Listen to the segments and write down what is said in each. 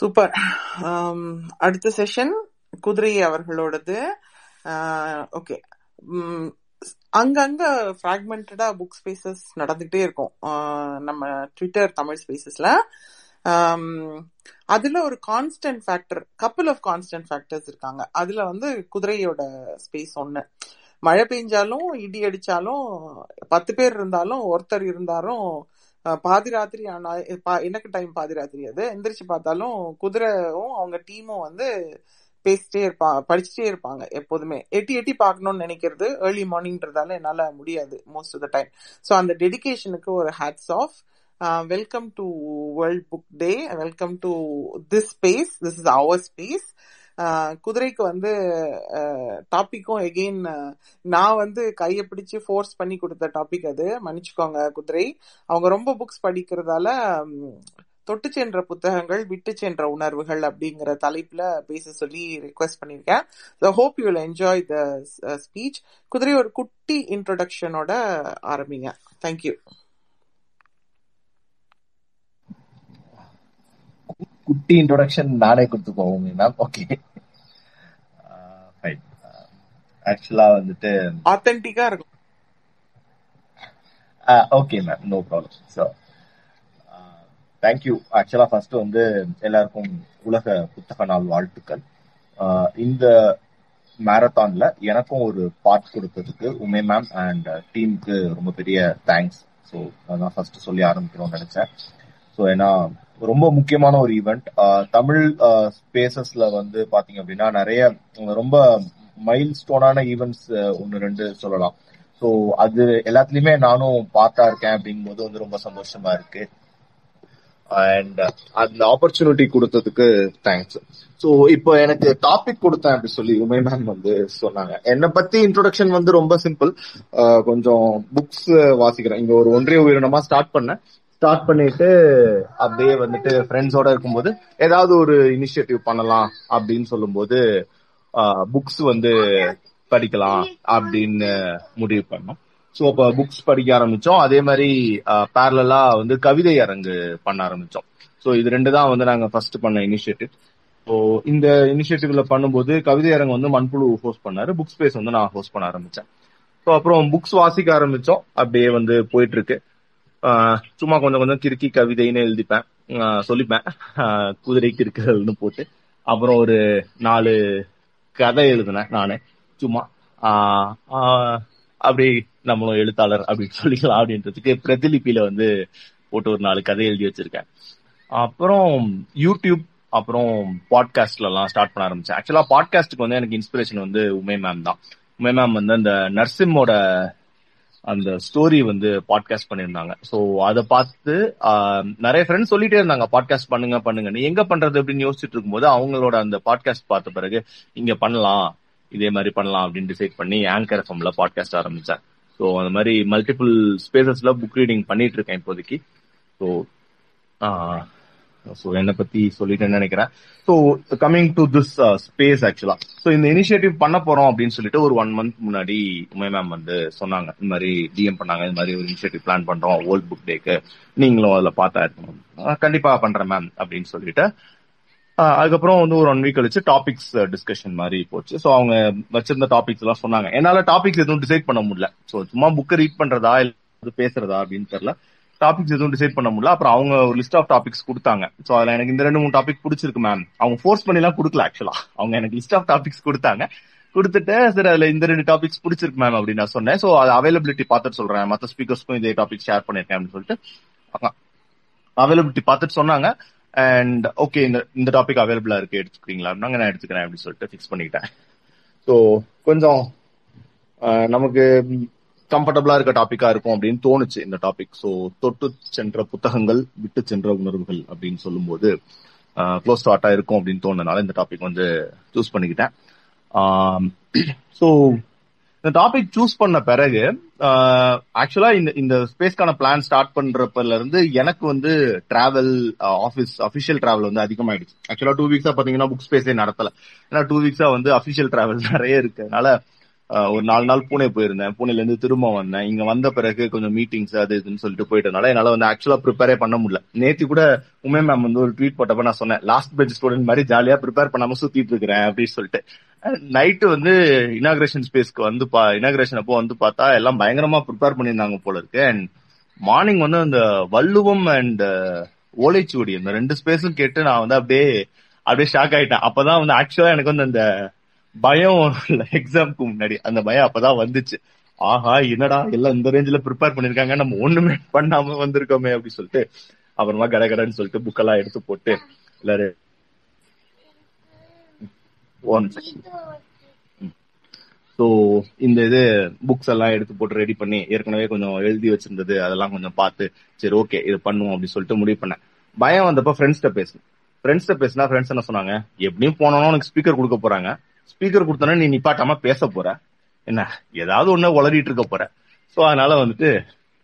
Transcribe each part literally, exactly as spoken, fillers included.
Super. அடுத்த session குதிரை அவர்களோடது. Okay, அங்கங்க ஃப்ராக்மெண்டடா புக் ஸ்பேசஸ் நடந்துகிட்டே இருக்கும் நம்ம ட்விட்டர் தமிழ் ஸ்பேசஸ்ல. அதுல ஒரு constant factor, couple of constant factors இருக்காங்க. அதுல வந்து குதிரையோட ஸ்பேஸ் ஒண்ணு. மழை பெஞ்சாலும் இடி அடிச்சாலும் பத்து பேர் இருந்தாலும் ஒருத்தர் இருந்தாலும் பாதிராத்திரி ஆனா எனக்கு டைம் பாதிராத்திரி அது எந்திரிச்சு பார்த்தாலும் குதிரையும் அவங்க டீமும் வந்து பேசிட்டே இருப்பாங்க, படிச்சுட்டே இருப்பாங்க. எப்போதுமே எட்டி எட்டி பார்க்கணும்னு நினைக்கிறது ஏர்லி மார்னிங்ன்றதால என்னால முடியாது most of the time. So அந்த டெடிகேஷனுக்கு ஒரு hats off. Welcome to world book day, welcome to this space, this is our space. குதிரைக்கு வந்து டாபிக்கும் எகெயின் நான் வந்து கையை பிடிச்சி ஃபோர்ஸ் பண்ணி கொடுத்த டாபிக் அது, மன்னிச்சுக்கோங்க குதிரை. அவங்க ரொம்ப புக்ஸ் படிக்கிறதால தொட்டு சென்ற புத்தகங்கள் விட்டு சென்ற உணர்வுகள் அப்படிங்கிற தலைப்புல பேச சொல்லி ரிக்வெஸ்ட் பண்ணிருக்கேன். So hope you will enjoy the speech. குதிரை ஒரு குட்டி இன்ட்ரோடக்ஷனோட ஆரம்பிங்க. தேங்க்யூ. குட்டி இன்ட்ரோடக்ஷன் நானே கொடுத்து போவோம். ஓகே, ஆக்சுவலா வந்துட்டு ஆத்தென்டிக்கா இருக்கும். Okay ma'am, no problem. So thank you. ஆக்சுவலா ஃபர்ஸ்ட் வந்து எல்லாருக்கும் உலக புத்தக நாள் வாழ்த்துக்கள். இந்த மேரத்தான்ல எனக்கும் ஒரு பார்ட் கொடுத்ததுக்கு உமே மேம் அண்ட் டீமுக்கு ரொம்ப பெரிய தேங்க்ஸ். ஸோ அதான் ஃபர்ஸ்ட் சொல்லி ஆரம்பிக்கணும்னு நினைச்சேன். ஸோ ஏன்னா ரொம்ப முக்கியமான ஒரு ஈவெண்ட். தமிழ் ஸ்பேசஸ்ல வந்து பாத்தீங்க அப்படின்னா நிறைய ரொம்ப மைல் ஸ்டோனான ஈவெண்ட்ஸ் ஒன்று ரெண்டு சொல்லலாம். ஸோ அது எல்லாத்துலயுமே நானும் பார்த்தா இருக்கேன் அப்படிங்கும்போது வந்து ரொம்ப சந்தோஷமா இருக்கு. அண்ட் அந்த ஆப்பர்ச்சுனிட்டி கொடுத்ததுக்கு தேங்க்ஸ். ஸோ இப்போ எனக்கு டாபிக் கொடுத்தேன் அப்படி சொல்லி உமே மேம் வந்து சொன்னாங்க. என்னை பத்தி இன்ட்ரோடக்ஷன் வந்து ரொம்ப சிம்பிள். கொஞ்சம் புக்ஸ் வாசிக்கிறேன். இங்க ஒரு ஒன்றிய உயிரினமா ஸ்டார்ட் பண்ணேன். ஸ்டார்ட் பண்ணிட்டு அப்படியே வந்துட்டு ஃப்ரெண்ட்ஸோட இருக்கும்போது ஏதாவது ஒரு இனிஷியேட்டிவ் பண்ணலாம் அப்படின்னு சொல்லும் போது புக்ஸ் வந்து படிக்கலாம் அப்படின்னு முடிவு பண்ணோம். ஸோ இப்போ புக்ஸ் படிக்க ஆரம்பிச்சோம். அதே மாதிரி பேரலா வந்து கவிதை அரங்கு பண்ண ஆரம்பிச்சோம். ஸோ இது ரெண்டு தான் வந்து நாங்கள் ஃபர்ஸ்ட் பண்ண இனிஷியேட்டிவ். ஸோ இந்த இனிஷியேட்டிவ்ல பண்ணும்போது கவிதை அரங்கு வந்து மண்புழு ஹோஸ்ட் பண்ணாரு, புக் ஸ்பேஸ் வந்து நான் ஹோஸ்ட் பண்ண ஆரம்பிச்சேன். ஸோ அப்புறம் புக்ஸ் வாசிக்க ஆரம்பிச்சோம். அப்படியே வந்து போயிட்டு இருக்கு. சும்மா கொஞ்சம் கொஞ்சம் கிறுக்கி கவிதைன்னு எழுதிப்பேன், சொல்லிப்பேன், குதிரை கிறுக்குகள்னு போட்டு. அப்புறம் ஒரு நாலு கதை எழுதுனேன் நானு சும்மா. அப்படி நம்மளும் எழுத்தாளர் அப்படின்னு சொல்லிக்கலாம் அப்படின்றதுக்கு பிரதிலிபியில வந்து போட்டு ஒரு நாலு கதை எழுதி வச்சிருக்கேன். அப்புறம் யூடியூப் அப்புறம் பாட்காஸ்ட்ல எல்லாம் ஸ்டார்ட் பண்ண ஆரம்பிச்சேன். ஆக்சுவலா பாட்காஸ்டுக்கு வந்து எனக்கு இன்ஸ்பிரேஷன் வந்து உமே மேம் தான். உமே மேம் வந்து அந்த நர்சிம்மோட அந்த ஸ்டோரி வந்து பாட்காஸ்ட் பண்ணிருந்தாங்க. சோ அதை பார்த்து நிறைய ஃப்ரெண்ட்ஸ் சொல்லிட்டே இருந்தாங்க பாட்காஸ்ட் பண்ணுங்க பண்ணுங்கன்னு. எங்க பண்றது அப்படின்னு யோசிச்சுட்டு இருக்கும்போது அவங்களோட அந்த பாட்காஸ்ட் பார்த்த பிறகு இங்க பண்ணலாம், இதே மாதிரி பண்ணலாம் அப்படின்னு டிசைட் பண்ணி ஆங்கர் எஃப்எம்ல பாட்காஸ்ட் ஆரம்பிச்சேன். ஸோ அந்த மாதிரி மல்டிபிள் ஸ்பேசஸ்ல புக் ரீடிங் பண்ணிட்டு இருக்கேன் இப்போதைக்கு. ஸோ ஸோ என்னை பத்தி சொல்லிட்டேன்னு நினைக்கிறேன். So coming to this space, ஆக்சுவலா ஸோ இந்த இனிஷியேட்டிவ் பண்ண போறோம் அப்படின்னு சொல்லிட்டு ஒரு ஒன் மந்த் முன்னாடி உமே மேம் வந்து சொன்னாங்க. இந்த மாதிரி டிஎம் பண்ணாங்க, இந்த மாதிரி ஒரு இனிஷியேட்டிவ் பிளான் பண்றோம் வேர்ல்ட் புக் டேக்கு, நீங்களும் அதுல பார்த்தா இருக்கணும், கண்டிப்பா பண்றேன் மேம் அப்படின்னு சொல்லிட்டு. அதுக்கப்புறம் வந்து ஒரு ஒன் வீக் கழிச்சு டாபிக்ஸ் டிஸ்கஷன் மாதிரி போச்சு. ஸோ அவங்க வச்சிருந்த டாபிக்ஸ் எல்லாம் சொன்னாங்க. என்னால டாபிக்ஸ் எதுவும் டிசைட் பண்ண முடியல. ஸோ சும்மா புக்கை ரீட் பண்றதா இல்லை பேசுறதா அப்படின்னு தெரியல. டாபிக்ஸ் எதுவும் டிசைட் பண்ண முடியல. அப்புறம் அவங்க ஒரு லிஸ்ட் ஆஃப் டாபிக்ஸ் கொடுத்தாங்க. ஸோ அதில் எனக்கு இந்த ரெண்டு மூணு டாபிக் பிடிச்சிருக்கு மேம். அவங்க ஃபோர்ஸ் பண்ணிலாம் கொடுக்கல. ஆக்சுவலா அவங்க எனக்கு லிஸ்ட் ஆஃப் டாபிக்ஸ் கொடுத்தாங்க. கொடுத்துட்டு சரி அதில் இந்த ரெண்டு டாபிக்ஸ் பிடிச்சிருக்கு மேம் அப்படின்னு நான் சொன்னேன். ஸோ அது அவைலபிலிட்டி பார்த்துட்டு சொல்றேன், மற்ற ஸ்பீக்கர்ஸ்க்கும் இதே டாபிக் ஷேர் பண்ணிருக்கேன் அப்படின்னு சொல்லிட்டு அவைலபிலிட்டி பார்த்துட்டு சொன்னாங்க. அண்ட் ஓகே இந்த இந்த டாபிக் அவைலபிளா இருக்கு, எடுத்துக்கிறீங்களா அப்படின்னாங்க. நான் எடுத்துக்கிறேன் அப்படின்னு சொல்லிட்டு ஃபிக்ஸ் பண்ணிக்கிட்டேன். ஸோ கொஞ்சம் நமக்கு கம்ஃபர்டபிளா இருக்க டாபிக்கா இருக்கும் அப்படின்னு தோணுச்சு இந்த டாபிக். ஸோ தொட்டு சென்ற புத்தகங்கள் விட்டு சென்ற உணர்வுகள் அப்படின்னு சொல்லும் போது க்ளோஸ் டு ஹார்ட்டா இருக்கும் அப்படின்னு தோணுனால இந்த டாபிக் வந்து சூஸ் பண்ணிக்கிட்டேன். ஸோ இந்த டாபிக் சூஸ் பண்ண பிறகு ஆக்சுவலா இந்த இந்த ஸ்பேஸ்க்கான பிளான் ஸ்டார்ட் பண்றப்பல இருந்து எனக்கு வந்து டிராவல் ஆஃபீஸ் அஃபிஷியல் டிராவல் வந்து அதிகமாயிடுச்சு. ஆக்சுவலா டூ வீக்ஸா பாத்தீங்கன்னா புக் ஸ்பேஸே நடத்தல. ஏன்னா டூ வீக்ஸா வந்து அஃபிஷியல் டிராவல் நிறைய இருக்கு. அதனால ஒரு நாலு நாள் பூனே போயிருந்தேன். பூனேல இருந்து திரும்ப வந்தேன். இங்க வந்த பிறகு கொஞ்சம் மீட்டிங்ஸ் அது இதுன்னு சொல்லிட்டு போயிட்டனால என்னால வந்து ஆக்சுவலா ப்ரிப்பேரே பண்ண முடியல. நேத்தி கூட உமே மேம் வந்து ஒரு ட்வீட் போட்டப்ப நான் சொன்னேன், லாஸ்ட் பெஞ்ச் ஸ்டூடெண்ட் மாதிரி ஜாலியா ப்ரிப்பேர் பண்ணாம சுத்திட்டு இருக்கிறேன் அப்படின்னு சொல்லிட்டு. நைட்டு வந்து இனாகிரேஷன் ஸ்பேஸ்க்கு வந்து பா இனாகிரேஷன் அப்போ வந்து பார்த்தா எல்லாம் பயங்கரமா ப்ரிப்பேர் பண்ணியிருந்தாங்க போல இருக்கு. அண்ட் மார்னிங் வந்து அந்த வள்ளுவம் அண்ட் ஓலைச்சுவடி அந்த ரெண்டு ஸ்பேஸும் கேட்டு நான் வந்து அப்படியே அப்படியே ஷாக் ஆயிட்டேன். அப்பதான் வந்து ஆக்சுவலா எனக்கு வந்து அந்த பயம் எக்ஸாம்க்கு முன்னாடி அந்த பயம் அப்பதான் வந்துச்சு. ஆஹா என்னடா எல்லாம் இந்த ரேஞ்சில ப்ரிப்பேர் பண்ணிருக்காங்க, நம்ம ஒண்ணுமே பண்ணாம வந்திருக்கோமே அப்படின்னு சொல்லிட்டு அப்புறமா கடகடன்னு சொல்லிட்டு புக்கெல்லாம் எடுத்து போட்டு எல்லாரும் ஸோ இந்த இது புக்ஸ் எல்லாம் எடுத்து போட்டு ரெடி பண்ணி ஏற்கனவே கொஞ்சம் எழுதி வச்சிருந்தது அதெல்லாம் கொஞ்சம் பார்த்து சரி ஓகே இது பண்ணுவோம் அப்படின்னு சொல்லிட்டு முடிவு பண்ணேன். பயம் வந்தப்ப ஃப்ரெண்ட்ஸ்கிட்ட பேசணும். ஃப்ரெண்ட்ஸ்கிட்ட பேசினா ஃப்ரெண்ட்ஸ் என்ன சொன்னாங்க, எப்படியும் போனோம்னா உனக்கு ஸ்பீக்கர் கொடுக்க போறாங்க, ஸ்பீக்கர் கொடுத்தோன்னா நீ நிப்பாட்டாம பேச போற, என்ன ஏதாவது ஒன்னு உளறிட்டு இருக்க போற, ஸோ அதனால வந்துட்டு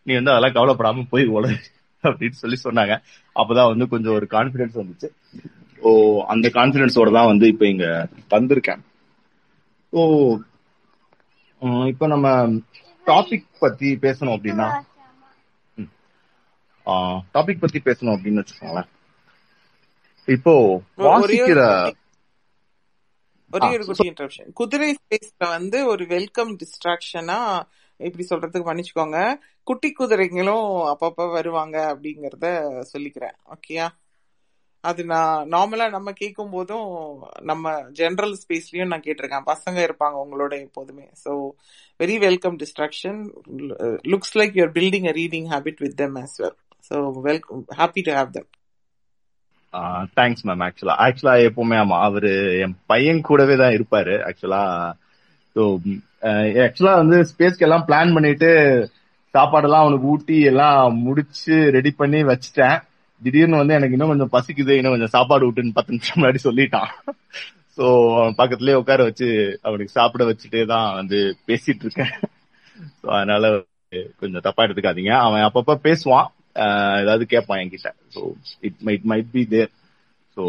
நீ வந்து அதெல்லாம் கவலைப்படாம போய் உளறி அப்படின்னு சொல்லி சொன்னாங்க. அப்பதான் வந்து கொஞ்சம் ஒரு கான்ஃபிடன்ஸ் வந்துச்சு. ஓ அந்த கான்ஃபிடன்ஸோட தான் வந்து இப்ப இங்க வந்திருக்கேன். ஓ இப்ப நம்ம டாபிக் பத்தி பேசணும் அப்படின்னா டாபிக் பத்தி பேசணும் அப்படின்னு வச்சுக்கோங்களேன். இப்போ வாசிக்கிற ஒரே ஒரு குட்டி இன்டரப்ஷன், குதிரை ஸ்பேஸ்ல வந்து ஒரு வெல்கம் டிஸ்ட்ராக்ஷனா இப்படி சொல்றதுக்கு மன்னிச்சுக்கோங்க, குட்டி குதிரைங்களும் அப்பப்ப வருவாங்க அப்படிங்கறத சொல்லிக்கிறேன் ஓகேயா. அது நான் நார்மலா நம்ம கேட்கும் போதும் நம்ம ஜெனரல் ஸ்பேஸ்லயும் நான் கேட்டிருக்கேன், பசங்க இருப்பாங்க உங்களோட எப்போதுமே. So very welcome distraction, looks like you're building a reading habit with them as well. So welcome, happy to have them. Thanks ma'am. Actually actually எப்பவுமே ஆமா அவரு என் பையன் கூடவே தான் இருப்பாரு ஆக்சுவலா. ஸோ ஆக்சுவலா வந்து ஸ்பேஸ்க்கு எல்லாம் பிளான் பண்ணிட்டு சாப்பாடெல்லாம் அவனுக்கு ஊட்டி எல்லாம் முடிச்சு ரெடி பண்ணி வச்சுட்டேன். திடீர்னு வந்து எனக்கு இன்னும் கொஞ்சம் பசிக்குது, இன்னும் கொஞ்சம் சாப்பாடு ஊட்டுன்னு பத்து நிமிஷம் முன்னாடி சொல்லிட்டான். ஸோ அவன் பக்கத்துலயே உட்கார வச்சு அவனுக்கு சாப்பிட வச்சுட்டே தான் வந்து பேசிட்டு இருக்கேன். ஸோ அதனால கொஞ்சம் தப்பா எடுத்துக்காதீங்க. அவன் அப்பப்ப பேசுவான், ஏதாவது கேட்பான் என்கிட்ட. So it it might be there. So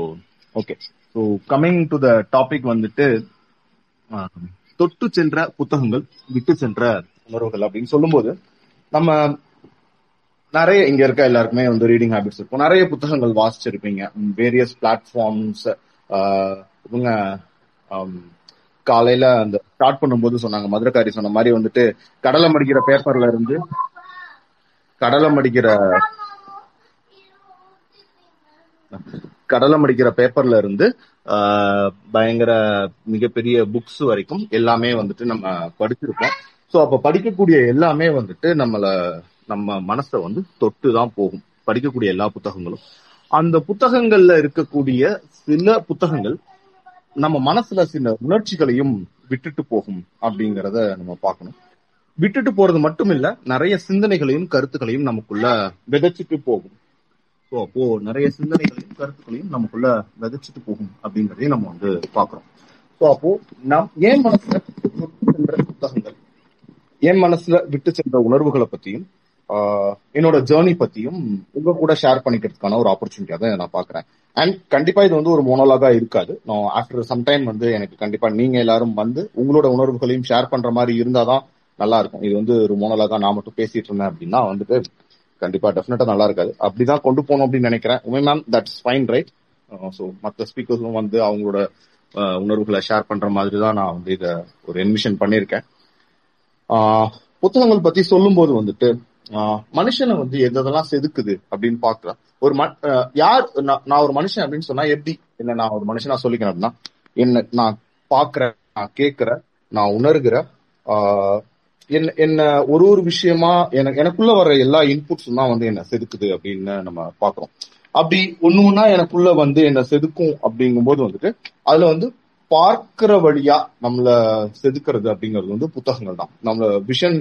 okay, so coming to the topic வந்துட்டு தொட்டு சென்ற புத்தகங்கள் விட்டு சென்ற உணர்வுகள் அப்படின்னு சொல்லும்போது நம்ம நிறைய இங்க இருக்க எல்லாருக்குமே வந்து ரீடிங் ஹேபிட்ஸ் இருக்கும். நிறைய புத்தகங்கள் வாசிச்சிருப்பீங்க, வேரியஸ் பிளாட்ஃபார்ம்ஸ். இவங்க காலையில அந்த ஸ்டார்ட் பண்ணும்போது சொன்னாங்க, மதுரக்காரி சொன்ன மாதிரி வந்துட்டு கடலை மடிக்கிற பேப்பர்ல இருந்து கடலம் அடிக்கிற கடலம் அடிக்கிற பேப்பர்ல இருந்து பயங்கர மிகப்பெரிய புக்ஸ் வரைக்கும் எல்லாமே வந்துட்டு நம்ம படிச்சிருக்கோம். ஸோ அப்ப படிக்கக்கூடிய எல்லாமே வந்துட்டு நம்மள நம்ம மனசை வந்து தொட்டு தான் போகும், படிக்கக்கூடிய எல்லா புத்தகங்களும். அந்த புத்தகங்கள்ல இருக்கக்கூடிய சில புத்தகங்கள் நம்ம மனசுல சில உணர்ச்சிகளையும் விட்டுட்டு போகும் அப்படிங்கிறத நம்ம பார்க்கணும். விட்டுட்டு போறது மட்டும் இல்ல, நிறைய சிந்தனைகளையும் கருத்துக்களையும் நமக்குள்ள விதைச்சிட்டு போகும். ஸோ அப்போ நிறைய சிந்தனைகளையும் கருத்துக்களையும் நமக்குள்ள விதைச்சிட்டு போகும் அப்படிங்கறதையும் நம்ம வந்து பாக்குறோம். ஸோ அப்போ நாம் ஏன் மனசுல விட்டு சென்ற புத்தகங்கள், என் மனசுல விட்டு சென்ற உணர்வுகளை பத்தியும் ஆஹ் என்னோட ஜேர்னி பத்தியும் உங்க கூட ஷேர் பண்ணிக்கிறதுக்கான ஒரு ஆப்பர்ச்சுனிட்டியா தான் நான் பாக்குறேன். அண்ட் கண்டிப்பா இது வந்து ஒரு மோனோலாகா இருக்காது. நான் ஆஃப்டர் சம்டைம் வந்து எனக்கு கண்டிப்பா நீங்க எல்லாரும் வந்து உங்களோட உணர்வுகளையும் ஷேர் பண்ற மாதிரி இருந்தாதான் நல்லா இருக்கும். இது வந்து ஒரு மோனோலாகா நான் மட்டும் பேசிட்டு இருந்தேன் அப்படின்னா வந்துட்டு கண்டிப்பா டெஃபினட்டா நல்லா இருக்காது. அப்படிதான் கொண்டு போகணும் அப்படின்னு நினைக்கிறேன். உமே ma'am that's fine right? So மற்ற ஸ்பீக்கர்ஸும் வந்து அவங்களோட உணர்வுகளை ஷேர் பண்ற மாதிரி தான் நான் வந்து இதை ஒரு என்மிஷன் பண்ணியிருக்கேன். புத்தகங்கள் பத்தி சொல்லும்போது வந்துட்டு மனுஷனை வந்து எதெல்லாம் செதுக்குது அப்படின்னு பாக்குறேன். ஒரு யார் நான் ஒரு மனுஷன் அப்படின்னு சொன்னா எப்படி என்ன நான் ஒரு மனுஷனா சொல்லிக்கிறேன் அப்படின்னா, என்ன நான் பாக்குறேன், நான் கேட்கிறேன், நான் உணர்கிற என்ன என்ன ஒரு ஒரு விஷயமா எனக்கு எனக்குள்ள வர எல்லா இன்புட்ஸும் தான் வந்து என்ன செதுக்குது அப்படின்னு நம்ம பாக்குறோம். அப்படி ஒண்ணு ஒன்னா எனக்குள்ள வந்து என்ன செதுக்கும் அப்படிங்கும்போது வந்துட்டு அதுல வந்து பார்க்கிற வழியா நம்மள செதுக்கிறது அப்படிங்கிறது வந்து புத்தகங்கள் தான். நம்மள விஷன்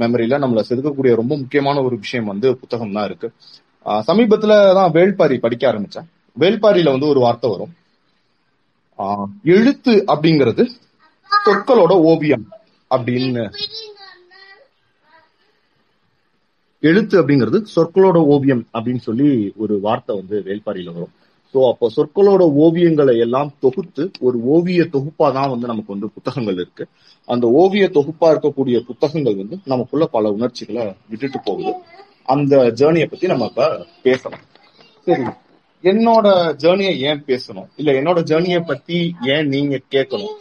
மெமரியில நம்மள செதுக்கக்கூடிய ரொம்ப முக்கியமான ஒரு விஷயம் வந்து புத்தகம் தான் இருக்கு. சமீபத்துலதான் வேள்பாரி படிக்க ஆரம்பிச்சேன். வேள்பாரியில வந்து ஒரு வார்த்தை வரும், எழுத்து அப்படிங்கிறது சொற்களோட ஓவியம் அப்படின்னு. எழுத்து அப்படிங்கிறது சொற்களோட ஓவியம் அப்படின்னு சொல்லி ஒரு வார்த்தை வந்து வேள்பாரியில வரும். ஸோ அப்போ சொற்களோட ஓவியங்களை எல்லாம் தொகுத்து ஒரு ஓவிய தொகுப்பா தான் வந்து நமக்கு வந்து புத்தகங்கள் இருக்கு. அந்த ஓவிய தொகுப்பா இருக்கக்கூடிய புத்தகங்கள் வந்து நமக்குள்ள பல உணர்ச்சிகளை விட்டுட்டு போகுது. அந்த ஜேர்னியை பத்தி நம்ம இப்ப பேசணும். சரி, என்னோட ஜேர்னியை ஏன் பேசணும், இல்ல என்னோட ஜேர்னியை பத்தி ஏன் நீங்க கேட்கணும்,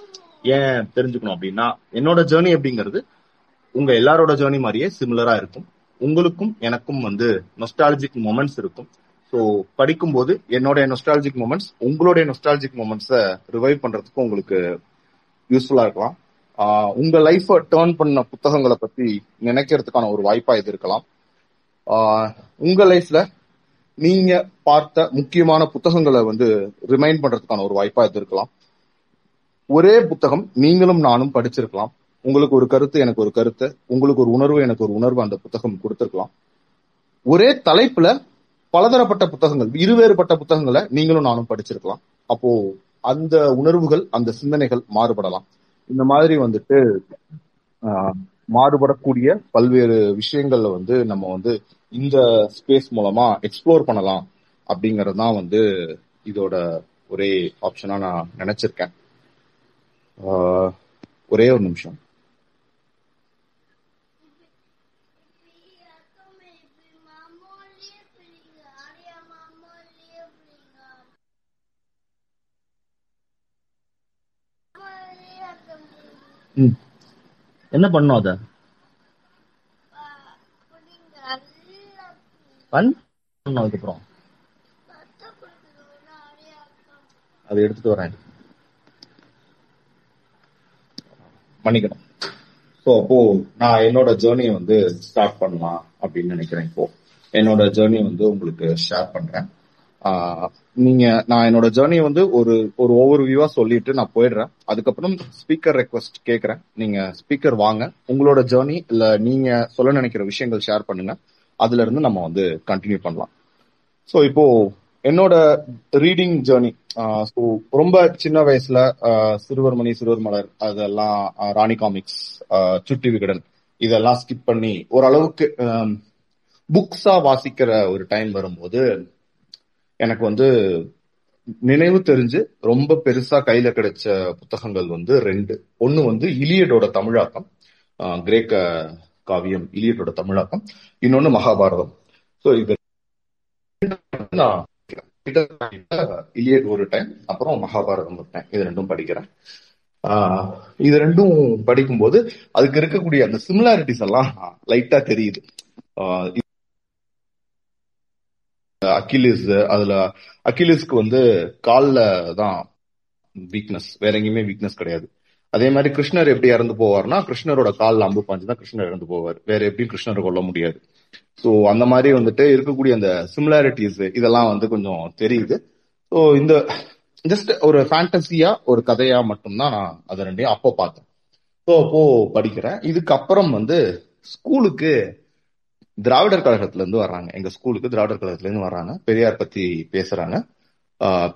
ஏன் தெரிஞ்சுக்கணும் அப்படின்னா, என்னோட ஜேர்னி அப்படிங்கிறது உங்க எல்லாரோட ஜேர்னி மாதிரியே சிமிலரா இருக்கும். உங்களுக்கும் எனக்கும் வந்து நொஸ்டாலஜிக் மொமெண்ட்ஸ் இருக்கும். ஸோ படிக்கும்போது என்னோட நொஸ்டாலஜிக் மொமெண்ட்ஸ் உங்களுடைய நொஸ்டாலஜிக் மொமெண்ட்ஸை ரிவைவ் பண்றதுக்கு உங்களுக்கு யூஸ்ஃபுல்லா இருக்கலாம். உங்க லைஃபை டேர்ன் பண்ண புத்தகங்களை பத்தி நினைக்கிறதுக்கான ஒரு வாய்ப்பா இது இருக்கலாம். உங்க லைஃப்ல நீங்க பார்த்த முக்கியமான புத்தகங்களை வந்து ரிமைண்ட் பண்றதுக்கான ஒரு வாய்ப்பா இது இருக்கலாம். ஒரே புத்தகம் நீங்களும் நானும் படிச்சிருக்கலாம். உங்களுக்கு ஒரு கருத்து, எனக்கு ஒரு கருத்து, உங்களுக்கு ஒரு உணர்வு, எனக்கு ஒரு உணர்வு அந்த புத்தகம் கொடுத்திருக்கலாம். ஒரே தலைப்புல பலதரப்பட்ட புத்தகங்கள், இருவேறுபட்ட புத்தகங்களை நீங்களும் நானும் படிச்சிருக்கலாம். அப்போ அந்த உணர்வுகள், அந்த சிந்தனைகள் மாறுபடலாம். இந்த மாதிரி வந்துட்டு மாறுபடக்கூடிய பல்வேறு விஷயங்கள்ல வந்து நம்ம வந்து இந்த ஸ்பேஸ் மூலமா எக்ஸ்ப்ளோர் பண்ணலாம் அப்படிங்கறது தான் வந்து இதோட ஒரே ஆப்ஷனா நான் நினைச்சிருக்கேன். ஒரே ஒரு நிமிஷம். ம், என்ன பண்ணும் அத அதுக்கப்புறம் அதை எடுத்துட்டு வரேன், பண்ணிக்கணும். ஸோ அப்போ நான் என்னோட ஜேர்னியை வந்து ஸ்டார்ட் பண்ணலாம் அப்படின்னு நினைக்கிறேன். இப்போ என்னோட ஜேர்னி வந்து உங்களுக்கு ஷேர் பண்றேன். நீங்க நான் என்னோட ஜேர்னியை வந்து ஒரு ஒரு ஓவர் வியூவா சொல்லிட்டு நான் போயிடுறேன். அதுக்கப்புறம் ஸ்பீக்கர் ரெக்வஸ்ட் கேட்கறேன். நீங்க ஸ்பீக்கர் வாங்க, உங்களோட ஜேர்னி இல்ல நீங்க சொல்ல நினைக்கிற விஷயங்கள் ஷேர் பண்ணுங்க. அதுல இருந்து நம்ம வந்து கண்டினியூ பண்ணலாம். ஸோ இப்போ என்னோட ரீடிங் ஜேர்னி, ஸோ ரொம்ப சின்ன வயசுல சிறுவர்மணி, சிறுவர் மலர், அதெல்லாம் ராணி காமிக்ஸ், சுட்டி விகடன், இதெல்லாம் ஸ்கிப் பண்ணி ஓரளவுக்கு புக்ஸா வாசிக்கிற ஒரு டைம் வரும்போது எனக்கு வந்து நினைவு தெரிஞ்சு ரொம்ப பெருசா கையில கிடைச்ச புத்தகங்கள் வந்து ரெண்டு. ஒன்னு வந்து இலியடோட தமிழாக்கம், கிரேக்க காவியம் இலியடோட தமிழாக்கம், இன்னொன்னு மகாபாரதம். ஸோ இது இலியட் ஒரு டைம், அப்புறம் மகாபாரதம் ஒரு டைம், இது ரெண்டும் படிக்கிறேன். ஆஹ் இது ரெண்டும் படிக்கும்போது அதுக்கு இருக்கக்கூடிய அந்த சிமிலாரிட்டிஸ் எல்லாம் லைட்டா தெரியுது. அக்கிலிஸ், அதுல அக்கிலிஸ்க்கு வந்து கால்ல தான் வீக்னஸ், வேற எங்கேயுமே வீக்னஸ் கிடையாது. அதே மாதிரி கிருஷ்ணர் எப்படி இறந்து போவார்னா கிருஷ்ணரோட காலில் அம்பு பாஞ்சுதான் கிருஷ்ணர் இறந்து போவார், வேற எப்படியும் கிருஷ்ணரை கொல்ல முடியாது. ஸோ அந்த மாதிரி வந்துட்டு இருக்கக்கூடிய அந்த சிமிலாரிட்டிஸ் இதெல்லாம் வந்து கொஞ்சம் தெரியுது. ஸோ இந்த ஜஸ்ட் ஒரு ஃபேண்டசியா ஒரு கதையா மட்டும்தான் நான் அதை ரெண்டையும் அப்போ பார்த்தேன். ஸோ அப்போ படிக்கிறேன். இதுக்கப்புறம் வந்து ஸ்கூலுக்கு திராவிடர் கழகத்துல இருந்து வர்றாங்க, எங்க ஸ்கூலுக்கு திராவிடர் கழகத்துல இருந்து வர்றாங்க, பெரியார் பத்தி பேசுறாங்க,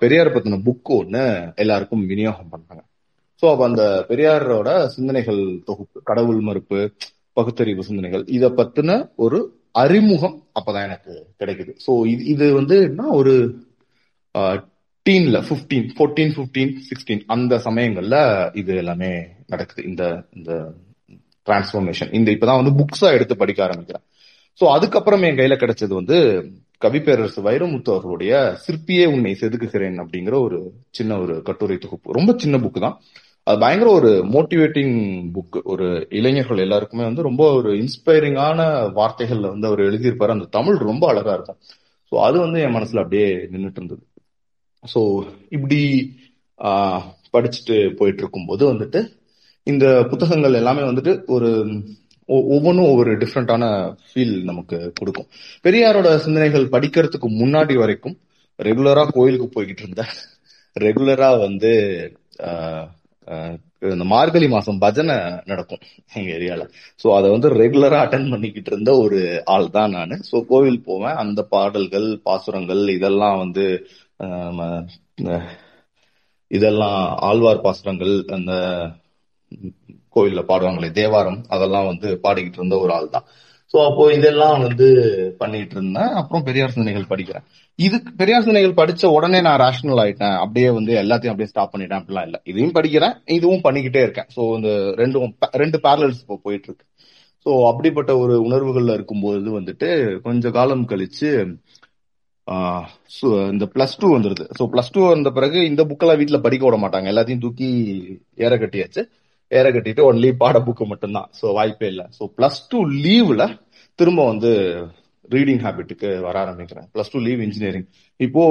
பெரியார் பத்தின புக்கு ஒண்ணு எல்லாருக்கும் விநியோகம் பண்றாங்க. ஸோ அப்ப அந்த பெரியாரோட சிந்தனைகள் தொகுப்பு, கடவுள் மறுப்பு, பகுத்தறிவு சிந்தனைகள், இதை பத்தின ஒரு அறிமுகம் அப்பதான் எனக்கு கிடைக்குது. ஸோ இது இது வந்து என்ன ஒரு டீன்ல பிப்டீன் ஃபோர்டீன் பிப்டீன் சிக்ஸ்டீன் அந்த சமயங்கள்ல இது எல்லாமே நடக்குது. இந்த இந்த டிரான்ஸ்ஃபர்மேஷன் இந்த இப்பதான் வந்து புக்ஸா எடுத்து படிக்க ஆரம்பிக்கிறேன். ஸோ அதுக்கப்புறம் என் கையில கிடைச்சது வந்து கவி பேரரசு வைரமுத்து அவர்களுடைய சிற்பியே உன்னை செதுக்குகிறேன் அப்படிங்கிற ஒரு சின்ன ஒரு கட்டுரை தொகுப்பு. ரொம்ப சின்ன புக்கு தான், அது பயங்கர ஒரு மோட்டிவேட்டிங் புக். ஒரு இளைஞர்கள் எல்லாருக்குமே வந்து ரொம்ப ஒரு இன்ஸ்பைரிங்கான வார்த்தைகள்ல வந்து அவர் எழுதியிருப்பாரு. அந்த தமிழ் ரொம்ப அழகா இருக்கும். ஸோ அது வந்து என் மனசுல அப்படியே நின்றுட்டு இருந்தது. ஸோ இப்படி ஆஹ் படிச்சுட்டு போயிட்டு இருக்கும்போது வந்துட்டு இந்த புத்தகங்கள் எல்லாமே வந்துட்டு ஒரு ஒவ்வொன்றும் ஒவ்வொரு டிஃப்ரெண்டான ஃபீல் நமக்கு கொடுக்கும். பெரியாரோட சிந்தனைகள் படிக்கிறதுக்கு முன்னாடி வரைக்கும் ரெகுலரா கோயிலுக்கு போய்கிட்டு இருந்தேன். ரெகுலரா வந்து இந்த மார்கழி மாசம் பஜனை நடக்கும் எங்க ஏரியால. ஸோ அதை வந்து ரெகுலரா அட்டன் பண்ணிக்கிட்டு இருந்த ஒரு ஆள் தான் நான். ஸோ கோவில் போவேன், அந்த பாடல்கள், பாசுரங்கள் இதெல்லாம் வந்து இதெல்லாம் ஆழ்வார் பாசுரங்கள், அந்த கோயில்ல பாடுவாங்களே தேவாரம், அதெல்லாம் வந்து பாடிக்கிட்டு இருந்த ஒரு ஆள் தான். ஸோ அப்போ இதெல்லாம் வந்து பண்ணிட்டு இருந்தேன். அப்புறம் பெரியார் சிந்தனைகள் படிக்கிறேன். இதுக்கு பெரியார் சிந்தனைகள் படிச்ச உடனே நான் ரேஷனல் ஆயிட்டேன், அப்படியே வந்து எல்லாத்தையும் அப்படியே ஸ்டாப் பண்ணிட்டேன் அப்படிலாம் இல்லை. இதையும் படிக்கிறேன், இதுவும் பண்ணிக்கிட்டே இருக்கேன். ஸோ இந்த ரெண்டும் ரெண்டு பேரலல்ஸ் இப்போ போயிட்டு இருக்கு. ஸோ அப்படிப்பட்ட ஒரு உணர்வுகள்ல இருக்கும்போது வந்துட்டு கொஞ்ச காலம் கழிச்சு இந்த பிளஸ் டூ வந்துருது. ஸோ பிளஸ் டூ வந்த பிறகு இந்த புக்கெல்லாம் வீட்டுல படிக்க விட மாட்டாங்க, எல்லாத்தையும் தூக்கி ஏற கட்டியாச்சு. ஏற கட்டிட்டு ஒன்லி பாட புக்கு மட்டும்தான், ஸோ வாய்ப்பே இல்லை. ஸோ பிளஸ் டூ லீவ்ல திரும்ப வந்து ரீடிங் ஹேபிட்டுக்கு வர ஆரம்பிக்கிறேன். Plus two leave engineering. இப்போ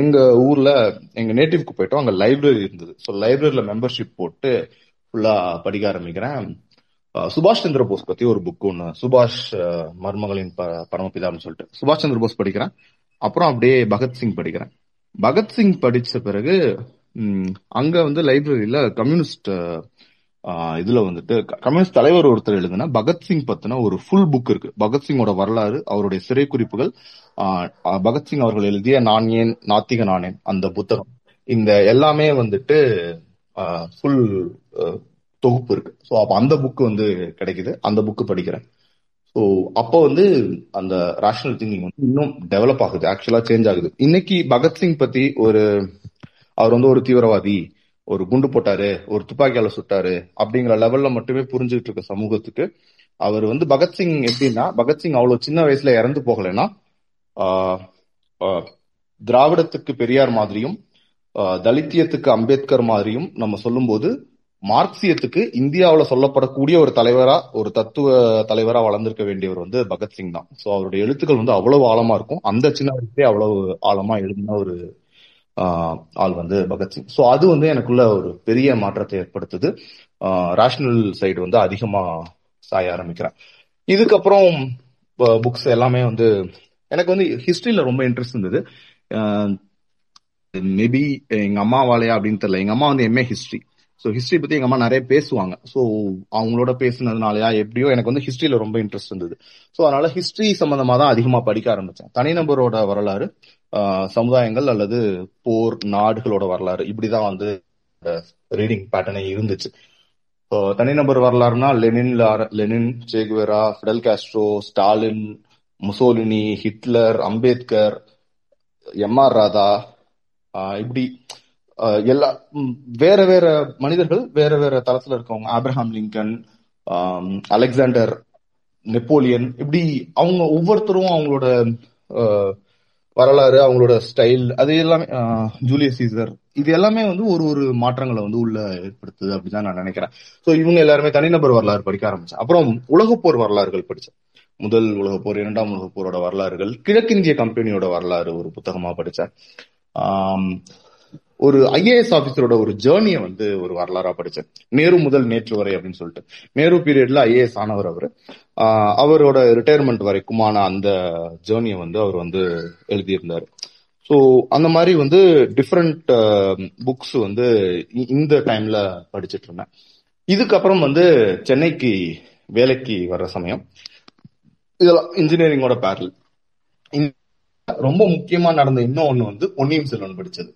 எங்க ஊர்ல எங்க நேட்டிவ்க்கு போயிட்டோம், அங்க லைப்ரரி இருந்தது. ஸோ லைப்ரரியில மெம்பர்ஷிப் போட்டு ஃபுல்லா படிக்க ஆரம்பிக்கிறேன். சுபாஷ் சந்திர போஸ் பத்தி ஒரு புக் ஒண்ணு, சுபாஷ் மருமகளின் பரமபிதான்னு சொல்லிட்டு சுபாஷ் சந்திர போஸ் படிக்கிறேன். அப்புறம் அப்படியே பகத்சிங் படிக்கிறேன். பகத்சிங் படிச்ச பிறகு அங்க வந்து லைப்ரரியில கம்யூனிஸ்ட் இதுல வந்துட்டு கம்யூனிஸ்ட் தலைவர் ஒருத்தர் எழுதுனா பகத்சிங் பத்தின ஒரு ஃபுல் புக் இருக்கு. பகத்சிங்கோட வரலாறு, அவருடைய சிறை குறிப்புகள், பகத்சிங் அவர்கள் எழுதிய நான் ஏன் நாத்திக நானேன் அந்த புத்தகம், இந்த எல்லாமே வந்துட்டு ஃபுல் தொகுப்பு இருக்கு. ஸோ அப்போ அந்த புக்கு வந்து கிடைக்குது, அந்த புக்கு படிக்கிறேன். ஸோ அப்போ வந்து அந்த ரேஷனல் திங்கிங் வந்து இன்னும் டெவலப் ஆகுது, ஆக்சுவலா சேஞ்ச் ஆகுது. இன்னைக்கு பகத்சிங் பத்தி ஒரு அவர் வந்து ஒரு தீவிரவாதி, ஒரு குண்டு போட்டாரு, ஒரு துப்பாக்கியால சுட்டாரு அப்படிங்கிற லெவல்ல மட்டுமே புரிஞ்சுட்டு இருக்க சமூகத்துக்கு அவர் வந்து பகத்சிங் எப்படின்னா, பகத்சிங் அவ்வளவு சின்ன வயசுல இறந்து போகலைன்னா திராவிடத்துக்கு பெரியார் மாதிரியும் தலித்தியத்துக்கு அம்பேத்கர் மாதிரியும் நம்ம சொல்லும் போது மார்க்சியத்துக்கு இந்தியாவில் சொல்லப்படக்கூடிய ஒரு தலைவரா, ஒரு தத்துவ தலைவரா வளர்ந்திருக்க வேண்டியவர் வந்து பகத்சிங் தான். ஸோ அவருடைய எழுத்துக்கள் வந்து அவ்வளவு ஆழமா இருக்கும், அந்த சின்ன வயசுலேயே அவ்வளவு ஆழமா எழுதின ஒரு ஆள் வந்து பகத்சிங். ஸோ அது வந்து எனக்குள்ள ஒரு பெரிய மாற்றத்தை ஏற்படுத்துது. ரேஷனல் சைடு வந்து அதிகமா சாய ஆரம்பிக்கிறேன். இதுக்கப்புறம் புக்ஸ் எல்லாமே வந்து எனக்கு வந்து ஹிஸ்டரியில ரொம்ப இன்ட்ரெஸ்ட் இருந்தது. மேபி எங்க அம்மா வாழையா அப்படின்னு தெரியல, எங்க அம்மா வந்து எம்ஏ ஹிஸ்டரி. ஸோ ஹிஸ்டரி பத்தி எங்க அம்மா நிறைய பேசுவாங்க. ஸோ அவங்களோட பேசுனதுனாலயா எப்படியோ எனக்கு வந்து ஹிஸ்டரியில ரொம்ப இன்ட்ரெஸ்ட் இருந்தது. ஸோ அதனால ஹிஸ்டரி சம்பந்தமா தான் அதிகமா படிக்க ஆரம்பிச்சேன். தனிநபரோட வரலாறு, சமுதாயங்கள் அல்லது போர் நாடுகளோட வரலாறு, இப்படிதான் வந்து ரீடிங் பேட்டர்னே இருந்துச்சு. ஸோ தனிநபர் வரலாறுனா Lenin Lenin Che Guevara, Fidel Castro, Stalin, Mussolini, Hitler, Ambedkar, M R Radha, இப்படி எல்லா வேற வேற மனிதர்கள் வேற வேற தளத்துல இருக்கவங்க, ஆப்ரஹாம் லிங்கன், அலெக்சாண்டர், நெப்போலியன், இப்படி அவங்க ஒவ்வொருத்தரும் அவங்களோட வரலாறு, அவங்களோட ஸ்டைல், அது எல்லாமே, ஜூலியஸ் சீசர், இது எல்லாமே வந்து ஒரு ஒரு மாற்றங்களை வந்து உள்ள ஏற்படுத்துது அப்படிதான் நான் நினைக்கிறேன். ஸோ இவங்க எல்லாருமே தனிநபர் வரலாறு படிக்க ஆரம்பிச்சேன். அப்புறம் உலகப்போர் வரலாறுகள் படித்தேன். முதல் உலகப்போர், இரண்டாம் உலகப்போரோட வரலாறுகள், கிழக்கிந்திய கம்பெனியோட வரலாறு ஒரு புத்தகமா படித்தேன். ஒரு ஐஏஎஸ் ஆபீசரோட ஒரு ஜேர்னியை வந்து ஒரு வரலாறா படிச்சேன். நேரு முதல் நேற்று வரை அப்படின்னு சொல்லிட்டு, நேரு பீரியட்ல ஐஏஎஸ் ஆனவர் அவரு, அவரோட ரிட்டையர்மெண்ட் வரைக்குமான அந்த ஜேர்னியை வந்து அவர் வந்து எழுதியிருந்தாரு. ஸோ அந்த மாதிரி வந்து டிஃப்ரெண்ட் புக்ஸ் வந்து இந்த டைம்ல படிச்சுட்டு இருந்தேன். இதுக்கப்புறம் வந்து சென்னைக்கு வேலைக்கு வர்ற சமயம் இதெல்லாம் இன்ஜினியரிங்கோட பேரல். ரொம்ப முக்கியமா நடந்த இன்னொன்னு வந்து பொன்னியின் செல்வன் படிச்சது.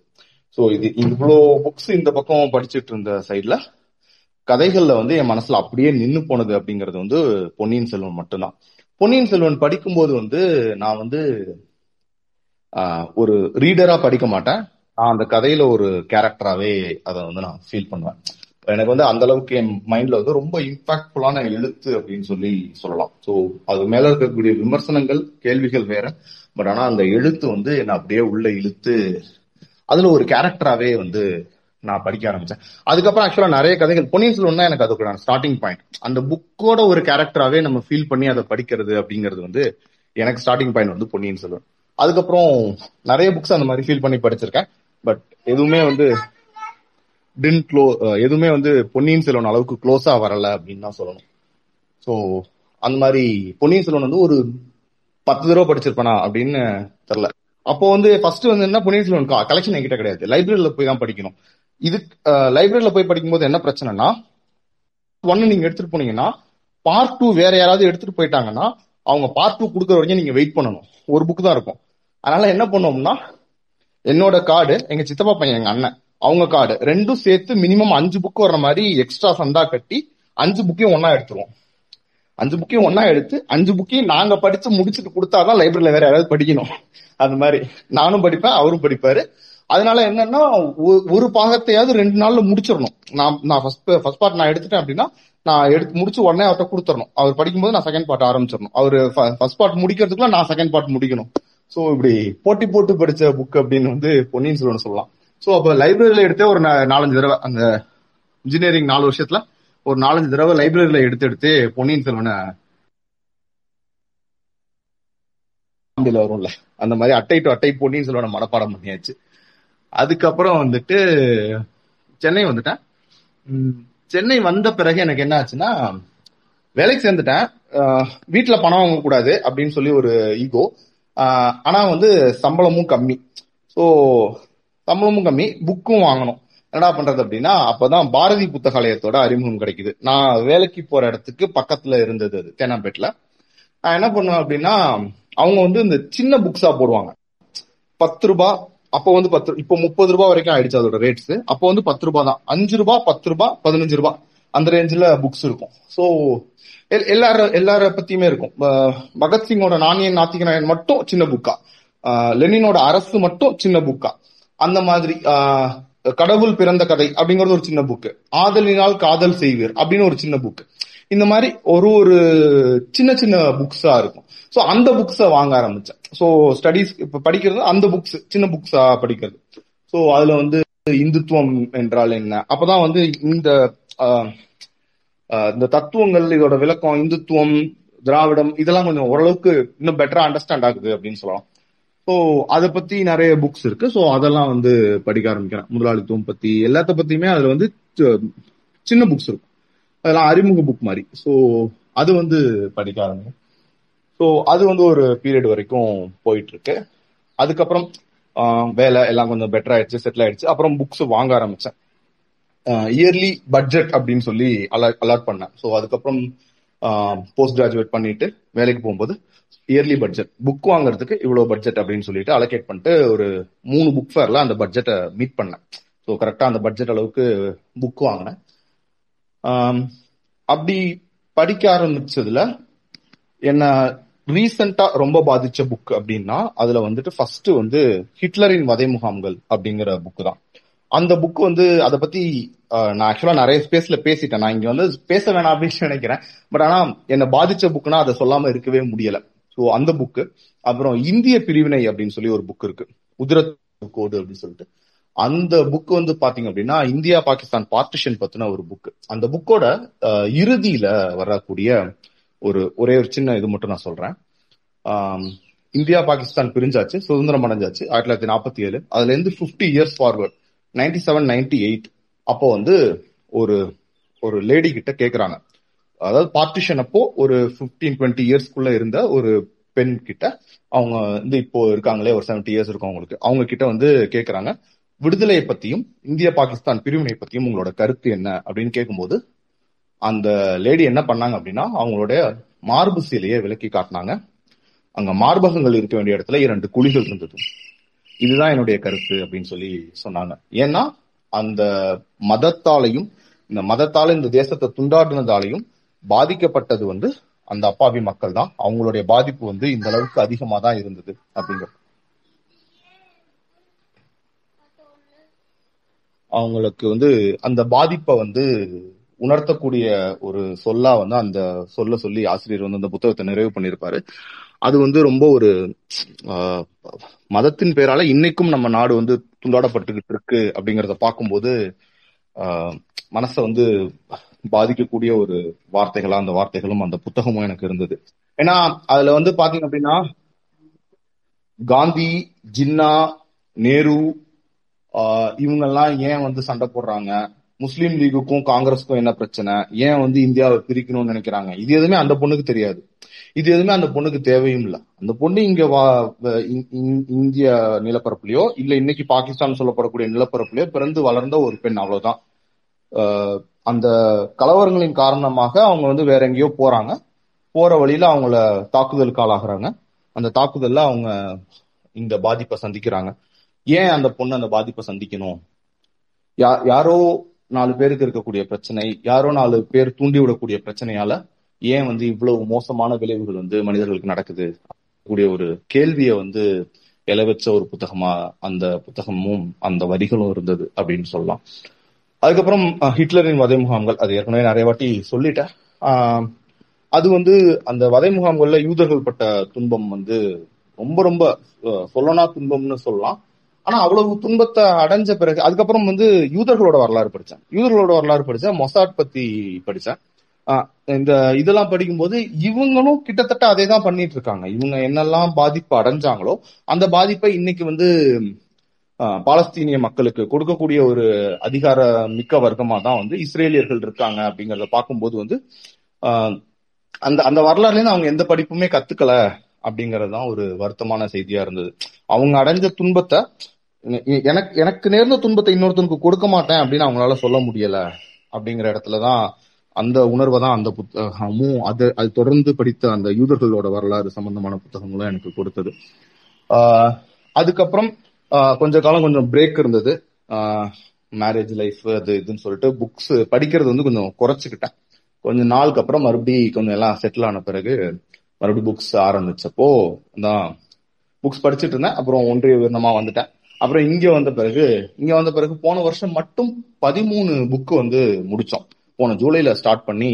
ஸோ இது இவ்வளோ புக்ஸ் இந்த பக்கம் படிச்சுட்டு இருந்த சைட்ல கதைகள்ல வந்து என் மனசுல அப்படியே நின்று போனது அப்படிங்கிறது வந்து பொன்னியின் செல்வன் மட்டும்தான். பொன்னியின் செல்வன் படிக்கும்போது வந்து நான் வந்து ஒரு ரீடரா படிக்க மாட்டேன், நான் அந்த கதையில ஒரு கேரக்டராகவே அதை வந்து நான் ஃபீல் பண்ணுவேன். எனக்கு வந்து அந்த அளவுக்கு என் மைண்ட்ல வந்து ரொம்ப இம்பாக்ட்ஃபுல்லான எழுத்து அப்படின்னு சொல்லி சொல்லலாம். ஸோ அது மேல இருக்கக்கூடிய விமர்சனங்கள், கேள்விகள் வேற, பட் ஆனா அந்த எழுத்து வந்து என்னை அப்படியே உள்ள இழுத்து அதுல ஒரு கேரக்டராகவே வந்து நான் படிக்க ஆரம்பிச்சேன். அதுக்கப்புறம் ஆக்சுவலா நிறைய கதைகள் பொன்னியின் செல்வன் தான் எனக்கு அதுக்கு நான் ஸ்டார்டிங் பாயிண்ட். அந்த புக்கோட ஒரு கேரக்டராகவே நம்ம ஃபீல் பண்ணி அதை படிக்கிறது அப்படிங்கிறது வந்து எனக்கு ஸ்டார்டிங் பாயிண்ட் வந்து பொன்னியின் செல்வன். அதுக்கப்புறம் நிறைய புக்ஸ் அந்த மாதிரி ஃபீல் பண்ணி படிச்சிருக்கேன், பட் எதுவுமே வந்து டின் க்ளோ எதுவுமே வந்து பொன்னியின் செல்வன் அளவுக்கு க்ளோஸா வரல அப்படின்னு தான் சொல்லணும். ஸோ அந்த மாதிரி பொன்னியின் செல்வன் வந்து ஒரு பத்து தடவை படிச்சிருப்பேனா அப்படின்னு தெரியல. அப்போ வந்து ஃபர்ஸ்ட் வந்து என்ன, பொன்னியின் செல்வன் கலெக்ஷன் என்கிட்ட கிடையாது, லைப்ரரியில போய் தான் படிக்கணும். இதுக்கு லைப்ரரியில போய் படிக்கும்போது என்ன பிரச்சனைனா, ஒன்னு நீங்க எடுத்துட்டு போனீங்கன்னா பார்ட் டூ வேற யாராவது எடுத்துட்டு போயிட்டாங்கன்னா அவங்க பார்ட் டூ கொடுக்குற வரைக்கும் நீங்க வெயிட் பண்ணணும், ஒரு புக் தான் இருக்கும். அதனால என்ன பண்ணோம்னா, என்னோட கார்டு, எங்க சித்தப்பா பையன், எங்க அண்ணன், அவங்க கார்டு ரெண்டும் சேர்த்து மினிமம் அஞ்சு புக் வர்ற மாதிரி எக்ஸ்ட்ரா சந்தா கட்டி அஞ்சு புக்கையும் ஒன்னா எடுத்துருவோம். அஞ்சு புக்கையும் ஒன்னா எடுத்து அஞ்சு புக்கையும் நாங்க படிச்சு முடிச்சுட்டு கொடுத்தாதான் லைப்ரரியில வேற யாராவது படிக்கணும். அந்த மாதிரி நானும் படிப்பேன், அவரும் படிப்பாரு. அதனால என்னன்னா ஒரு பாகத்தையாவது ரெண்டு நாள்ல முடிச்சிடணும். நான் நான் ஃபர்ஸ்ட் ஃபர்ஸ்ட் பார்ட் நான் எடுத்துட்டேன் அப்படின்னா நான் எடுத்து முடிச்சு உடனே அவர்கிட்ட கொடுத்துடணும். அவர் படிக்கும்போது நான் செகண்ட் பார்ட் ஆரம்பிச்சிடணும். அவரு ஃபர்ஸ்ட் பார்ட் முடிக்கிறதுக்குள்ள நான் செகண்ட் பார்ட் முடிக்கணும். ஸோ இப்படி போட்டி போட்டு படிச்ச புக் அப்படின்னு வந்து பொன்னியின் செல்வன் சொல்லலாம். ஸோ அப்போ லைப்ரரியில எடுத்தே ஒரு நாலஞ்சு தடவை அந்த இன்ஜினியரிங் நாலு வருஷத்துல ஒரு நாலஞ்சு தடவை லைப்ரரியில எடுத்து எடுத்து பொன்னியின் செல்வனை வரும்ல அந்த மாதிரி அட்டை டு அட்டை பொன்னியின் செல்வனை மனப்பாடம் பண்ணியாச்சு. அதுக்கப்புறம் வந்துட்டு சென்னை வந்துட்டேன். சென்னை வந்த பிறகு எனக்கு என்ன ஆச்சுன்னா, வேலைக்கு சேர்ந்துட்டேன். வீட்டுல பணம் வாங்க கூடாது அப்படின்னு சொல்லி ஒரு ஈகோ. ஆனா வந்து சம்பளமும் கம்மி. ஸோ சம்பளமும் கம்மி, புக்கும் வாங்கணும். என்னடா பண்றது அப்படின்னா, அப்பதான் பாரதி புத்தகாலயத்தோட அறிமுகம் கிடைக்குது. நான் வேலைக்கு போற இடத்துக்கு பக்கத்துல இருந்தது அது தேனாம்பேட்டில். நான் என்ன பண்ணுவேன் அப்படின்னா, அவங்க வந்து இந்த சின்ன புக்ஸா போடுவாங்க. பத்து ரூபா அப்போ வந்து பத்து இப்போ முப்பது ரூபாய் வரைக்கும் ஆயிடுச்சு அதோட ரேட்ஸ். அப்போ வந்து பத்து ரூபா தான், அஞ்சு ரூபா, பத்து ரூபா, பதினஞ்சு ரூபா அந்த ரேஞ்சில் புக்ஸ் இருக்கும். ஸோ எல்லாரும் எல்லார பத்தியுமே இருக்கும். பகத்சிங்கோட நாணயன் நாத்திகநாயன் மட்டும் சின்ன புக்கா, லெனினோட அரசு மட்டும் சின்ன புக்கா, அந்த மாதிரி கடவுள் பிறந்த கதை அப்படிங்கிறது ஒரு சின்ன புக்கு, ஆதலினால் காதல் செய்வீர் அப்படின்னு ஒரு சின்ன புக்கு, இந்த மாதிரி ஒரு ஒரு சின்ன சின்ன புக்ஸா இருக்கும். ஸோ அந்த புக்ஸை வாங்க ஆரம்பிச்சேன். ஸோ ஸ்டடிஸ் இப்போ படிக்கிறது அந்த புக்ஸ், சின்ன புக்ஸா படிக்கிறது. ஸோ அதுல வந்து இந்துத்துவம் என்றால் என்ன, அப்பதான் வந்து இந்த இந்த தத்துவங்கள் இதோட விளக்கம், இந்துத்துவம், திராவிடம் இதெல்லாம் கொஞ்சம் ஓரளவுக்கு இன்னும் பெட்டரா அண்டர்ஸ்டாண்ட் ஆகுது அப்படின்னு சொல்லலாம். ஸோ அதை பத்தி நிறைய புக்ஸ் இருக்கு. ஸோ அதெல்லாம் வந்து படிக்க ஆரம்பிக்கிறேன். முதலாளித்துவம் பத்தி எல்லாத்த பத்தியுமே அதுல வந்து சின்ன புக்ஸ் இருக்கும். அதெல்லாம் அறிமுக புக் மாதிரி. ஸோ அது வந்து படிக்க ஆரம்பிக்கிறேன். ஸோ அது வந்து ஒரு பீரியட் வரைக்கும் போயிட்டு இருக்கு. அதுக்கப்புறம் வேலை எல்லாம் கொஞ்சம் பெட்டர் ஆயிடுச்சு, செட்டில் ஆயிடுச்சு. அப்புறம் புக்ஸ் வாங்க ஆரம்பிச்சேன். இயர்லி பட்ஜெட் அப்படின்னு சொல்லி அலாட் அலாட் பண்ணேன். ஸோ அதுக்கப்புறம் போஸ்ட் கிராஜுவேட் பண்ணிட்டு வேலைக்கு போகும்போது இயர்லி பட்ஜெட், புக் வாங்குறதுக்கு இவ்வளோ பட்ஜெட் அப்படின்னு சொல்லிட்டு அலோகேட் பண்ணிட்டு ஒரு மூணு புக் ஃபேர்ல அந்த பட்ஜெட்டை மீட் பண்ணேன். ஸோ கரெக்டாக அந்த பட்ஜெட் அளவுக்கு புக் வாங்கினேன். அப்படி படிக்க ஆரம்பிச்சதுல என்ன ரீசெண்டா ரொம்ப பாதிச்ச புக் அப்படின்னா, அதுல வந்துட்டு ஃபர்ஸ்ட் வந்து ஹிட்லரின் வதை முகாம்கள் அப்படிங்கிற புக்கு தான். அந்த புக் வந்து அதை பத்தி நான் ஆக்சுவலா நிறைய ஸ்பேஸ்ல பேசிட்டேன். நான் இங்க வந்து பேச வேணாம் அப்படின்னு நினைக்கிறேன். பட் ஆனா என்ன பாதிச்ச புக்குன்னா அதை சொல்லாம இருக்கவே முடியல. ஸோ அந்த புக்கு. அப்புறம் இந்திய பிரிவினை அப்படின்னு சொல்லி ஒரு புக் இருக்கு, உதிர கோடு அப்படின்னு சொல்லிட்டு. அந்த புக் வந்து பாத்தீங்க அப்படின்னா இந்தியா பாகிஸ்தான் பார்ட்டிஷன் பத்தின ஒரு புக். அந்த புக்கோட இறுதியில வரக்கூடிய ஒரு ஒரே ஒரு சின்ன இது மட்டும் நான் சொல்றேன். இந்தியா பாகிஸ்தான் பிரிஞ்சாச்சு, சுதந்திரம் அடைஞ்சாச்சு ஆயிரத்தி தொள்ளாயிரத்தி நாற்பத்தி ஏழு அதுல இருந்து fifty years forward ninety seven ninety eight அப்போ வந்து ஒரு ஒரு லேடி கிட்ட கேட்கறாங்க. அதாவது பார்ட்டிஷன் அப்போ ஒரு பிப்டீன் டுவெண்ட்டி இயர்ஸ்க்குள்ள இருந்த ஒரு பெண் கிட்ட, அவங்க வந்து இப்போ இருக்காங்களே ஒரு செவன்டி இயர்ஸ் இருக்கும் அவங்களுக்கு, அவங்க கிட்ட வந்து கேட்கறாங்க விடுதலையை பத்தியும் இந்தியா பாகிஸ்தான் பிரிவினை பத்தியும் உங்களோட கருத்து என்ன அப்படின்னு கேட்கும்போது, அந்த லேடி என்ன பண்ணாங்க அப்படின்னா அவங்களுடைய மார்பு சீலையை விலக்கி காட்டினாங்க. அங்க மார்பகங்கள் இருக்க வேண்டிய இடத்துல இரண்டு குழிகள் இருந்தது. இதுதான் என்னுடைய கருத்து அப்படின்னு சொல்லி சொன்னாங்க. ஏன்னா அந்த மதத்தாலையும் இந்த மதத்தால இந்த தேசத்தை துண்டாடினதாலையும் பாதிக்கப்பட்டது வந்து அந்த அப்பாவி மக்கள் தான். அவங்களுடைய பாதிப்பு வந்து இந்த அளவுக்கு அதிகமா தான் இருந்தது அப்படிங்கிறது. அவங்களுக்கு வந்து அந்த பாதிப்பை வந்து உணர்த்தக்கூடிய ஒரு சொல்லா வந்து அந்த சொல்ல சொல்லி ஆசிரியர் வந்து அந்த புத்தகத்தை நிறைவு பண்ணியிருப்பாரு. அது வந்து ரொம்ப ஒரு மதத்தின் பேரால இன்னைக்கும் நம்ம நாடு வந்து துண்டாடப்பட்டுக்கிட்டு இருக்கு அப்படிங்கறத பார்க்கும்போது ஆஹ் மனசை வந்து பாதிக்கக்கூடிய ஒரு வார்த்தைகளா அந்த வார்த்தைகளும் அந்த புத்தகமும் எனக்கு இருந்தது. ஏன்னா அதுல வந்து பாத்தீங்க அப்படின்னா காந்தி, ஜின்னா, நேரு ஆஹ் இவங்க எல்லாம் ஏன் வந்து சண்டை போடுறாங்க, முஸ்லீம் லீகுக்கும் காங்கிரஸுக்கும் என்ன பிரச்சனை, ஏன் வந்து இந்தியாவை பிரிக்கணும்னு நினைக்கிறாங்க, இது எதுவுமே அந்த பொண்ணுக்கு தெரியாது. இது எதுவுமே அந்த பொண்ணுக்கு தேவையும் இல்லை. அந்த பொண்ணு இங்க வா இந்திய நிலப்பரப்புலையோ இல்ல இன்னைக்கு பாகிஸ்தான் சொல்லப்படக்கூடிய நிலப்பரப்புலையோ பிறந்து வளர்ந்த ஒரு பெண், அவ்வளவுதான். அந்த கலவரங்களின் காரணமாக அவங்க வந்து வேற எங்கேயோ போறாங்க. போற வழியில அவங்கள தாக்குதலுக்கு ஆளாகிறாங்க. அந்த தாக்குதல்ல அவங்க இந்த பாதிப்பை சந்திக்கிறாங்க. ஏன் அந்த பொண்ணு அந்த பாதிப்பை சந்திக்கணும்? யாரோ நாலு பேருக்கு இருக்கக்கூடிய பிரச்சனை, யாரோ நாலு பேர் தூண்டி விடக்கூடிய பிரச்சனையால ஏன் வந்து இவ்வளவு மோசமான விளைவுகள் வந்து மனிதர்களுக்கு நடக்குது கூடிய ஒரு கேள்வியை வந்து இலவச்ச ஒரு புத்தகமா அந்த புத்தகமும் அந்த வரிகளும் இருந்தது அப்படின்னு சொல்லலாம். அதுக்கப்புறம் ஹிட்லரின் வதை முகாம்கள், அது ஏற்கனவே நிறைய வாட்டி சொல்லிட்டேன். ஆஹ் அது வந்து அந்த வதை முகாம்கள்ல யூதர்கள் பட்ட துன்பம் வந்து ரொம்ப ரொம்ப சொல்லனா துன்பம்னு சொல்லலாம். ஆனா அவ்வளவு துன்பத்தை அடைஞ்ச பிறகு அதுக்கப்புறம் வந்து யூதர்களோட வரலாறு படித்தேன் யூதர்களோட வரலாறு படித்தேன் மொசாட் பத்தி படித்தேன். இந்த இதெல்லாம் படிக்கும்போது இவங்களும் கிட்டத்தட்ட அதே தான் பண்ணிட்டு இருக்காங்க. இவங்க என்னெல்லாம் பாதிப்பு அடைஞ்சாங்களோ அந்த பாதிப்பை இன்னைக்கு வந்து பாலஸ்தீனிய மக்களுக்கு கொடுக்கக்கூடிய ஒரு அதிகார மிக்க வர்க்கமா தான் வந்து இஸ்ரேலியர்கள் இருக்காங்க அப்படிங்கறத பார்க்கும்போது வந்து ஆஹ் அந்த அந்த வரலாறுலேருந்து அவங்க எந்த படிப்புமே கத்துக்கல அப்படிங்கறதுதான் ஒரு வருத்தமான செய்தியா இருந்தது. அவங்க அடைஞ்ச துன்பத்தை எனக்கு எனக்கு நேர்ந்த துன்பத்தை இன்னொருத்தனுக்கு கொடுக்க மாட்டேன் அப்படின்னு அவங்களால சொல்ல முடியல அப்படிங்கிற இடத்துலதான் அந்த உணர்வை தான் அந்த புத்தகமும் அது அது தொடர்ந்து படித்த அந்த யூதர்களோட வரலாறு சம்பந்தமான புத்தகங்களும் எனக்கு கொடுத்தது. ஆஹ் அதுக்கப்புறம் கொஞ்ச காலம் கொஞ்சம் பிரேக் இருந்தது. ஆஹ் மேரேஜ் லைஃப் அது இதுன்னு சொல்லிட்டு புக்ஸ் படிக்கிறது வந்து கொஞ்சம் குறைச்சிக்கிட்டேன். கொஞ்சம் நாளுக்கு அப்புறம் மறுபடியும் கொஞ்சம் எல்லாம் செட்டில் ஆன பிறகு மறுபடியும் புக்ஸ் ஆரம்பிச்சப்போ தான் புக்ஸ் படிச்சுட்டு இருந்தேன். அப்புறம் ஒன்றிய விவரணமா வந்துட்டேன். அப்புறம் இங்க வந்த பிறகு இங்க வந்த பிறகு போன வருஷம் மட்டும் பதிமூணு புக்கு வந்து முடிச்சோம். போன ஜூலைல ஸ்டார்ட் பண்ணி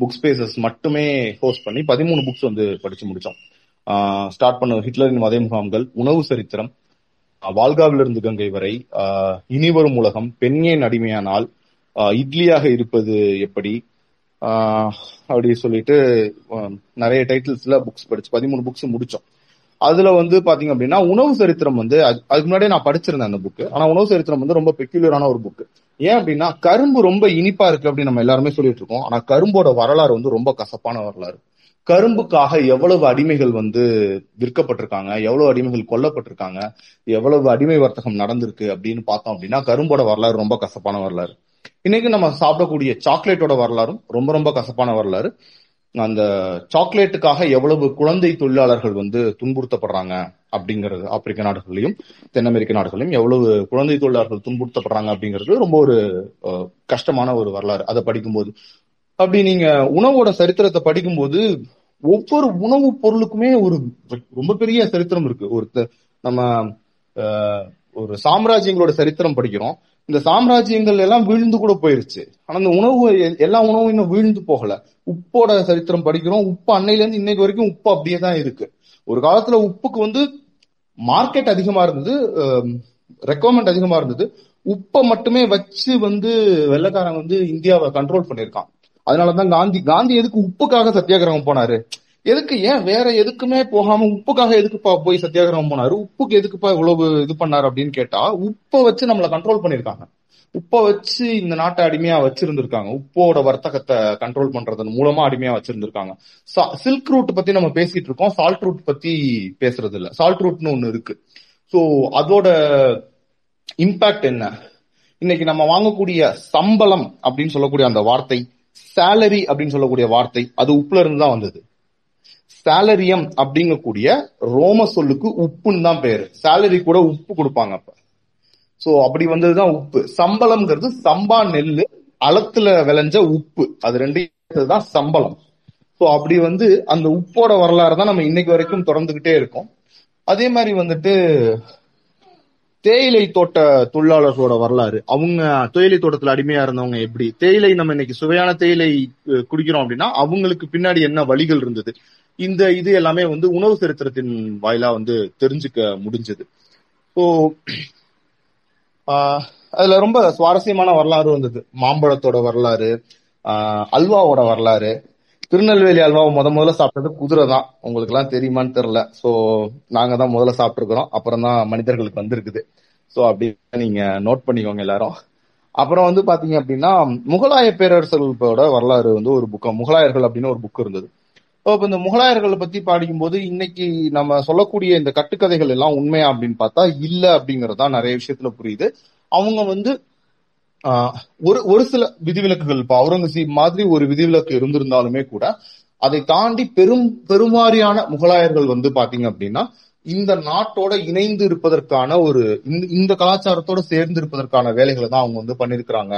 புக் ஸ்பேசஸ் மட்டுமே ஹோஸ்ட் பண்ணி பதிமூணு புக்ஸ் வந்து படிச்சு முடிச்சோம். ஆஹ் ஸ்டார்ட் பண்ண ஹிட்லரின் வதை முகாம்கள், உணவு சரித்திரம், வால்காவிலிருந்து கங்கை வரை, ஆஹ் இனிவரும் உலகம், பெண்ணே அடிமையானால், இட்லியாக இருப்பது எப்படி அப்படின்னு சொல்லிட்டு நிறைய டைட்டில்ஸ்ல புக்ஸ் படிச்சு பதிமூணு புக்ஸ் முடிச்சோம். அதுல வந்து பாத்தீங்க அப்படின்னா உணவு சரித்திரம் வந்து அதுக்கு முன்னாடியே நான் படிச்சிருந்தேன் அந்த புக்கு. ஆனா உணவு சரித்திரம் வந்து ரொம்ப பெக்யூலியரான ஒரு புக்கு. ஏன் அப்படின்னா கரும்பு ரொம்ப இனிப்பா இருக்கு அப்படின்னு நம்ம எல்லாருமே சொல்லிட்டு இருக்கோம். ஆனா கரும்போட வரலாறு வந்து ரொம்ப கசப்பான வரலாறு. கரும்புக்காக எவ்வளவு அடிமைகள் வந்து விற்கப்பட்டிருக்காங்க, எவ்வளவு அடிமைகள் கொல்லப்பட்டிருக்காங்க, எவ்வளவு அடிமை வர்த்தகம் நடந்திருக்கு அப்படின்னு பார்த்தோம் அப்படின்னா கரும்போட வரலாறு ரொம்ப கசப்பான வரலாறு. இன்னைக்கு நம்ம சாப்பிடக்கூடிய சாக்லேட்டோட வரலாறும் ரொம்ப ரொம்ப கசப்பான வரலாறு. அந்த சாக்லேட்டுக்காக எவ்வளவு குழந்தை தொழிலாளர்கள் வந்து துன்புறுத்தப்படுறாங்க அப்படிங்கிறது, ஆப்பிரிக்க நாடுகளிலும் தென் அமெரிக்க நாடுகளிலும் எவ்வளவு குழந்தை தொழிலாளர்கள் துன்புறுத்தப்படுறாங்க அப்படிங்கிறது ரொம்ப ஒரு கஷ்டமான ஒரு வரலாறு. அதை படிக்கும்போது அப்படி நீங்க உணவோட சரித்திரத்தை படிக்கும்போது ஒவ்வொரு உணவு பொருளுக்குமே ஒரு ரொம்ப பெரிய சரித்திரம் இருக்கு. ஒரு நம்ம ஒரு சாம்ராஜ்யங்களோட சரித்திரம் படிக்கிறோம். இந்த சாம்ராஜ்யங்கள் எல்லாம் வீழ்ந்து கூட போயிருச்சு, ஆனா இந்த உணவு எல்லா உணவும் இன்னும் வீழ்ந்து போகல. உப்போட சரித்திரம் படிக்கிறோம். உப்பு அன்னையில இருந்து இன்னைக்கு வரைக்கும் உப்பு அப்படியே தான் இருக்கு. ஒரு காலத்துல உப்புக்கு வந்து மார்க்கெட் அதிகமா இருந்தது, ரெக்குவயர்மெண்ட் அதிகமா இருந்தது. உப்பை மட்டுமே வச்சு வந்து வெள்ளைக்காரன் வந்து இந்தியாவை கண்ட்ரோல் பண்ணியிருக்கான். அதனாலதான் காந்தி காந்தி எதுக்கு உப்புக்காக சத்தியாகிரகம் போனாரு, எதுக்கு ஏன் வேற எதுக்குமே போகாம உப்புக்காக எதுக்கு போய் சத்தியாகிரகம் போனாரு, உப்புக்கு எதுக்குப்பா இவ்வளவு இது பண்ணாரு அப்படின்னு கேட்டா உப்பை வச்சு நம்மளை கண்ட்ரோல் பண்ணிருக்காங்க. உப்பை வச்சு இந்த நாட்டை அடிமையா வச்சிருந்திருக்காங்க. உப்போட வர்த்தகத்தை கண்ட்ரோல் பண்றதன் மூலமா அடிமையா வச்சிருந்திருக்காங்க. சில்க் ரூட் பத்தி நம்ம பேசிட்டு இருக்கோம், சால்ட் ரூட் பத்தி பேசுறது இல்ல. சால்ட் ரூட்னு ஒண்ணு இருக்கு. சோ அதோட இம்பாக்ட் என்ன? இன்னைக்கு நம்ம வாங்கக்கூடிய சம்பளம் அப்படின்னு சொல்லக்கூடிய அந்த வார்த்தை, சேலரி அப்படின்னு சொல்லக்கூடிய வார்த்தை, அது உப்புல இருந்து தான் வந்தது. சாலரியம் அப்படிங்கக்கூடிய ரோம சொல்லுக்கு உப்புன்னு தான் பேரு. சேலரி கூட உப்பு கொடுப்பாங்க அப்ப. சோ அப்படி வந்ததுதான் உப்பு. சம்பளம்ங்கிறது சம்பா நெல்லு அளத்துல விளைஞ்ச உப்பு, அது ரெண்டு தான் சம்பளம். சோ அப்படி வந்து அந்த உப்போட வரலாறு தான் நம்ம இன்னைக்கு வரைக்கும் தொடர்ந்துகிட்டே இருக்கோம். அதே மாதிரி வந்துட்டு தேயிலை தோட்ட தொழிலாளர்களோட வரலாறு, அவங்க தேயிலை தோட்டத்துல அடிமையா இருந்தவங்க எப்படி தேயிலை நம்ம இன்னைக்கு சுவையான தேயிலை குடிக்கிறோம் அப்படின்னா அவங்களுக்கு பின்னாடி என்ன வழிகள் இருந்தது, இந்த இது எல்லாமே வந்து உணவு சரித்திரத்தின் வாயிலா வந்து தெரிஞ்சுக்க முடிஞ்சது. ஸோ ஆஹ் அதுல ரொம்ப சுவாரஸ்யமான வரலாறு வந்தது. மாம்பழத்தோட வரலாறு, ஆஹ் அல்வாவோட வரலாறு. திருநெல்வேலி அல்வாவை முத முதல்ல சாப்பிட்டது குதிரை தான். உங்களுக்கு எல்லாம் தெரியுமான்னு தெரியல. ஸோ நாங்க தான் முதல்ல சாப்பிட்டுருக்கிறோம், அப்புறம் தான் மனிதர்களுக்கு வந்திருக்குது. ஸோ அப்படின்னு நீங்க நோட் பண்ணிக்கோங்க எல்லாரும். அப்புறம் வந்து பாத்தீங்க அப்படின்னா முகலாய பேரரசர்களோட வரலாறு வந்து ஒரு புக்கம், முகலாயர்கள் அப்படின்னு ஒரு புக் இருந்தது. இப்போ இந்த முகலாயர்களை பத்தி படிக்கும்போது இன்னைக்கு நம்ம சொல்லக்கூடிய இந்த கட்டுக்கதைகள் எல்லாம் உண்மையா அப்படின்னு பார்த்தா இல்ல அப்படிங்கறதா நிறைய விஷயத்துல புரியுது. அவங்க வந்து ஆஹ் ஒரு ஒரு சில விதிவிலக்குகள், இப்போ அவுரங்கசீப் மாதிரி ஒரு விதிவிலக்கு இருந்திருந்தாலுமே கூட அதை தாண்டி பெரும் பெருமாறியான முகலாயர்கள் வந்து பாத்தீங்க அப்படின்னா இந்த நாட்டோட இணைந்து இருப்பதற்கான ஒரு இந்த கலாச்சாரத்தோட சேர்ந்து இருப்பதற்கான வேலைகளை தான் அவங்க வந்து பண்ணிருக்கிறாங்க.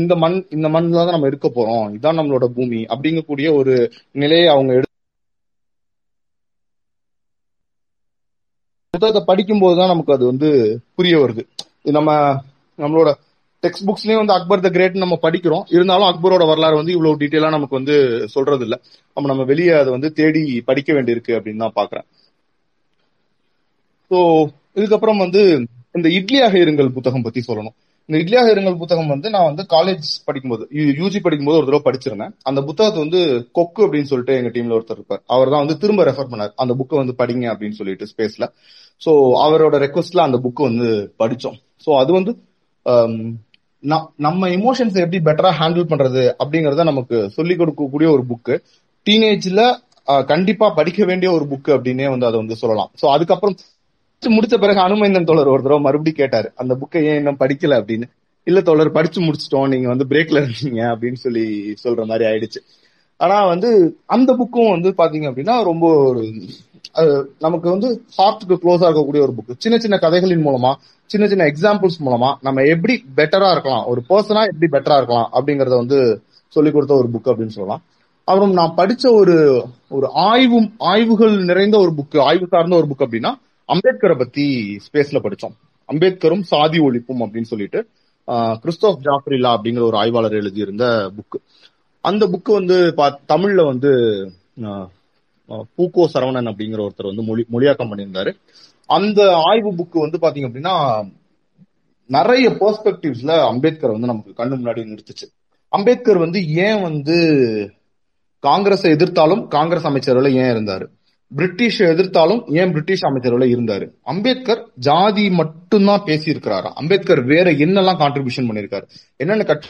இந்த மண் இந்த மண்ணில தான் நம்ம இருக்க போறோம், இதான் நம்மளோட பூமி அப்படிங்கக்கூடிய ஒரு நிலையை அவங்க எடுத்து புத்தகத்தை படிக்கும் போதுதான் நமக்கு அது வந்து புரிய வருது. நம்ம நம்மளோட டெக்ஸ்ட் புக்ஸ்லயும் வந்து அக்பர் த கிரேட் நம்ம படிக்கிறோம், இருந்தாலும் அக்பரோட வரலாறு வந்து இவ்வளவு டீட்டெயிலா நமக்கு வந்து சொல்றது இல்லை. அப்ப நம்ம வெளியே அதை வந்து தேடி படிக்க வேண்டியிருக்கு அப்படின்னு தான் பாக்குறேன். ஸோ இதுக்கப்புறம் வந்து இந்த இட்லி ஆகியருங்கள் புத்தகம் பத்தி சொல்லணும். இந்த இட்லி ஆகியருங்கள் புத்தகம் வந்து நான் வந்து காலேஜ் படிக்கும்போது, யூஜி படிக்கும்போது ஒரு தடவை படிச்சிருந்தேன். அந்த புத்தகத்தை வந்து கொக்கு அப்படின்னு சொல்லிட்டு எங்க டீம்ல ஒருத்தர் இருப்பார், அவர் தான் வந்து திரும்ப ரெஃபர் பண்ணார் அந்த புக்கை வந்து படிங்க அப்படின்னு சொல்லிட்டு ஸ்பேஸ்ல. ஸோ அவரோட ரெக்வஸ்ட்ல அந்த புக்கு வந்து படித்தோம். ஸோ அது வந்து நம்ம எமோஷன்ஸை எப்படி பெட்டரா ஹேண்டில் பண்றது அப்படிங்கறத நமக்கு சொல்லிக் கொடுக்கக்கூடிய ஒரு புக்கு. டீனேஜ்ல கண்டிப்பா படிக்க வேண்டிய ஒரு புக்கு அப்படின்னே வந்து அதை வந்து சொல்லலாம். ஸோ அதுக்கப்புறம் முடிச்ச பிறகு அனுமைந்தன் தோழர் ஒரு தடவை மறுபடியும் கேட்டாரு அந்த புக்கை ஏன் இன்னும் படிக்கல அப்படின்னு. இல்ல தோழர், படிச்சு முடிச்சிட்டோம், நீங்க வந்து பிரேக்ல இருக்கீங்க அப்படின்னு சொல்லி சொல்ற மாதிரி ஆயிடுச்சு. ஆனா வந்து அந்த புக்கும் வந்து பாத்தீங்க அப்படின்னா ரொம்ப ஒரு நமக்கு வந்து ஹார்ட்டுக்கு க்ளோஸா இருக்கக்கூடிய ஒரு புக்கு. சின்ன சின்ன கதைகளின் மூலமா, சின்ன சின்ன எக்ஸாம்பிள்ஸ் மூலமா நம்ம எப்படி பெட்டரா இருக்கலாம், ஒரு பர்சனா எப்படி பெட்டரா இருக்கலாம் அப்படிங்கறத வந்து சொல்லிக் கொடுத்த ஒரு புக் அப்படின்னு சொல்லலாம். அப்புறம் நான் படிச்ச ஒரு ஒரு ஆய்வும் ஆய்வுகள் நிறைந்த ஒரு புக்கு, ஆய்வு சார்ந்த ஒரு புக் அப்படின்னா அம்பேத்கரை பத்தி ஸ்பேஸ்ல படிச்சோம். அம்பேத்கரும் சாதி ஒழிப்பும் அப்படின்னு சொல்லிட்டு கிறிஸ்டோப் ஜாஃப்ரிலா அப்படிங்கிற ஒரு ஆய்வாளர் எழுதியிருந்த புக்கு. அந்த புக்கு வந்து தமிழ்ல வந்து பூகோ சரவணன் அப்படிங்கிற ஒருத்தர் வந்து மொழி மொழியாக்கம் பண்ணியிருந்தாரு. அந்த ஆய்வு புக்கு வந்து பாத்தீங்க அப்படின்னா நிறைய பெர்ஸ்பெக்டிவ்ஸ்ல அம்பேத்கர் வந்து நமக்கு கண்ணு முன்னாடி நிறுத்துச்சு. அம்பேத்கர் வந்து ஏன் வந்து காங்கிரஸை எதிர்த்தாலும் காங்கிரஸ் அமைச்சர்களை ஏன் இருந்தாரு, பிரிட்டிஷ் எதிர்த்தாலும் ஏன் பிரிட்டிஷ் அமைச்சர்களை இருந்தாரு, அம்பேத்கர் ஜாதி மட்டும்தான் பேசி இருக்கிறாரா, அம்பேத்கர் வேற என்னெல்லாம் கான்ட்ரிபியூஷன் பண்ணிருக்காரு, என்னென்ன கட்.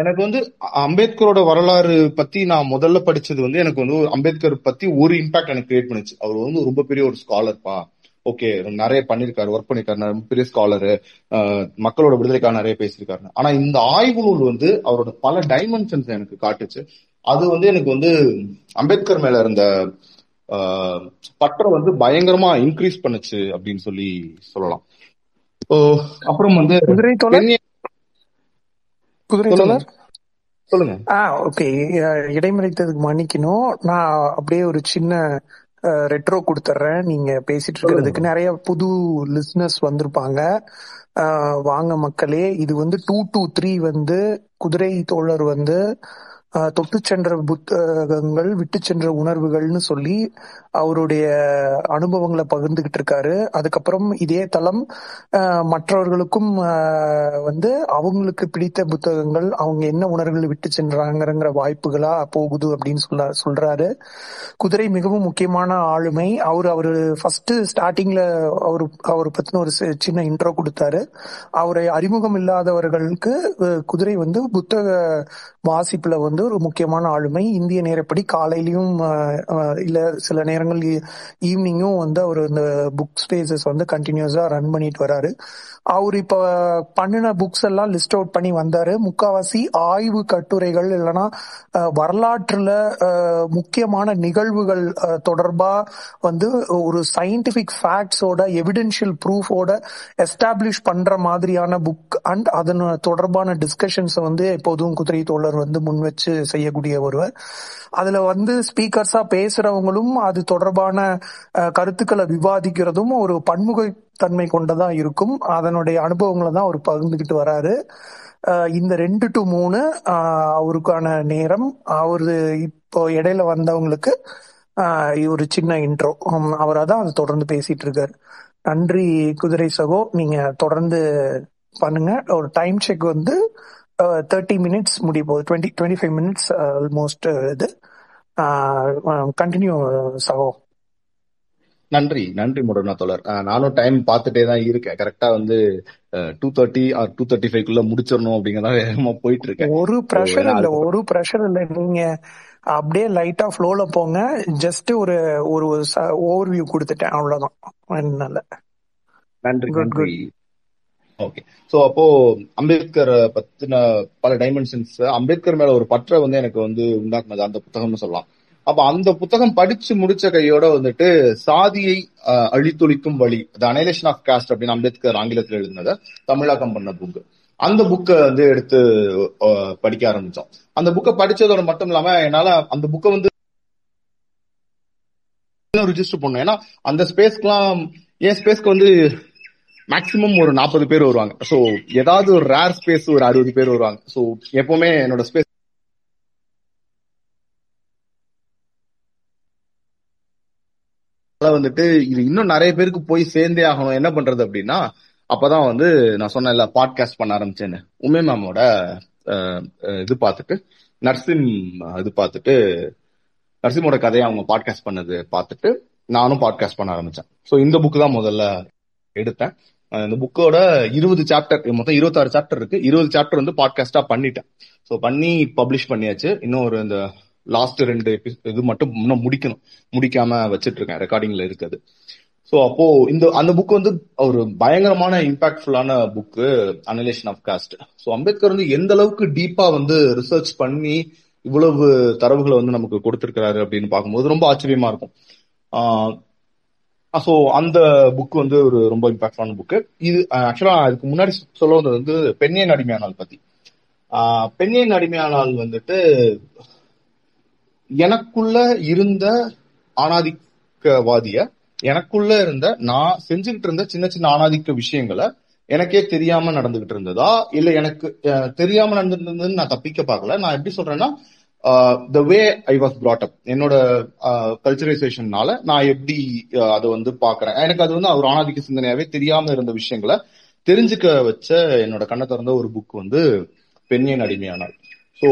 எனக்கு வந்து அம்பேத்கரோட வரலாறு பத்தி நான் முதல்ல படிச்சது வந்து எனக்கு வந்து அம்பேத்கர் பத்தி ஒரு இம்பாக்ட் எனக்கு கிரியேட் பண்ணுச்சு. அவர் வந்து ரொம்ப பெரிய ஒரு ஸ்காலர்ப்பா, ஓகே, நிறைய பண்ணிருக்காரு, ஒர்க் பண்ணிருக்காரு, பெரிய ஸ்காலரு, மக்களோட விடுதலைக்காக நிறைய பேசியிருக்காரு. ஆனா இந்த ஆய்வு நூல் வந்து அவரோட பல டைமென்ஷன்ஸ் எனக்கு காட்டுச்சு. அது வந்து எனக்கு வந்து அம்பேத்கர் மேல இருந்த பற்ற வந்து பயங்கரமா இன்க்ரீஸ் பண்ணுச்சு அப்படின்னு சொல்லி சொல்லலாம். அப்புறம் வந்து சொல்லுங்க. ஆஹ் ஓகே, இடைமறைத்ததுக்கு மன்னிக்கணும். நான் அப்படியே ஒரு சின்ன ரெட்ரோ கொடுத்துறேன். நீங்க பேசிட்டு இருக்கிறதுக்கு நிறைய புது லிஸ்னர்ஸ் வந்திருப்பாங்க. வாங்க மக்களே, இது வந்து டூ டூ த்ரீ வந்து குதிரை தோழர் வந்து தொட்டு சென்ற புத்தகங்கள் விட்டு சென்ற உணர்வுகள்னு சொல்லி அவருடைய அனுபவங்களை பகிர்ந்துகிட்டு இருக்காரு. அதுக்கப்புறம் இதே தளம் மற்றவர்களுக்கும் வந்து அவங்களுக்கு பிடித்த புத்தகங்கள், அவங்க என்ன உணர்வுகள் விட்டு சென்றாங்கிற வாய்ப்புகளா போகுது அப்படின்னு சொல்ல சொல்றாரு குதிரை. மிகவும் முக்கியமான ஆளுமை. அவர் அவரு ஃபர்ஸ்ட் ஸ்டார்டிங்ல அவரு அவரை பத்தின ஒரு சின்ன இன்ட்ரோ கொடுத்தாரு. அவரை அறிமுகம் இல்லாதவர்களுக்கு குதிரை வந்து புத்தக வாசிப்புல வந்து ஒரு முக்கியமான ஆளுமை. இந்திய நேரப்படி காலையிலயும் இல்ல சில நேரங்கள் ஈவினிங்கும் வந்து அவர் இந்த புக் ஸ்பேசஸ் வந்து கண்டினியூஸா ரன் பண்ணிட்டு வராரு. அவர் இப்ப பண்ணின புக்ஸ் எல்லாம் லிஸ்ட் அவுட் பண்ணி வந்தாரு. முக்காவாசி ஆய்வு கட்டுரைகள் இல்லைன்னா வரலாற்றுல முக்கியமான நிகழ்வுகள் தொடர்பா வந்து ஒரு சயின்டிபிக் ஃபேக்ட்ஸோட எவிடென்ஷியல் ப்ரூஃபோட எஸ்டாப்ளிஷ் பண்ற மாதிரியான புக் அண்ட் அதன் தொடர்பான டிஸ்கஷன்ஸ் வந்து எப்போதும் குதிரை தோழர் வந்து முன் வச்சு செய்யக்கூடிய ஒருவர். அதுல வந்து ஸ்பீக்கர்ஸா பேசுறவங்களும் அது தொடர்பான கருத்துக்களை விவாதிக்கிறதும் ஒரு பன்முக தன்மை கொண்டதா இருக்கும். அதனுடைய அனுபவங்களை தான் அவர் பகிர்ந்துகிட்டு வராரு. இந்த ரெண்டு டு மூணு அவருக்கான நேரம். அவரு இப்போ இடையில வந்தவங்களுக்கு ஒரு சின்ன இன்ட்ரோ, அவரா தான் அதை தொடர்ந்து பேசிட்டு இருக்காரு. நன்றி குதிரை சகோ, நீங்க தொடர்ந்து பண்ணுங்க. ஒரு டைம் செக் வந்து தேர்ட்டி மினிட்ஸ் முடிய போகுது, twenty twenty five minutes almost. இது கண்டினியூ சகோ. நன்றி நன்றி முடனா தோழர். நானும் டைம் பார்த்துட்டே தான் இருக்கேன். கரெக்டா வந்து two thirty or two thirty five குள்ள முடிச்சிடணும் அப்படிங்கிறத வேகமா போயிட்டு இருக்கேன். ஒரு ப்ரெஷர் இல்லை, ஒரு ப்ரெஷர் இல்லை. நீங்க அப்படியே லைட்டா ஃப்ளோல போங்க. ஜஸ்ட் ஒரு ஒரு ஓவர் வியூ கொடுத்துட்டேன், அவ்வளவுதான். என்னால நன்றி நன்றி. ஓகே, சோ அப்போ அம்பேத்கர் பத்தின பல டைமென்ஷன்ஸ், அம்பேத்கர் மேல ஒரு பற்ற வந்து எனக்கு வந்து உண்டாக்குனது அந்த புத்தகம்னு சொல்லலாம். அப்ப அந்த புத்தகம் படிச்சு முடிச்ச கையோட வந்துட்டு சாதியை அழித்தொழிக்கும் வழி, த அனைலேஷன் ஆஃப் காஸ்ட் அப்படின்னு அம்பேத்கர் ஆங்கிலத்தில் எழுதினத தமிழாக்கம் பண்ண புக்கு, அந்த புக்கை வந்து எடுத்து படிக்க ஆரம்பிச்சோம். அந்த புக்கை படிச்சதோட மட்டும் இல்லாம என்னால அந்த புக்கை வந்து ரிஜிஸ்டர் பண்ணோம். ஏன்னா அந்த ஸ்பேஸ்க்குலாம் என் ஸ்பேஸ்க்கு வந்து மேக்சிமம் ஒரு நாற்பது பேர் வருவாங்க. ஸோ ஏதாவது ஒரு ரேர் ஸ்பேஸ் ஒரு அறுபது பேர் வருவாங்க. ஸோ எப்பவுமே என்னோட ஸ்பேஸ் வந்துட்டு இது இன்னும் நிறைய பேருக்கு போய் சேர்ந்தே ஆகணும். என்ன பண்றது அப்படின்னா, அப்பதான் வந்து நான் சொன்ன இல்ல பாட்காஸ்ட் பண்ண ஆரம்பிச்சேன்னு, உமே மேமோட இது பார்த்துட்டு நர்சிம் இது பார்த்துட்டு நர்சிமோட கதையை அவங்க பாட்காஸ்ட் பண்ணது பார்த்துட்டு நானும் பாட்காஸ்ட் பண்ண ஆரம்பிச்சேன். ஸோ இந்த புக்கு தான் முதல்ல எடுத்தேன். இந்த புக்கோட இருபது சாப்டர், மொத்தம் இருபத்தாறு சாப்டர் இருக்கு. இருபது சாப்டர் வந்து பாட்காஸ்டா பண்ணிட்டேன். ஸோ பண்ணி பப்ளிஷ் பண்ணியாச்சு. இன்னும் ஒரு இந்த லாஸ்ட் ரெண்டு இது மட்டும் இன்னும் முடிக்கணும், முடிக்காம வச்சிட்டு இருக்கேன், ரெக்கார்டிங்ல இருக்குது. ஸோ அப்போ இந்த அந்த புக் வந்து ஒரு பயங்கரமான இம்பாக்ட்ஃபுல்லான book, analysation of caste. So Ambedkar வந்து எந்த அளவுக்கு டீப்பா வந்து ரிசர்ச் பண்ணி இவ்வளவு தரவுகளை வந்து நமக்கு கொடுத்திருக்கிறாரு அப்படின்னு பார்க்கும்போது ரொம்ப ஆச்சரியமா இருக்கும். ஸோ அந்த புக் வந்து ஒரு ரொம்ப இம்பாக்ட்ஃபுல்லான புக்கு. இது ஆக்சுவலா அதுக்கு முன்னாடி சொல்லுவது வந்து பெண்ணின் அடிமையானால் பத்தி. ஆஹ் பெண்ணின் அடிமையானால் வந்துட்டு எனக்குள்ள இருந்த ஆணாதிக்கவாதிய, எனக்குள்ள இருந்த நான் செஞ்சுக்கிட்டு இருந்த சின்ன சின்ன ஆணாதிக்க விஷயங்களை எனக்கே தெரியாம நடந்துகிட்டு இருந்ததா, இல்ல எனக்கு தெரியாம நடந்துட்டு நான் தப்பிக்க பார்க்கல. நான் எப்படி சொல்றேன்னா, த வே ஐ வாஸ் பிராட் அப், என்னோட கல்ச்சரைசேஷன்னால நான் எப்படி அதை வந்து பாக்குறேன், எனக்கு அது வந்து ஒரு ஆணாதிக்க சிந்தனையாவே தெரியாம இருந்த விஷயங்களை தெரிஞ்சுக்க வச்ச என்னோட கண்ணை திறந்த ஒரு புக் வந்து பெண்ணின் அடிமையானால். ஸோ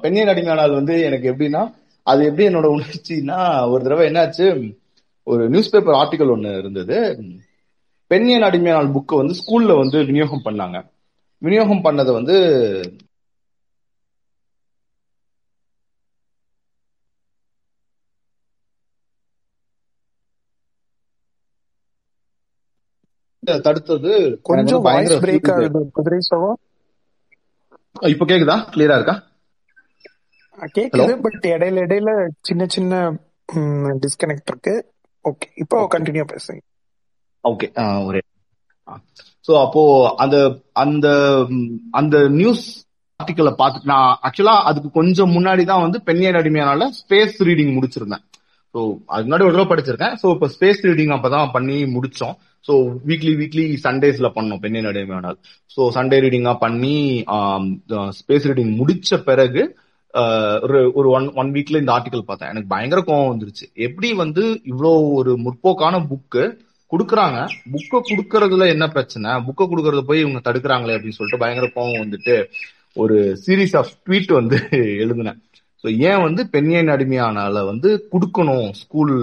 பெண்ணின் அடிமையானால் வந்து எனக்கு எப்படின்னா, அது எப்படி என்னோட உணர்ச்சின்னா, ஒரு தடவை என்னாச்சு, ஒரு நியூஸ் பேப்பர் ஆர்டிகல் ஒன்று இருந்தது. பெண்ணின் அடிமையானால் புக்கை வந்து ஸ்கூல்ல வந்து விநியோகம் பண்ணாங்க. விநியோகம் பண்ணதை வந்து தடுத்தது கொஞ்சம் இப்ப கேக்குதா, கிளியரா இருக்கா? கேக்குது, பட் இடையில இடையில சின்ன சின்ன டிஸ்கனெக்ட் இருக்கு. ஓகே, இப்போ கண்டினியூ பேசுங்க. ஓகே, ஒரே சோ அப்போ அந்த அந்த அந்த நியூஸ் ஆர்டிக்கலை பார்த்து நான் ஆக்சுவலா அதுக்கு கொஞ்சம் முன்னாடி தான் வந்து பெண்ணியர் அடிமையானால ஸ்பேஸ் ரீடிங் முடிச்சிருந்தேன். ஸோ அது முன்னாடி ஒரு தடவை படிச்சிருக்கேன். ஸோ இப்போ ஸ்பேஸ் ரீடிங் அப்பதான் பண்ணி முடிச்சோம். ஸோ வீக்லி வீக்லி சண்டேஸ்ல பண்ணோம் பெண்ணியர் அடிமையானால். ஸோ சண்டே ரீடிங்கா பண்ணி ஸ்பேஸ் ரீடிங் முடிச்ச பிறகு ஒரு ஒரு ஒன் ஒன் வீக்ல இந்த ஆர்டிகல் பார்த்தேன். எனக்கு பயங்கர கோவம் வந்துருச்சு. எப்படி வந்து இவ்வளோ ஒரு முற்போக்கான புக்கு கொடுக்குறாங்க, புக்கை கொடுக்கறதுல என்ன பிரச்சனை, புக்கை கொடுக்கறத போய் இவங்க தடுக்கிறாங்களே அப்படின்னு சொல்லிட்டு பயங்கர கோவம் வந்துட்டு ஒரு சீரீஸ் ஆஃப் ட்வீட் வந்து எழுதினேன். ஸோ ஏன் வந்து பெண்ணின் அடிமையானால வந்து கொடுக்கணும் ஸ்கூல்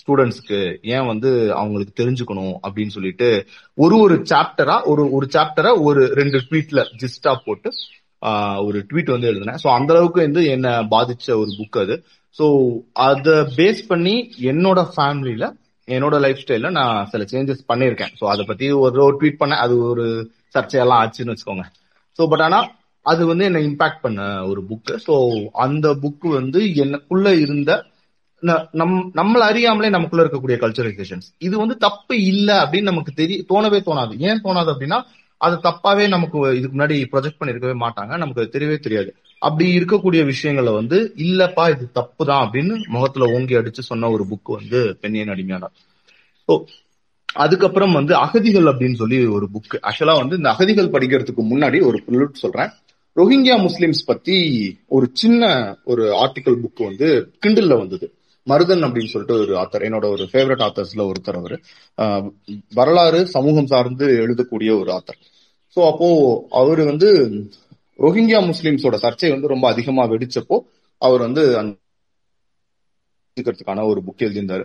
ஸ்டூடெண்ட்ஸ்க்கு, ஏன் வந்து அவங்களுக்கு தெரிஞ்சுக்கணும் அப்படின்னு சொல்லிட்டு ஒரு ஒரு சாப்டரா ஒரு ஒரு சாப்டரா ஒரு ரெண்டு ட்வீட்ல ஜிஸ்டா போட்டு ஒரு ட்வீட் வந்து எழுதினேன். ஸோ அந்த அளவுக்கு வந்து என்னை பாதிச்ச ஒரு புக் அது. ஸோ அதை பேஸ் பண்ணி என்னோட ஃபேமிலியில என்னோட லைஃப் ஸ்டைல நான் சில சேஞ்சஸ் பண்ணியிருக்கேன். ஸோ அதை பத்தி ஒரு ஒரு ட்வீட் பண்ணேன், அது ஒரு சர்ச்சையெல்லாம் ஆச்சுன்னு வச்சுக்கோங்க. ஸோ பட் ஆனா அது வந்து என்னை இம்பாக்ட் பண்ண ஒரு புக்கு. ஸோ அந்த புக்கு வந்து எனக்குள்ள இருந்த நம் நம்மள அறியாமலே நமக்குள்ள இருக்கக்கூடிய கல்ச்சரைசேஷன்ஸ், இது வந்து தப்பு இல்லை அப்படின்னு நமக்கு தெரிய தோணவே தோணாது. ஏன் தோணாது அப்படின்னா, அது தப்பாவே நமக்கு இதுக்கு முன்னாடி ப்ரொஜெக்ட் பண்ணிருக்கவே மாட்டாங்க, நமக்கு அது தெரியவே தெரியாது. அப்படி இருக்கக்கூடிய விஷயங்களை வந்து இல்லப்பா இது தப்பு தான் அப்படின்னு முகத்துல ஓங்கி அடிச்சு சொன்ன ஒரு புக் வந்து பெண்ணின் அடிமையானால். ஸோ அதுக்கப்புறம் வந்து அகதிகள் அப்படின்னு சொல்லி ஒரு புக். ஆக்சுவலா வந்து இந்த அகதிகள் படிக்கிறதுக்கு முன்னாடி ஒரு ப்ரிலூட் சொல்றேன். ரொஹிங்கியா முஸ்லிம்ஸ் பத்தி ஒரு சின்ன ஒரு ஆர்டிக்கல் புக் வந்து கிண்டில்ல வந்தது. மருதன் அப்படின்னு சொல்லிட்டு ஒரு ஆத்தர், என்னோட ஒரு ஃபேவரட் ஆத்தர்ஸ்ல ஒருத்தர். அவரு வரலாறு சமூகம் சார்ந்து எழுதக்கூடிய ஒரு ஆத்தர். ஸோ அப்போ அவரு வந்து ரொஹிங்கியா முஸ்லிம்ஸோட சர்ச்சை வந்து ரொம்ப அதிகமா வெடிச்சப்போ அவர் வந்து அனுக்கிறதுக்கான ஒரு புக் எழுதியிருந்தாரு.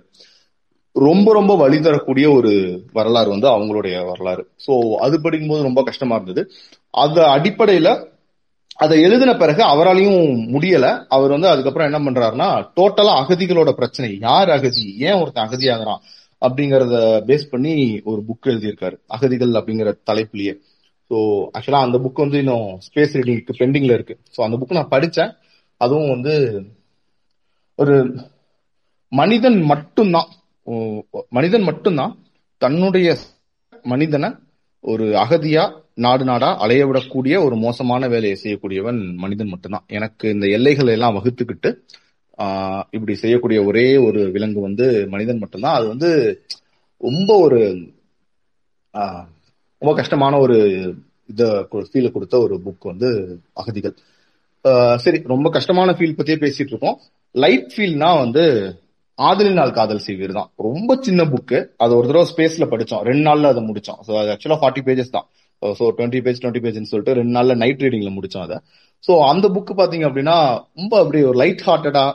ரொம்ப ரொம்ப வழி தரக்கூடிய ஒரு வரலாறு வந்து அவங்களுடைய வரலாறு. ஸோ அது படிக்கும்போது ரொம்ப கஷ்டமா இருந்தது. அந்த அடிப்படையில அதை எழுதின பிறகு அவராலையும் முடியல. அவர் வந்து அதுக்கப்புறம் என்ன பண்றாருன்னா, டோட்டலா அகதிகளோட பிரச்சனை, யார் அகதி, ஏன் ஒருத்தன் அகதி ஆகிறான் அப்படிங்கறத பேஸ் பண்ணி ஒரு புக் எழுதியிருக்காரு, அகதிகள் அப்படிங்கிற தலைப்புலயே. ஸோ ஆக்சுவலா அந்த புக் வந்து இன்னும் ஸ்பேஸ் ரீடிங்க்கு பெண்டிங்ல இருக்கு. ஸோ அந்த புக் நான் படிச்சேன். அதுவும் வந்து ஒரு மனிதன் மட்டும்தான் மனிதன் மட்டும்தான் தன்னுடைய மனிதனை ஒரு அகதியா நாடு நாடா அலைய விடக்கூடிய ஒரு மோசமான வேலையை செய்யக்கூடியவன் மனிதன் மட்டும்தான். எனக்கு இந்த எல்லைகளை எல்லாம் வகுத்துக்கிட்டு ஆஹ் இப்படி செய்யக்கூடிய ஒரே ஒரு விலங்கு வந்து மனிதன் மட்டும்தான். அது வந்து ரொம்ப ஒரு ஆஹ் ரொம்ப கஷ்டமான ஒரு இதை ஃபீலை கொடுத்த ஒரு புக் வந்து அகதிகள். சரி, ரொம்ப கஷ்டமான ஃபீல் பத்தியே பேசிட்டு இருக்கோம். லைட் ஃபீல்னா வந்து ஆதலினால் காதல் செய்வீர் தான். ரொம்ப சின்ன புக்கு. அது ஒரு தடவை ஸ்பேஸ்ல படிச்சோம், ரெண்டு நாள்ல அதை முடிச்சோம். ஸோ அது ஆக்சுவலா ஃபார்ட்டி பேஜஸ் தான். ஸோ டுவெண்ட்டி பேஜ் டுவெண்ட்டி பேஜ்னு சொல்லிட்டு ரெண்டு நாள்ல நைட் ரீடிங்ல முடிச்சோம் அதை. ஸோ அந்த புக்கு பாத்தீங்க அப்படின்னா ரொம்ப அப்படி ஒரு லைட் ஹார்ட்டடா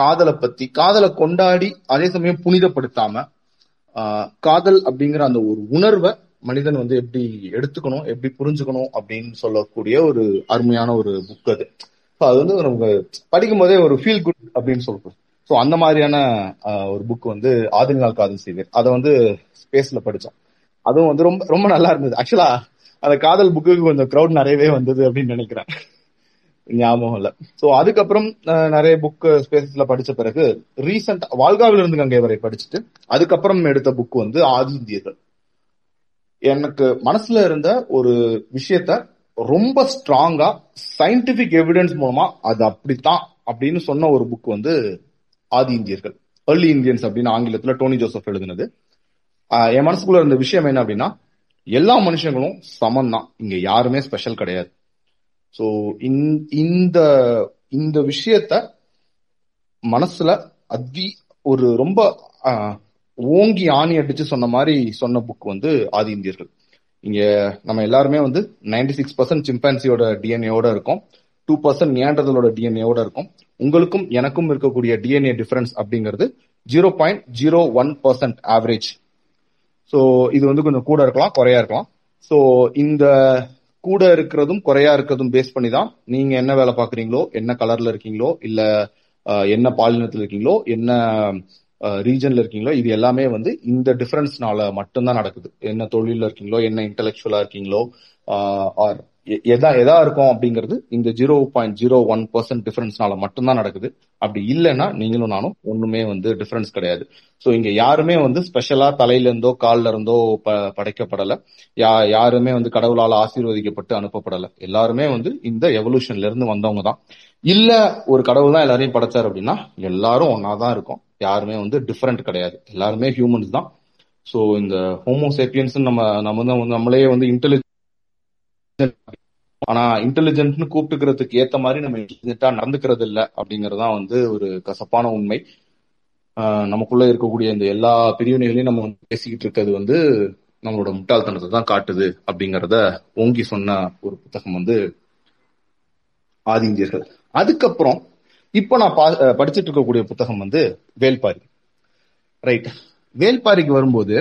காதலை பத்தி, காதலை கொண்டாடி அதே சமயம் புனிதப்படுத்தாம காதல் அப்படிங்கிற அந்த ஒரு உணர்வை மனிதன் வந்து எப்படி எடுத்துக்கணும், எப்படி புரிஞ்சுக்கணும் அப்படின்னு சொல்லக்கூடிய ஒரு அருமையான ஒரு புக் அது. ஸோ அது வந்து நமக்கு படிக்கும் போதே ஒரு ஃபீல் குட் அப்படின்னு சொல்றோம். ஸோ அந்த மாதிரியான ஒரு புக் வந்து ஆதினால் காதல் செய்வீர். அதை வந்து ஸ்பேஸ்ல படித்தோம். அதுவும் வந்து ரொம்ப ரொம்ப நல்லா இருந்தது. ஆக்சுவலா அந்த காதல் புக்குக்கு கொஞ்சம் க்ரௌட் நிறையவே வந்தது அப்படின்னு நினைக்கிறேன், ஞாபகம் இல்லை. ஸோ அதுக்கப்புறம் நிறைய புக் ஸ்பேசஸ்ல படித்த பிறகு ரீசெண்டா வால்காவில் இருந்து கங்கை வரை படிச்சுட்டு அதுக்கப்புறம் எடுத்த புக் வந்து ஆதி இந்தியர்கள். எனக்கு மனசுல இருந்த ஒரு விஷயத்த ரொம்ப ஸ்ட்ராங்கா சயின்டிபிக் எவிடன்ஸ் மூலமா அது அப்படித்தான் அப்படின்னு சொன்ன ஒரு புக் வந்து ஆதி இந்தியர்கள், ஏர்லி இந்தியன்ஸ் அப்படின்னு ஆங்கிலத்துல டோனி ஜோசப் எழுதினது. என் மனசுக்குள்ள இருந்த விஷயம் என்ன அப்படின்னா, எல்லா மனுஷங்களும் சமம் தான், இங்க யாருமே ஸ்பெஷல் கிடையாது. ஸோ இந்த இந்த விஷயத்த மனசுல அதி ஒரு ரொம்ப ஓங்கி ஆணி அடிச்சு சொன்ன மாதிரி சொன்ன புக் வந்து ஆதி இந்தியர்கள். இங்க நம்ம எல்லாருமே வந்து நைன்டி சிக்ஸ் பர்சன்ட் சிம்பான்சியோட டிஎன்ஏவோட இருக்கும், டூ பர்சன்ட் நியாண்டர்தலோட டிஎன்ஏவோட இருக்கும். உங்களுக்கும் எனக்கும் இருக்கக்கூடிய டிஎன்ஏ டிஃபரன்ஸ் அப்படிங்கிறது zero point zero one percent average. So இது வந்து கொஞ்சம் கூட இருக்கலாம், குறையா இருக்கலாம். ஸோ இந்த கூட இருக்கிறதும் குறையா இருக்கிறதும் பேஸ் பண்ணி தான் நீங்க என்ன வேலை பாக்குறீங்களோ, என்ன கலர்ல இருக்கீங்களோ, இல்ல என்ன பாலினத்தில் இருக்கீங்களோ, என்ன ரீஜன்ல இருக்கீங்களோ, இது எல்லாமே வந்து இந்த டிஃபரன்ஸ்னால மட்டும்தான் நடக்குது. என்ன தொழில இருக்கீங்களோ, என்ன இன்டலெக்சுவலா இருக்கீங்களோ, ஆர் எதா எதா இருக்கும் அப்படிங்கிறது இந்த zero point zero one percent டிஃபரன்ஸ்னால மட்டும்தான் நடக்குது. அப்படி இல்லைன்னா நீங்களும் நானும் ஒண்ணுமே வந்து டிஃபரன்ஸ் கிடையாது. ஸோ இங்க யாருமே வந்து ஸ்பெஷலா தலையில இருந்தோ கால்ல இருந்தோ ப படைக்கப்படலை. யா யாருமே வந்து கடவுளால் ஆசீர்வதிக்கப்பட்டு அனுப்பப்படலை. எல்லாருமே வந்து இந்த எவல்யூஷன்ல இருந்து வந்தவங்க தான். இல்ல ஒரு கடவுள் தான் எல்லாரையும் படைச்சாரு அப்படின்னா எல்லாரும் ஒன்னாதான் இருக்கும். யாருமே வந்து டிஃபரெண்ட் கிடையாது, எல்லாருமே ஹியூமன்ஸ் தான். ஸோ இந்த ஹோமோசேப்பியன்ஸ் நம்ம நம்ம வந்து நம்மளே வந்து இன்டெலிஜென்ட், ஆனா இன்டெலிஜென்ட்னு கூப்பிட்டுக்கிறதுக்கு ஏத்த மாதிரி நம்ம இன்டெலிஜென்ட்டா நடந்துக்கிறது இல்லை அப்படிங்கறதான் வந்து ஒரு கசப்பான உண்மை. நமக்குள்ள இருக்கக்கூடிய இந்த எல்லா பிரிவினைகளையும் நம்ம பேசிக்கிட்டு இருக்கிறது வந்து நம்மளோட முட்டாள்தனத்தை தான் காட்டுது அப்படிங்கறத ஓங்கி சொன்ன ஒரு புத்தகம் வந்து ஆதி இந்தியர்கள். அதுக்கப்புறம் இப்ப நான் படிச்சுட்டு இருக்கக்கூடிய புத்தகம் வந்து வேள்பாரி. ரைட், வேள்பாரிக்கு வரும்போது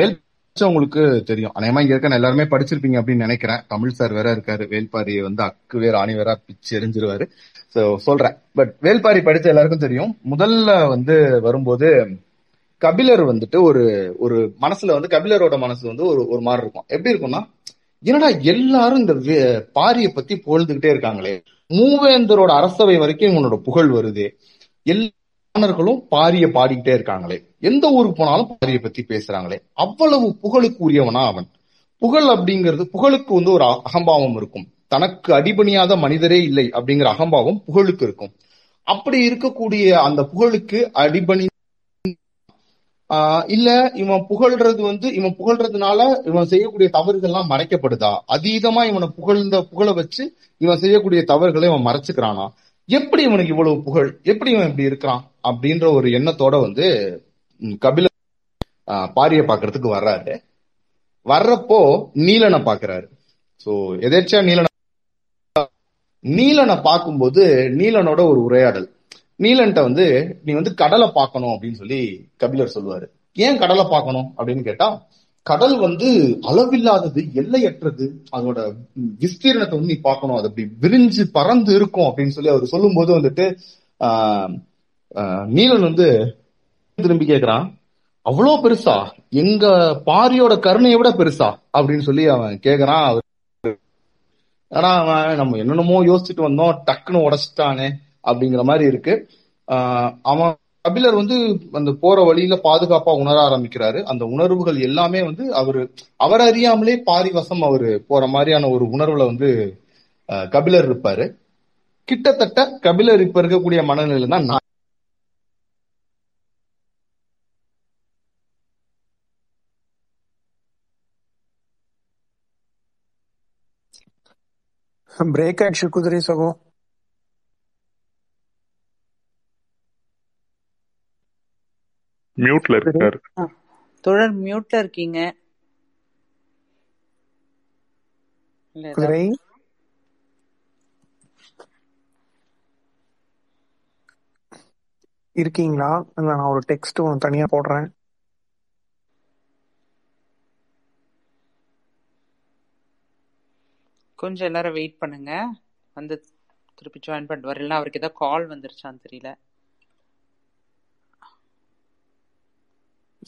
வேல் உங்களுக்கு தெரியும், அநேகமா இங்க இருக்க எல்லாருமே படிச்சிருப்பீங்க அப்படின்னு நினைக்கிறேன். தமிழ் சார் வேற இருக்காரு, வேள்பாரியை வந்து அக்கு வேற ஆணி வேற பிச்சு எரிஞ்சிருவாரு. சோ சொல்றேன், பட் வேள்பாரி படிச்ச எல்லாருக்கும் தெரியும். முதல்ல வந்து வரும்போது கபிலர் வந்துட்டு ஒரு ஒரு மனசுல வந்து கபிலரோட மனசு வந்து ஒரு ஒரு மாதிரி இருக்கும். எப்படி இருக்கும்னா, என்னடா எல்லாரும் இந்த பாரியை பத்தி புகழ்ந்துகிட்டே இருக்காங்களே, மூவேந்தரோட அரசவை வரைக்கும் உன்னோட புகழ் வருது, எல்லா ர்களும் பாரிய பாடிக்கிட்டே இருக்காங்களே, எந்த ஊருக்கு போனாலும் பாரிய பத்தி பேசுறாங்களே, அவ்வளவு புகழுக்கு உரியவனா அவன். புகழ் அப்படிங்கிறது, புகழுக்கு வந்து ஒரு அகம்பாவம் இருக்கும், தனக்கு அடிபணியாத மனிதரே இல்லை அப்படிங்கிற அகம்பாவம் புகழுக்கு இருக்கும். அப்படி இருக்கக்கூடிய அந்த புகழுக்கு அடிபணி ஆஹ் இல்ல இவன் புகழ்றது வந்து இவன் புகழ்றதுனால இவன் செய்யக்கூடிய தவறுகள்லாம் மறைக்கப்படுதா, அதீதமா இவனை புகழ்ந்த புகழ வச்சு இவன் செய்யக்கூடிய தவறுகளை இவன் மறைச்சுக்கிறானா, எப்படி இவனுக்கு இவ்வளவு புகழ், எப்படி இவன் இப்படி இருக்கிறான் அப்படின்ற ஒரு எண்ணத்தோட வந்து கபிலர் பாரிய பாக்குறதுக்கு வர்றாரு. வர்றப்போ நீலனை பாக்குறாரு. சோ எதேச்சா நீலன நீலனை பார்க்கும்போது நீலனோட ஒரு உரையாடல். நீலன்ட்ட வந்து நீ வந்து கடலை பார்க்கணும் அப்படின்னு சொல்லி கபிலர் சொல்லுவாரு. ஏன் கடலை பார்க்கணும் அப்படின்னு கேட்டா, கடல் வந்து அளவில்லாதது, எல்லையற்றது, அதோட விஸ்தீரணத்தை வந்து நீ பார்க்கணும், அது அப்படி விரிஞ்சு பறந்து இருக்கும் அப்படின்னு சொல்லி அவர் சொல்லும் போது வந்துட்டு ஆஹ் நீலன் வந்து திரும்பி கேட்கிறான், அவ்வளோ பெருசா, எங்க பாரியோட கருணையை விட பெருசா அப்படின்னு சொல்லி அவன் கேக்குறான். ஆனா அவன் நம்ம என்னென்னமோ யோசிச்சுட்டு வந்தோம், டக்குன்னு உடச்சிட்டானே அப்படிங்கிற மாதிரி இருக்கு. அவன் கபிலர் வந்து அந்த போற வழியில பாதுகாப்பா உணர ஆரம்பிக்கிறாரு. அந்த உணர்வுகள் எல்லாமே வந்து அவரு அவர் அறியாமலே பாரிவசம் அவரு போற மாதிரியான ஒரு உணர்வுல வந்து கபிலர் இருப்பாரு. கிட்டத்தட்ட கபிலர் இப்ப இருக்கக்கூடிய மனநிலை தான் நான் பிரேக் ஆயிடுச்சு குதிரை சகோ. மியூட்ல இருக்காரு தொடர். மியூட்ல இருக்கீங்க குதிரை. இருக்கீங்களா? நான் ஒரு டெக்ஸ்ட் ஒன்று தனியா போடுறேன். கொஞ்சம் எல்லாரும் வெயிட் பண்ணுங்க, வந்து திருப்பி ஜாயின் பண்ணிட்டு வரலாம். அவருக்கு ஏதாவது கால் வந்துருச்சான்னு தெரியல.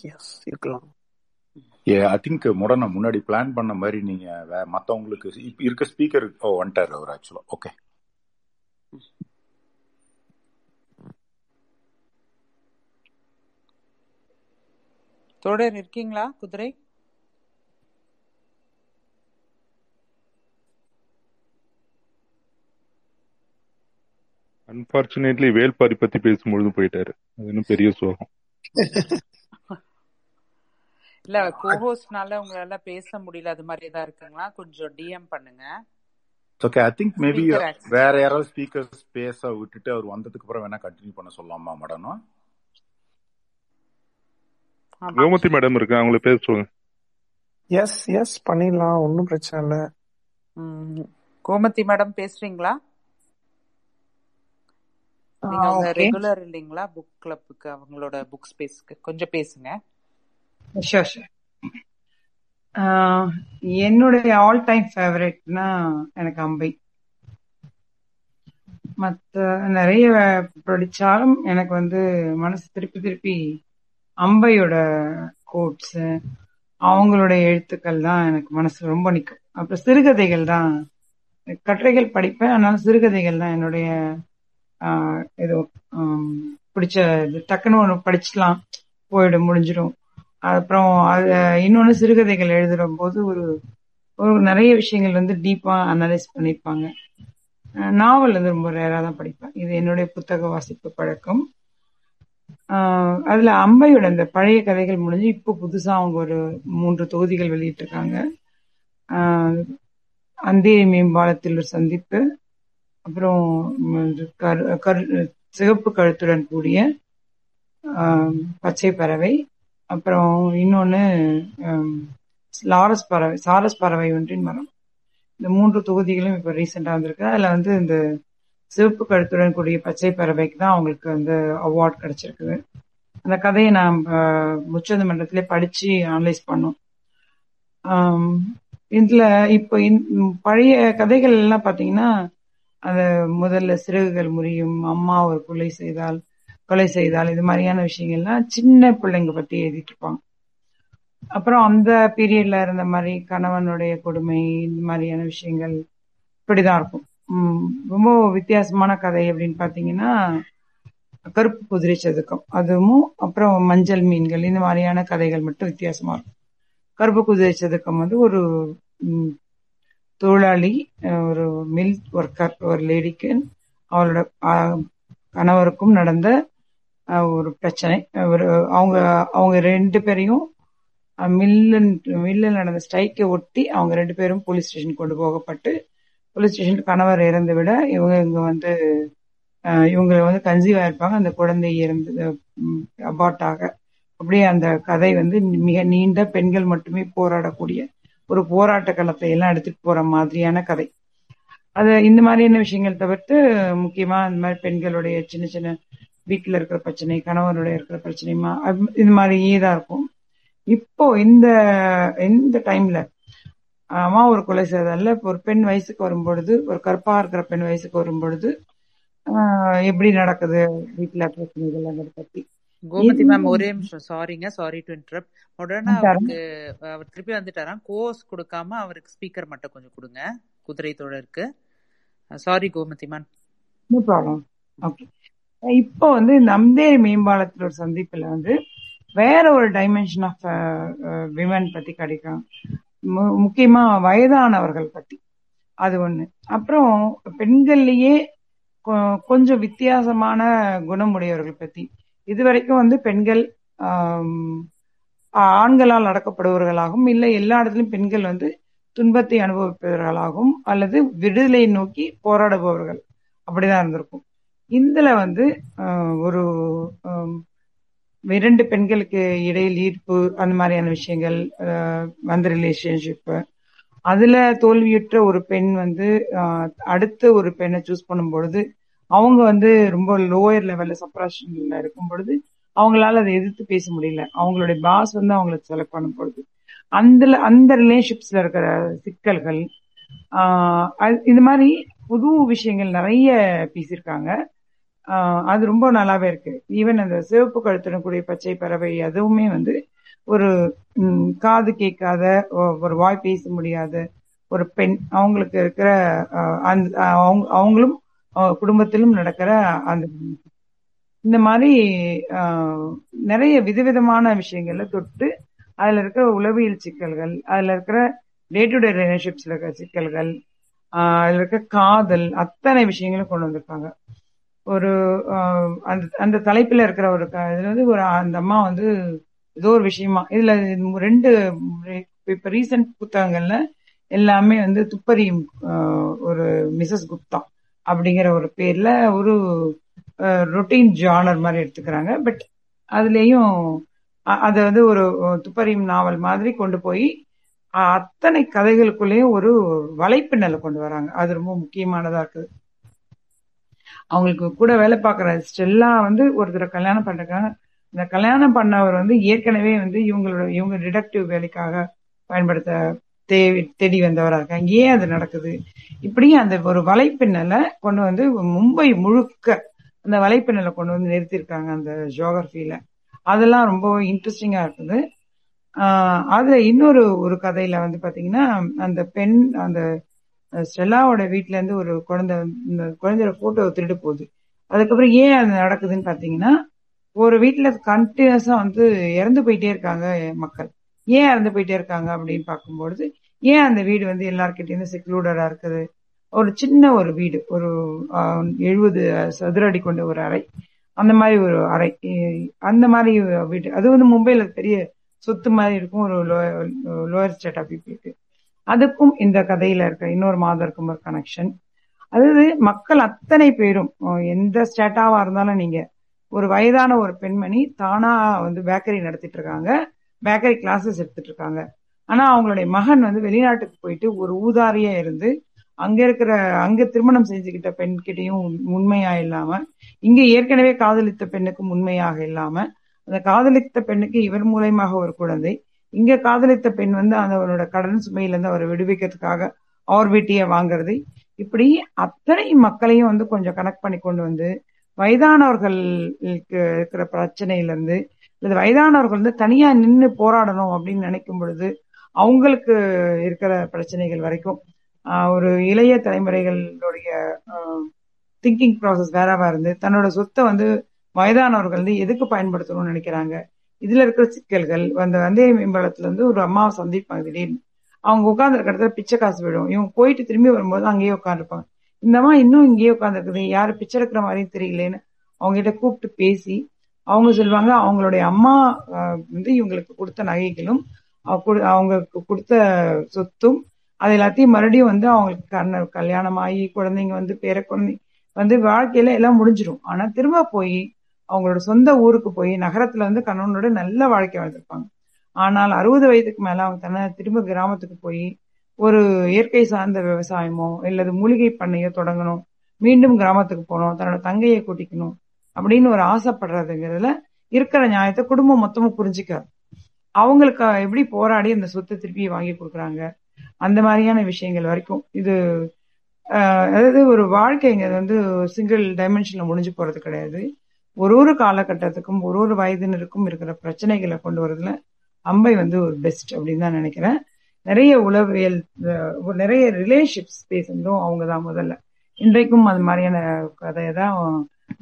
Yes, இருக்கலாம். Yeah, I think மொடனா முன்னாடி பிளான் பண்ண மாதிரி நீங்க மத்தவங்களுக்கு இருக்க ஸ்பீக்கர் ஓ வந்துட்டாரு அவர் ஆக்சுவலா. ஓகே, தொடர் இருக்கீங்களா குதிரை? அன்பார்ச்சுனேட்லி வேல்பாரி பத்தி பேசும்பொழுது போயிட்டாரு. அது இன்னும் பெரிய சோகம். இல்ல கோஹோஸ்னால உங்களால பேச முடியல, அது மாதிரி ஏதாவது இருக்குங்களா? கொஞ்சம் டிஎம் பண்ணுங்க. ஓகே, ஐ திங்க் மேபி வேற யாராவது ஸ்பீக்கர்ஸ் பேச விட்டுட்டு அவர் வந்ததுக்கு அப்புறம் வேணா கண்டினியூ பண்ண சொல்லலாமா மேடம்? கோமதி மேடம் இருக்கு, அவங்கள பேச சொல்லுங்க. எஸ் எஸ் பண்ணிடலாம், ஒன்றும் பிரச்சனை இல்லை. கோமதி மேடம் பேசுறீங்களா? நீங்க ரெகுலர் இல்லீங்களா புக் கிளப்புக்கு? அவங்களோட புக் ஸ்பேஸ்க்கு கொஞ்சம் பேசுங்க. Sure sure. என்னுடைய ஆல் டைம் ஃபேவரட்னா எனக்கு அம்பை. மற்ற நிறைய படிச்சாலும் எனக்கு வந்து மனசு திருப்பி திருப்பி அம்பையோட கோட்ஸ், அவங்களோட எழுத்துக்கள் தான் எனக்கு மனசு ரொம்ப நிற்கும். அப்புறம் சிறுகதைகள் தான், கட்டுரைகள் படிப்பேன், அதனால சிறுகதைகள் தான் என்னுடைய ஏதோ பிடிச்ச டக்குன்னு ஒன்று படிச்சுலாம் போயிடும், முடிஞ்சிடும். அப்புறம் அது இன்னொன்று சிறுகதைகள் எழுதுற போது ஒரு ஒரு நிறைய விஷயங்கள் வந்து டீப்பாக அனலைஸ் பண்ணியிருப்பாங்க. நாவல் வந்து ரொம்ப ரேராக தான் படிப்பேன். இது என்னுடைய புத்தக வாசிப்பு பழக்கம். அதில் அம்பையோட அந்த பழைய கதைகள் முடிஞ்சு இப்போ புதுசாக அவங்க ஒரு மூன்று தொகுதிகள் வெளியிட்டிருக்காங்க. அந்திய மேம்பாலத்தில் ஒரு சந்திப்பு, அப்புறம் கரு சிவப்பு கழுத்துடன் கூடிய பச்சை பறவை, அப்புறம் இன்னொன்று லாரஸ் பறவை, சாரஸ் பறவை ஒன்றின் மரம். இந்த மூன்று தொகுதிகளும் இப்போ ரீசெண்டாக வந்திருக்கு. அதில் வந்து இந்த சிவப்பு கழுத்துடன் கூடிய பச்சை பறவைக்கு தான் அவங்களுக்கு வந்து அவார்ட் கிடைச்சிருக்குது. அந்த கதையை நான் உச்சநீதிமன்றத்திலே படித்து அனலைஸ் பண்ணோம். இதில் இப்போ பழைய கதைகள் எல்லாம் பார்த்தீங்கன்னா அந்த முதல்ல சிறகுகள் முறியும், அம்மா ஒரு கொலை செய்தால் கொலை செய்தால் இது மாதிரியான விஷயங்கள்லாம் சின்ன பிள்ளைங்க பத்தி எழுதிட்டு இருப்பாங்க. அப்புறம் அந்த பீரியட்ல இருந்த மாதிரி கணவனுடைய கொடுமை, இந்த மாதிரியான விஷயங்கள் இப்படிதான் இருக்கும். உம் ரொம்ப வித்தியாசமான கதை அப்படின்னு பாத்தீங்கன்னா கருப்பு குதிரை சதுக்கம், அதுவும் அப்புறம் மஞ்சள் மீன்கள், இந்த மாதிரியான கதைகள் மட்டும் வித்தியாசமா இருக்கும். கருப்பு குதிரை சதுக்கம் வந்து ஒரு தொழிலாளி, ஒரு மில் ஒர்க்கர், ஒரு லேடிக்கு அவளோட கணவருக்கும் நடந்த ஒரு பிரச்சனை. ஒரு அவங்க அவங்க ரெண்டு பேரையும் மில்லு மில்லில் நடந்த ஸ்ட்ரைக்கை ஒட்டி அவங்க ரெண்டு பேரும் போலீஸ் ஸ்டேஷன் கொண்டு போகப்பட்டு, போலீஸ் ஸ்டேஷன் கணவர் இறந்து விட இவங்க இங்க வந்து இவங்களை வந்து கன்சீவாக இருப்பாங்க, அந்த குழந்தை இறந்து அபார்ட்டாக. அப்படியே அந்த கதை வந்து மிக நீண்ட பெண்கள் மட்டுமே போராடக்கூடிய ஒரு போராட்ட களத்தை எல்லாம் எடுத்துட்டு போற மாதிரியான கதை. அது இந்த மாதிரியான விஷயங்கள் தவிர்த்து முக்கியமா இந்த மாதிரி பெண்களுடைய சின்ன சின்ன வீட்டுல இருக்கிற பிரச்சனை, கணவனோட இருக்கிற பிரச்சனையுமா இது மாதிரியே தான் இருக்கும். இப்போ இந்த இந்த டைம்ல அம்மா ஒரு கொலை செய்தால ஒரு பெண் வயசுக்கு வரும்பொழுது, ஒரு கற்பா இருக்கிற பெண் வயசுக்கு வரும்பொழுது ஆஹ் எப்படி நடக்குது வீட்டுல பிரச்சனைகள் அதை பத்தி. கோமதி மேம் ஒரே நிமிஷம், சாரிங்க, சாரி டு இன்டரப்ட். உடனே அவருக்கு அவர் திருப்பி வந்துட்டாராம். கோர்ஸ் கொடுக்காம அவருக்கு ஸ்பீக்கர் மட்டும் கொஞ்சம் கொடுங்க குதிரை தோழருக்கு. Sorry Gomathi ma'am. No problem. Okay, இப்போ வந்து நம்தேரி மேம்பாலத்துல ஒரு சந்திப்புல வந்து வேற ஒரு டைமென்ஷன் ஆஃப் விமன் பத்தி கிடைக்கும், முக்கியமா வயதானவர்கள் பத்தி. அது ஒண்ணு. அப்புறம் பெண்கள்லயே கொஞ்சம் வித்தியாசமான குணமுடையவர்கள் பத்தி. இதுவரைக்கும் வந்து பெண்கள் ஆண்களால் அடக்கப்படுவர்களாகவும் இல்லை எல்லா இடத்துலயும் பெண்கள் வந்து துன்பத்தை அனுபவிப்பவர்களாகவும் அல்லது விடுதலை நோக்கி போராடுபவர்கள் அப்படிதான் இருந்திருக்கும். இதுல வந்து ஒரு இரண்டு பெண்களுக்கு இடையில் ஈர்ப்பு அந்த மாதிரியான விஷயங்கள் வந்த ரிலேஷன்ஷிப்பு, அதுல தோல்வியுற்ற ஒரு பெண் வந்து அடுத்த ஒரு பெண்ணை சூஸ் பண்ணும் பொழுது அவங்க வந்து ரொம்ப லோயர் லெவல்ல சப்ரஷன்ல இருக்கும் பொழுது அவங்களால அதை எதிர்த்து பேச முடியல, அவங்களுடைய பாஸ் வந்து அவங்கள செலக்ட் பண்ணும் பொழுது அந்த அந்த ரிலேஷன்ஷிப்ஸ்ல இருக்கிற சிக்கல்கள், ஆஹ் இது மாதிரி புது விஷயங்கள் நிறைய பேசியிருக்காங்க. ஆஹ் அது ரொம்ப நல்லாவே இருக்கு. ஈவன் அந்த சிவப்பு கழுத்துடன் கூடிய பச்சை பறவை அதுவுமே வந்து ஒரு காது கேட்காத ஒரு வாய் பேச முடியாத ஒரு பெண், அவங்களுக்கு இருக்கிற அவங்களும் குடும்பத்திலும் நடக்கிற அந்த இந்த மாதிரி நிறைய விதவிதமான விஷயங்கள்ல தொட்டு அதுல இருக்கிற உளவியல் சிக்கல்கள், அதுல இருக்கிற டே டு டே ரிலேஷன்ஷிப்ஸ்ல இருக்கிற சிக்கல்கள், ஆஹ் அதுல இருக்கிற காதல், அத்தனை விஷயங்களும் கொண்டு வந்திருக்காங்க. ஒரு அந்த அந்த தலைப்புல இருக்கிற ஒரு இதுல வந்து ஒரு அந்த அம்மா வந்து ஏதோ ஒரு விஷயமா இதுல ரெண்டு இப்ப ரீசன்ட் புத்தகங்கள்ல எல்லாமே வந்து துப்பறியும் ஒரு மிசஸ் குப்தா அப்படிங்கிற ஒரு பேர்ல ஒரு ரொட்டீன் ஜானர் மாதிரி எடுத்துக்கிறாங்க. பட் அதுலயும் அது வந்து ஒரு துப்பறியும் நாவல் மாதிரி கொண்டு போய் அத்தனை கதைகளுக்குள்ளேயும் ஒரு வலைப்பின்னலை கொண்டு வராங்க. அது ரொம்ப முக்கியமானதா இருக்குது. அவங்களுக்கு கூட வேலை பார்க்குற ஸ்டெல்லா வந்து ஒருத்தரை கல்யாணம் பண்றாங்க. இந்த கல்யாணம் பண்ணவர் வந்து ஏற்கனவே வந்து இவங்களோட இவங்க டிடக்டிவ் வேலைக்காக பயன்படுத்த தேடி வந்தவராக இருக்காங்க. ஏன் அது நடக்குது இப்படியே அந்த ஒரு வலைப்பின்னலை கொண்டு வந்து மும்பை முழுக்க அந்த வலைப்பின்னலை கொண்டு வந்து நிறுத்திருக்காங்க அந்த ஜியோகிராஃபியில. அதெல்லாம் ரொம்ப இன்ட்ரெஸ்டிங்கா இருக்குது. ஆஹ் அதுல இன்னொரு ஒரு கதையில வந்து பாத்தீங்கன்னா அந்த பெண் அந்த ஸ்டெல்லாவோட வீட்டுல இருந்து ஒரு குழந்தை இந்த குழந்தையோட போட்டோ திருட்டு போகுது. அதுக்கப்புறம் ஏன் அது நடக்குதுன்னு பாத்தீங்கன்னா ஒரு வீட்டுல கண்டினியூஸா வந்து இறந்து போயிட்டே இருக்காங்க மக்கள். ஏன் இறந்து போயிட்டே இருக்காங்க அப்படின்னு பார்க்கும்பொழுது ஏன் அந்த வீடு வந்து எல்லார்கிட்டேருந்து செக்லூடரா இருக்குது. ஒரு சின்ன ஒரு வீடு, ஒரு எழுபது சதுர அடி கொண்ட ஒரு அறை, அந்த மாதிரி ஒரு அறை, அந்த மாதிரி வீடு. அது வந்து மும்பையில பெரிய சொத்து மாதிரி இருக்கும் ஒரு லோயர் ஸ்டேட் ஆஃப் பீப்புளுக்கு. அதுக்கும் இந்த கதையில இருக்கிற இன்னொரு மாதருக்கும் ஒரு கனெக்ஷன். அதாவது மக்கள் அத்தனை பேரும் எந்த ஸ்டேட்டாவா இருந்தாலும் நீங்க ஒரு வயதான ஒரு பெண்மணி தானா வந்து பேக்கரி நடத்திட்டு இருக்காங்க, பேக்கரி கிளாஸஸ் எடுத்துட்டு இருக்காங்க. ஆனா அவங்களுடைய மகன் வந்து வெளிநாட்டுக்கு போயிட்டு ஒரு ஊதாரியா இருந்து அங்க இருக்கிற அங்க திருமணம் செஞ்சுக்கிட்ட பெண் கிட்டையும் உண்மையா இல்லாம இங்க ஏற்கனவே காதலித்த பெண்ணுக்கும் உண்மையாக இல்லாம அந்த காதலித்த பெண்ணுக்கு இவர் மூலயமாக ஒரு குழந்தை, இங்க காதலித்த பெண் வந்து அவரோட கடன் சுமையில இருந்து அவரை விடுவிக்கிறதுக்காக அவர் வீட்டையே வாங்குறது, இப்படி அத்தனை மக்களையும் வந்து கொஞ்சம் கனெக்ட் பண்ணி கொண்டு வந்து வயதானவர்களுக்கு இருக்கிற பிரச்சனையில இருந்து அல்லது வயதானவர்கள் வந்து தனியா நின்று போராடணும் அப்படின்னு நினைக்கும் பொழுது அவங்களுக்கு இருக்கிற பிரச்சனைகள் வரைக்கும் ஒரு இளைய தலைமுறைகளுடைய திங்கிங் ப்ராசஸ் வேறவா இருந்து தன்னோட சொத்தை வந்து வயதானவர்கள் வந்து எதுக்கு பயன்படுத்தணும்னு நினைக்கிறாங்க, இதுல இருக்கிற சிக்கல்கள். அந்த வந்தே மேம்பாலத்துல இருந்து ஒரு அம்மாவை சந்திப்பாங்க திடீர்னு. அவங்க உட்காந்துருக்க இடத்துல பிச்சை காசு விடும். இவங்க போயிட்டு திரும்பி வரும்போது அங்கேயே உட்காந்துருப்பாங்க. இந்த அம்மா இன்னும் இங்கேயே உட்காந்துருக்குது, யாரும் பிச்சை இருக்கிற மாதிரியும் தெரியலேன்னு அவங்க கிட்ட கூப்பிட்டு பேசி அவங்க சொல்லுவாங்க அவங்களுடைய அம்மா வந்து இவங்களுக்கு கொடுத்த நகைகளும் அவங்களுக்கு கொடுத்த சொத்தும் அது எல்லாத்தையும் மறுபடியும் வந்து அவங்களுக்கு கண்ண கல்யாணமாகி குழந்தைங்க வந்து பேர குழந்தை வந்து வாழ்க்கையில எல்லாம் முடிஞ்சிடும். ஆனா திரும்ப போய் அவங்களோட சொந்த ஊருக்கு போய் நகரத்துல வந்து கணவனோட நல்ல வாழ்க்கை வாழ்ந்திருப்பாங்க. ஆனால் அறுபது வயதுக்கு மேல அவங்க தன்னை திரும்ப கிராமத்துக்கு போய் ஒரு இயற்கை சார்ந்த விவசாயமோ இல்லது மூலிகை பண்ணையோ தொடங்கணும், மீண்டும் கிராமத்துக்கு போகணும், தன்னோட தங்கையை கூட்டிக்கணும் அப்படின்னு ஒரு ஆசைப்படுறதுங்கிறதுல இருக்கிற நியாயத்தை குடும்பம் மொத்தமும் புரிஞ்சுக்காது. அவங்களுக்கு எப்படி போராடி அந்த சொத்தை திருப்பி வாங்கி கொடுக்குறாங்க, அந்த மாதிரியான விஷயங்கள் வரைக்கும். இது அதாவது ஒரு வாழ்க்கைங்கிறது வந்து சிங்கிள் டைமென்ஷன்ல முடிஞ்சு போறது கிடையாது. ஒரு ஒரு காலகட்டத்துக்கும் ஒரு ஒரு வயதினருக்கும் இருக்கிற பிரச்சனைகளை கொண்டு வரதுல அம்பை வந்து ஒரு பெஸ்ட் அப்படின்னு தான் நினைக்கிறேன். நிறைய உளவியல் நிறைய ரிலேஷன்ஷிப்ஸ் பேசணும் அவங்கதான் முதல்ல. இன்றைக்கும் அது மாதிரியான கதையை தான்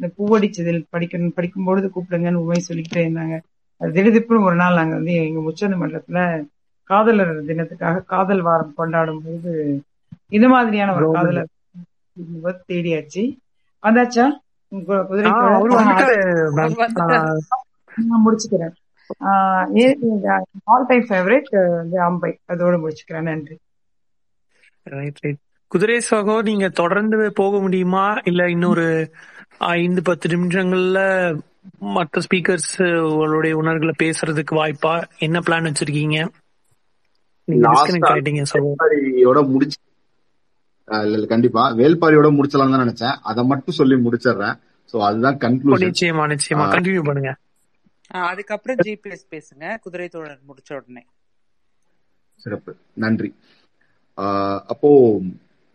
இந்த பூவடிச்சதில் படிக்கணும் படிக்கும் பொழுது கூப்பிடுங்கன்னு உண்மை சொல்லிக்கிட்டே இருந்தாங்க. அது திடீர்னு ஒரு நாள் நாங்க வந்து எங்க உச்சநீதிமன்றத்துல காதலர் தினத்துக்காக காதல் வாரம் கொண்டாடும் போது இந்த மாதிரியான ஒரு காதலர் தேடியாச்சு. வந்தாச்சா முடிச்சுக்கிறேன். அம்பை அதோட முடிச்சுக்கிறேன். நன்றி. ரைட் ரைட் குதிரை சகோ, நீங்க தொடர்ந்து போக முடியுமா இல்ல இன்னொரு ஐந்து பத்து நிமிஷங்கள்ல மற்ற ஸ்பீக்கர்ஸ் உங்களுடைய உணர்வுகளை பேசுறதுக்கு வாய்ப்பா என்ன பிளான் வச்சிருக்கீங்க? கண்டிப்பா வேல்பாரியோட முடிச்சலாம் தான் நினைச்சேன், அதை மட்டும் சொல்லி முடிச்சிடுறேன். நிச்சயமா நிச்சயமா கண்டினியூ பண்ணுங்க. அதுக்கப்புறம் ஜிபிஎஸ் பேசுங்க குதிரை தோழர் முடிச்ச உடனே. சிறப்பு, நன்றி. அப்போ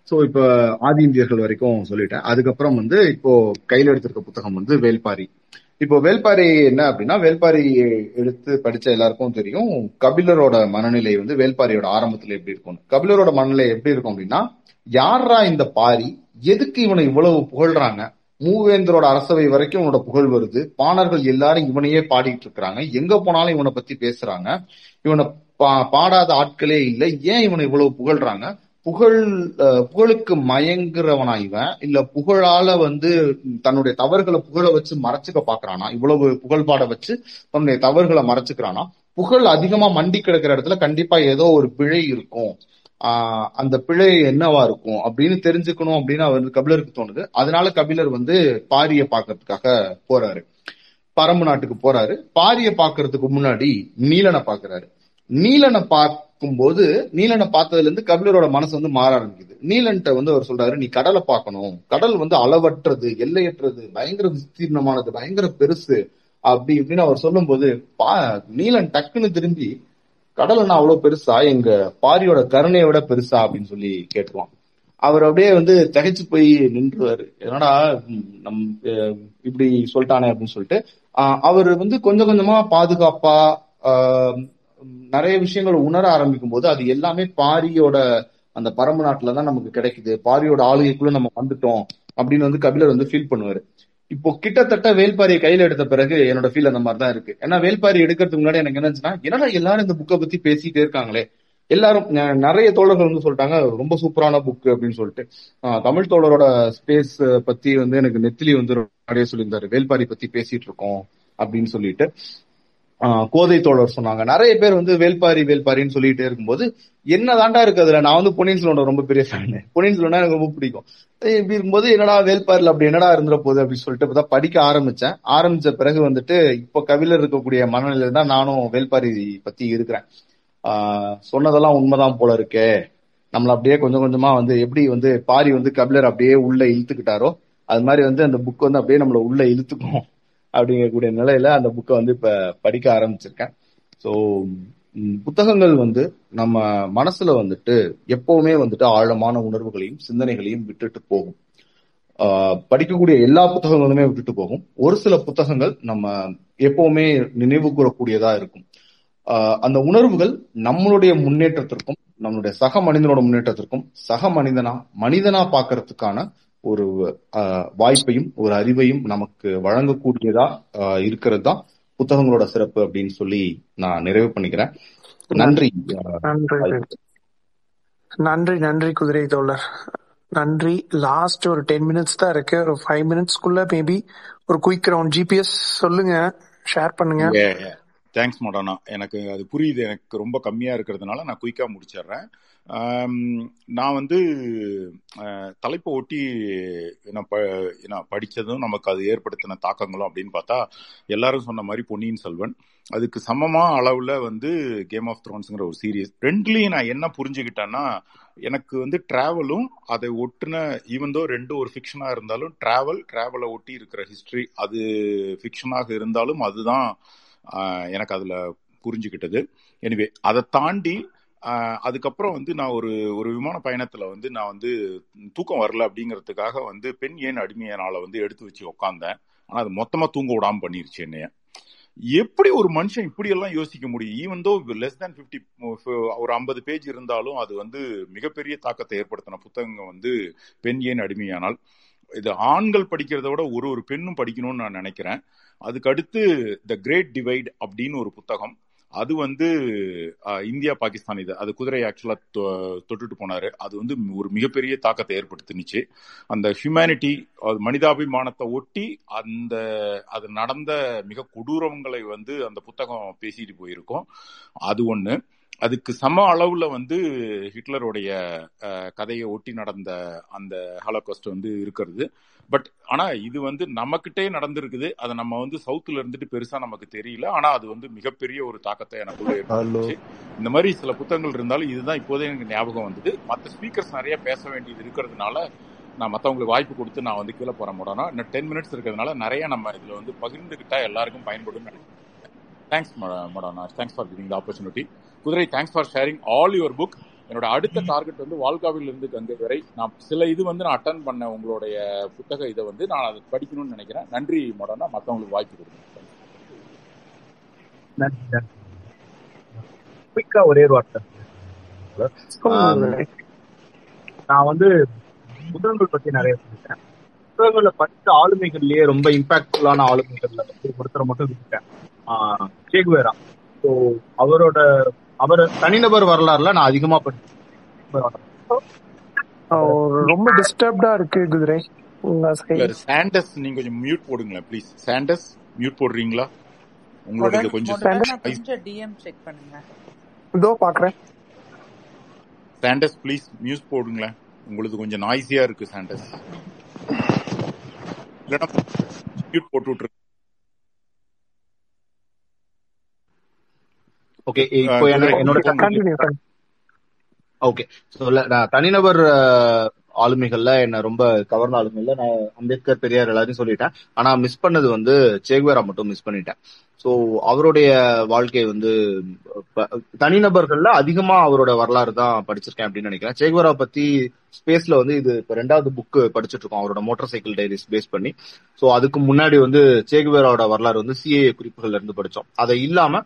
சோ இப்ப ஆதி இந்தியர்கள் வரைக்கும் சொல்லிட்டேன். அதுக்கப்புறம் வந்து இப்போ கையில எடுத்திருக்க புத்தகம் வந்து வேல்பாரி. இப்போ வேல்பாரி என்ன அப்படின்னா, வேல்பாரி எடுத்து படிச்ச எல்லாருக்கும் தெரியும் கபிலரோட மனநிலை வந்து வேல்பாரியோட ஆரம்பத்துல எப்படி இருக்கும். கபிலரோட மனநிலை எப்படி இருக்கும் அப்படின்னா, யாரா இந்த பாரி, எதுக்கு இவனை இவ்வளவு புகழ்றாங்க, மூவேந்தரோட அரசவை வரைக்கும் இவனோட புகழ் வருது, பாணர்கள் எல்லாரும் இவனையே பாடிட்டு இருக்கிறாங்க, எங்க போனாலும் இவனை பத்தி பேசுறாங்க, இவனை பா பாடாத ஆட்களே இல்லை, ஏன் இவனை இவ்வளவு புகழ்றாங்க, புகழ் புகழுக்கு மயங்குறவனா இவன், இல்ல புகழால வந்து தன்னுடைய தவறுகளை புகழ வச்சு மறைச்சுக்க பாக்குறானா, இவ்வளவு புகழ் பாட வச்சு தன்னுடைய தவறுகளை மறைச்சுக்கிறானா, புகழ் அதிகமா மண்டி கிடக்கிற இடத்துல கண்டிப்பா ஏதோ ஒரு பிழை இருக்கும், ஆஹ் அந்த பிழை என்னவா இருக்கும் அப்படின்னு தெரிஞ்சுக்கணும் அப்படின்னு அவர் கபிலருக்கு தோணுது. அதனால கபிலர் வந்து பாரிய பாக்குறதுக்காக போறாரு, பரம்பு நாட்டுக்கு போறாரு. பாரிய பாக்குறதுக்கு முன்னாடி நீலனை பாக்குறாரு. நீலனை பார்க்கும் போது நீலனை பார்த்ததுல இருந்து கபிலரோட மனசு வந்து மாற ஆரம்பிக்குது. நீலன்ட்ட வந்து அவர் சொல்றாரு, நீ கடலை பார்க்கணும், கடல் வந்து அளவற்றது எல்லையற்றது பயங்கர விஸ்தீர்ணமானது பயங்கர பெருசு அப்படி இப்படின்னு அவர் சொல்லும் போது பா நீலன் டக்குன்னு திரும்பி, கடலைன்னா அவ்வளவு பெருசா, எங்க பாரியோட கருணையை விட பெருசா அப்படின்னு சொல்லி கேட்டுருவான். அவர் அப்படியே வந்து தகைச்சு போய் நின்றுவாரு, என்னடா நம் இப்படி சொல்லிட்டானே அப்படின்னு சொல்லிட்டு. ஆஹ் அவர் வந்து கொஞ்சம் கொஞ்சமா பாதுகாப்பா ஆஹ் நிறைய விஷயங்களை உணர ஆரம்பிக்கும் போது அது எல்லாமே பாரியோட அந்த பரம்பு நாட்டுலதான் நமக்கு கிடைக்குது, பாரியோட ஆளுகைக்குள்ள நம்ம வந்துட்டோம் அப்படின்னு வந்து கபிலர் வந்து ஃபீல் பண்ணுவாரு. இப்போ கிட்டத்தட்ட வேல்பாரியை கையில எடுத்த பிறகு என்னோட ஃபீல் அந்த மாதிரிதான் இருக்கு. ஏன்னா வேல்பாரி எடுக்கிறதுக்கு முன்னாடி எனக்கு என்னச்சுன்னா, என்னன்னா எல்லாரும் இந்த புக்கை பத்தி பேசிட்டே இருக்காங்களே, எல்லாரும் நிறைய தோழர்கள் வந்து சொல்லிட்டாங்க ரொம்ப சூப்பரான புக் அப்படின்னு சொல்லிட்டு. ஆஹ் தமிழ் தோழரோட ஸ்பேஸ் பத்தி வந்து எனக்கு நெத்திலி வந்து நிறைய சொல்லியிருந்தாரு, வேல்பாரி பத்தி பேசிட்டு இருக்கோம் அப்படின்னு சொல்லிட்டு. ஆஹ் கோதை தோழர் சொன்னாங்க, நிறைய பேர் வந்து வேல்பாரி வேல்பாரின்னு சொல்லிட்டே இருக்கும்போது என்னதாண்டா இருக்கு அதுல. நான் வந்து பொன்னியின் செல்வனோட ரொம்ப பெரிய ஃபேனு, பொன்னியின் செல்வனா எனக்கு ரொம்ப பிடிக்கும். இப்படி இருக்கும்போது என்னடா வேல்பாரில அப்படி என்னடா இருந்துட போகுது அப்படின்னு சொல்லிட்டு படிக்க ஆரம்பிச்சேன். ஆரம்பிச்ச பிறகு வந்துட்டு இப்ப கவிழர் இருக்கக்கூடிய மனநிலை தான் நானும் வேல்பாரி பத்தி இருக்கிறேன். ஆஹ் சொன்னதெல்லாம் உண்மைதான் போல இருக்கே, நம்மள அப்படியே கொஞ்சம் கொஞ்சமா வந்து எப்படி வந்து பாரி வந்து கபிலர் அப்படியே உள்ள இழுத்துக்கிட்டாரோ அது மாதிரி வந்து அந்த புக் வந்து அப்படியே நம்மள உள்ள இழுத்துக்கும் அப்படிங்கக்கூடிய நிலையில அந்த புக்கை வந்து இப்ப படிக்க ஆரம்பிச்சிருக்கேன். ஸோ புத்தகங்கள் வந்து நம்ம மனசுல வந்துட்டு எப்பவுமே வந்துட்டு ஆழமான உணர்வுகளையும் சிந்தனைகளையும் விட்டுட்டு போகும். ஆஹ் படிக்கக்கூடிய எல்லா புத்தகங்களுமே விட்டுட்டு போகும். ஒரு சில புத்தகங்கள் நம்ம எப்பவுமே நினைவு கூறக்கூடியதா இருக்கும். ஆஹ் அந்த உணர்வுகள் நம்மளுடைய முன்னேற்றத்திற்கும் நம்மளுடைய சக மனிதனோட முன்னேற்றத்திற்கும் சக மனிதனா மனிதனா பாக்குறதுக்கான ஒரு வாய்ப்பையும் ஒரு அறிவையும் நமக்கு வழங்கக்கூடியதா இருக்கிறது தான் புத்தகங்களோட சிறப்பு அப்படின்னு சொல்லி நான் நிறைவு பண்ணிக்கிறேன். நன்றி நன்றி நன்றி குதிரை தோழர், நன்றி. லாஸ்ட் ஒரு டென் மினிட்ஸ் தான் இருக்கு, ஒரு ஃபைவ் மினிட்ஸ்க்குள்ள மேபி ஒரு குயிக் ரவுண்ட். ஜிபிஎஸ் சொல்லுங்க, ஷேர் பண்ணுங்க. தேங்க்ஸ் மோடானா, எனக்கு அது புரியுது, எனக்கு ரொம்ப கம்மியாக இருக்கிறதுனால நான் குயிக்காக முடிச்சிடுறேன். நான் வந்து தலைப்பை ஒட்டி நான் ப நான் படித்ததும் நமக்கு அது ஏற்படுத்தின தாக்கங்களும் அப்படின்னு பார்த்தா எல்லாரும் சொன்ன மாதிரி பொன்னியின் செல்வன், அதுக்கு சமமாக அளவில் வந்து கேம் ஆஃப் த்ரோன்ஸுங்கிற ஒரு சீரீஸ். ரெண்டுலேயும் நான் என்ன புரிஞ்சுக்கிட்டேன்னா, எனக்கு வந்து டிராவலும் அதை ஒட்டுன ஈவன்தோ ரெண்டும் ஒரு ஃபிக்ஷனாக இருந்தாலும் டிராவல் டிராவலை ஒட்டி இருக்கிற ஹிஸ்ட்ரி அது ஃபிக்ஷனாக இருந்தாலும் அதுதான் எனக்கு அதில் புரிஞ்சுக்கிட்டது. எனிவே அதை தாண்டி அதுக்கப்புறம் வந்து நான் ஒரு ஒரு விமான பயணத்தில் வந்து நான் வந்து தூக்கம் வரல அப்படிங்கிறதுக்காக வந்து பெண் ஏன் அடிமையனால வந்து எடுத்து வச்சு உக்காந்தேன். ஆனால் அது மொத்தமாக தூங்க விடாமல் பண்ணிருச்சு என்னைய. எப்படி ஒரு மனுஷன் இப்படியெல்லாம் யோசிக்க முடியும்? Even though less than fifty ஒரு ஐம்பது பேஜ் இருந்தாலும் அது வந்து மிகப்பெரிய தாக்கத்தை ஏற்படுத்தின புத்தகங்கள் வந்து பெண் ஏன் அடிமையானால். இது ஆண்கள் படிக்கிறத விட ஒரு ஒரு பெண்ணும் படிக்கணும்னு நான் நினைக்கிறேன். அதுக்கு அடுத்து த கிரேட் டிவைட் அப்படின்னு ஒரு புத்தகம், அது வந்து இந்தியா பாகிஸ்தான், இது அது குதிரை ஆக்சுவலா தொட்டுட்டு போனாரு, அது வந்து ஒரு மிகப்பெரிய தாக்கத்தை ஏற்படுத்தினுச்சு. அந்த ஹியூமனிட்டி மனிதாபிமானத்தை ஒட்டி அந்த அது நடந்த மிக கொடூரங்களை வந்து அந்த புத்தகம் பேசிட்டு போயிருக்கோம். அது ஒண்ணு. அதுக்கு சம அளவுல வந்து ஹிட்லருடைய கதையை ஒட்டி நடந்த அந்த ஹாலோகாஸ்ட் வந்து இருக்கிறது. பட் ஆனா இது வந்து நமக்கிட்டே நடந்திருக்குது, அதை நம்ம வந்து சவுத்துல இருந்துட்டு பெருசா நமக்கு தெரியல, ஆனா அது வந்து மிகப்பெரிய ஒரு தாக்கத்தை எனக்கு. இந்த மாதிரி சில புத்தகங்கள் இருந்தாலும் இதுதான் இப்போதே எனக்கு ஞாபகம் வந்தது. மற்ற ஸ்பீக்கர்ஸ் நிறைய பேச வேண்டியது இருக்கிறதுனால நான் மற்றவங்களுக்கு வாய்ப்பு கொடுத்து நான் வந்து கீழே போற மாட்டோம்னா இன்னும் டென் மினிட்ஸ் இருக்கிறதுனால நிறைய நம்ம இதுல வந்து பகிர்ந்துகிட்டா எல்லாருக்கும் பயன்படும். தேங்க்ஸ் மடானா, thanks for giving the opportunity. குதிரை, thanks for sharing all your book. என்னோட அடுத்த டார்கெட் வந்து வால்காவில் இருந்து கங்கை வரை நான் சில இது வந்து நான் அட்டன் பண்ண உங்களுடைய புத்தக இதை வந்து நான் அதை படிக்கணும்னு நினைக்கிறேன். நன்றி மடானா, மற்றவங்களுக்கு வாய்ப்பு கொடுக்கணும். குயிக்கா ஒரே ஒரு வார்த்தை, நான் வந்து புத்தகங்கள் பத்தி நிறைய சொல்லிட்டேன். புத்தகங்கள்ல பத்து ஆளுமைகள்லயே ரொம்ப இம்பாக்ட்ஃபுல்லான ஆளுமைகள்ல வந்து ஒருத்தரை மட்டும் விட்டுட்டேன், சே குவேரா. ஸோ அவரோட அவர் தனிநபர் வரலாறுல நான் அதிகமா படிச்சேன். ரொம்ப டிஸ்டர்ப்டா இருக்கு குதிரை. சாண்டஸ் நீங்க கொஞ்சம் மியூட் போடுங்களா ப்ளீஸ். சாண்டஸ் மியூட் போடுறீங்களா? உங்களோட கொஞ்சம் டிஎம் செக் பண்ணுங்க. இதோ பாக்குறேன். சாண்டஸ் ப்ளீஸ் மியூட் போடுங்களா, உங்களுக்கு கொஞ்சம் நாய்ஸியா இருக்கு சாண்டஸ். இல்லடா மியூட் போட்டு விட்டுருங்க. ஓகே, இப்போ என்னோட ஓகே நான் தனிநபர் ஆளுமைகள்ல என்ன ரொம்ப கவர்ந்த ஆளுமைகள்ல நான் அம்பேத்கர், பெரியார் எல்லாத்தையும் சொல்லிட்டேன். ஆனா மிஸ் பண்ணது வந்து சே குவேரா மட்டும் மிஸ் பண்ணிட்டேன். ஸோ அவருடைய வாழ்க்கையை வந்து தனிநபர்கள்ல அதிகமா அவரோட வரலாறு தான் படிச்சிருக்கேன் அப்படின்னு நினைக்கிறேன். சே குவேரா பத்தி ஸ்பேஸ்ல வந்து இது இப்போ ரெண்டாவது புக்கு படிச்சுட்டு இருக்கோம், அவரோட மோட்டார் சைக்கிள் டைரிஸ் பேஸ் பண்ணி. ஸோ அதுக்கு முன்னாடி வந்து சே குவேராவோட வரலாறு வந்து சிஏஏ குறிப்புகள்ல இருந்து படிச்சோம். அதை இல்லாம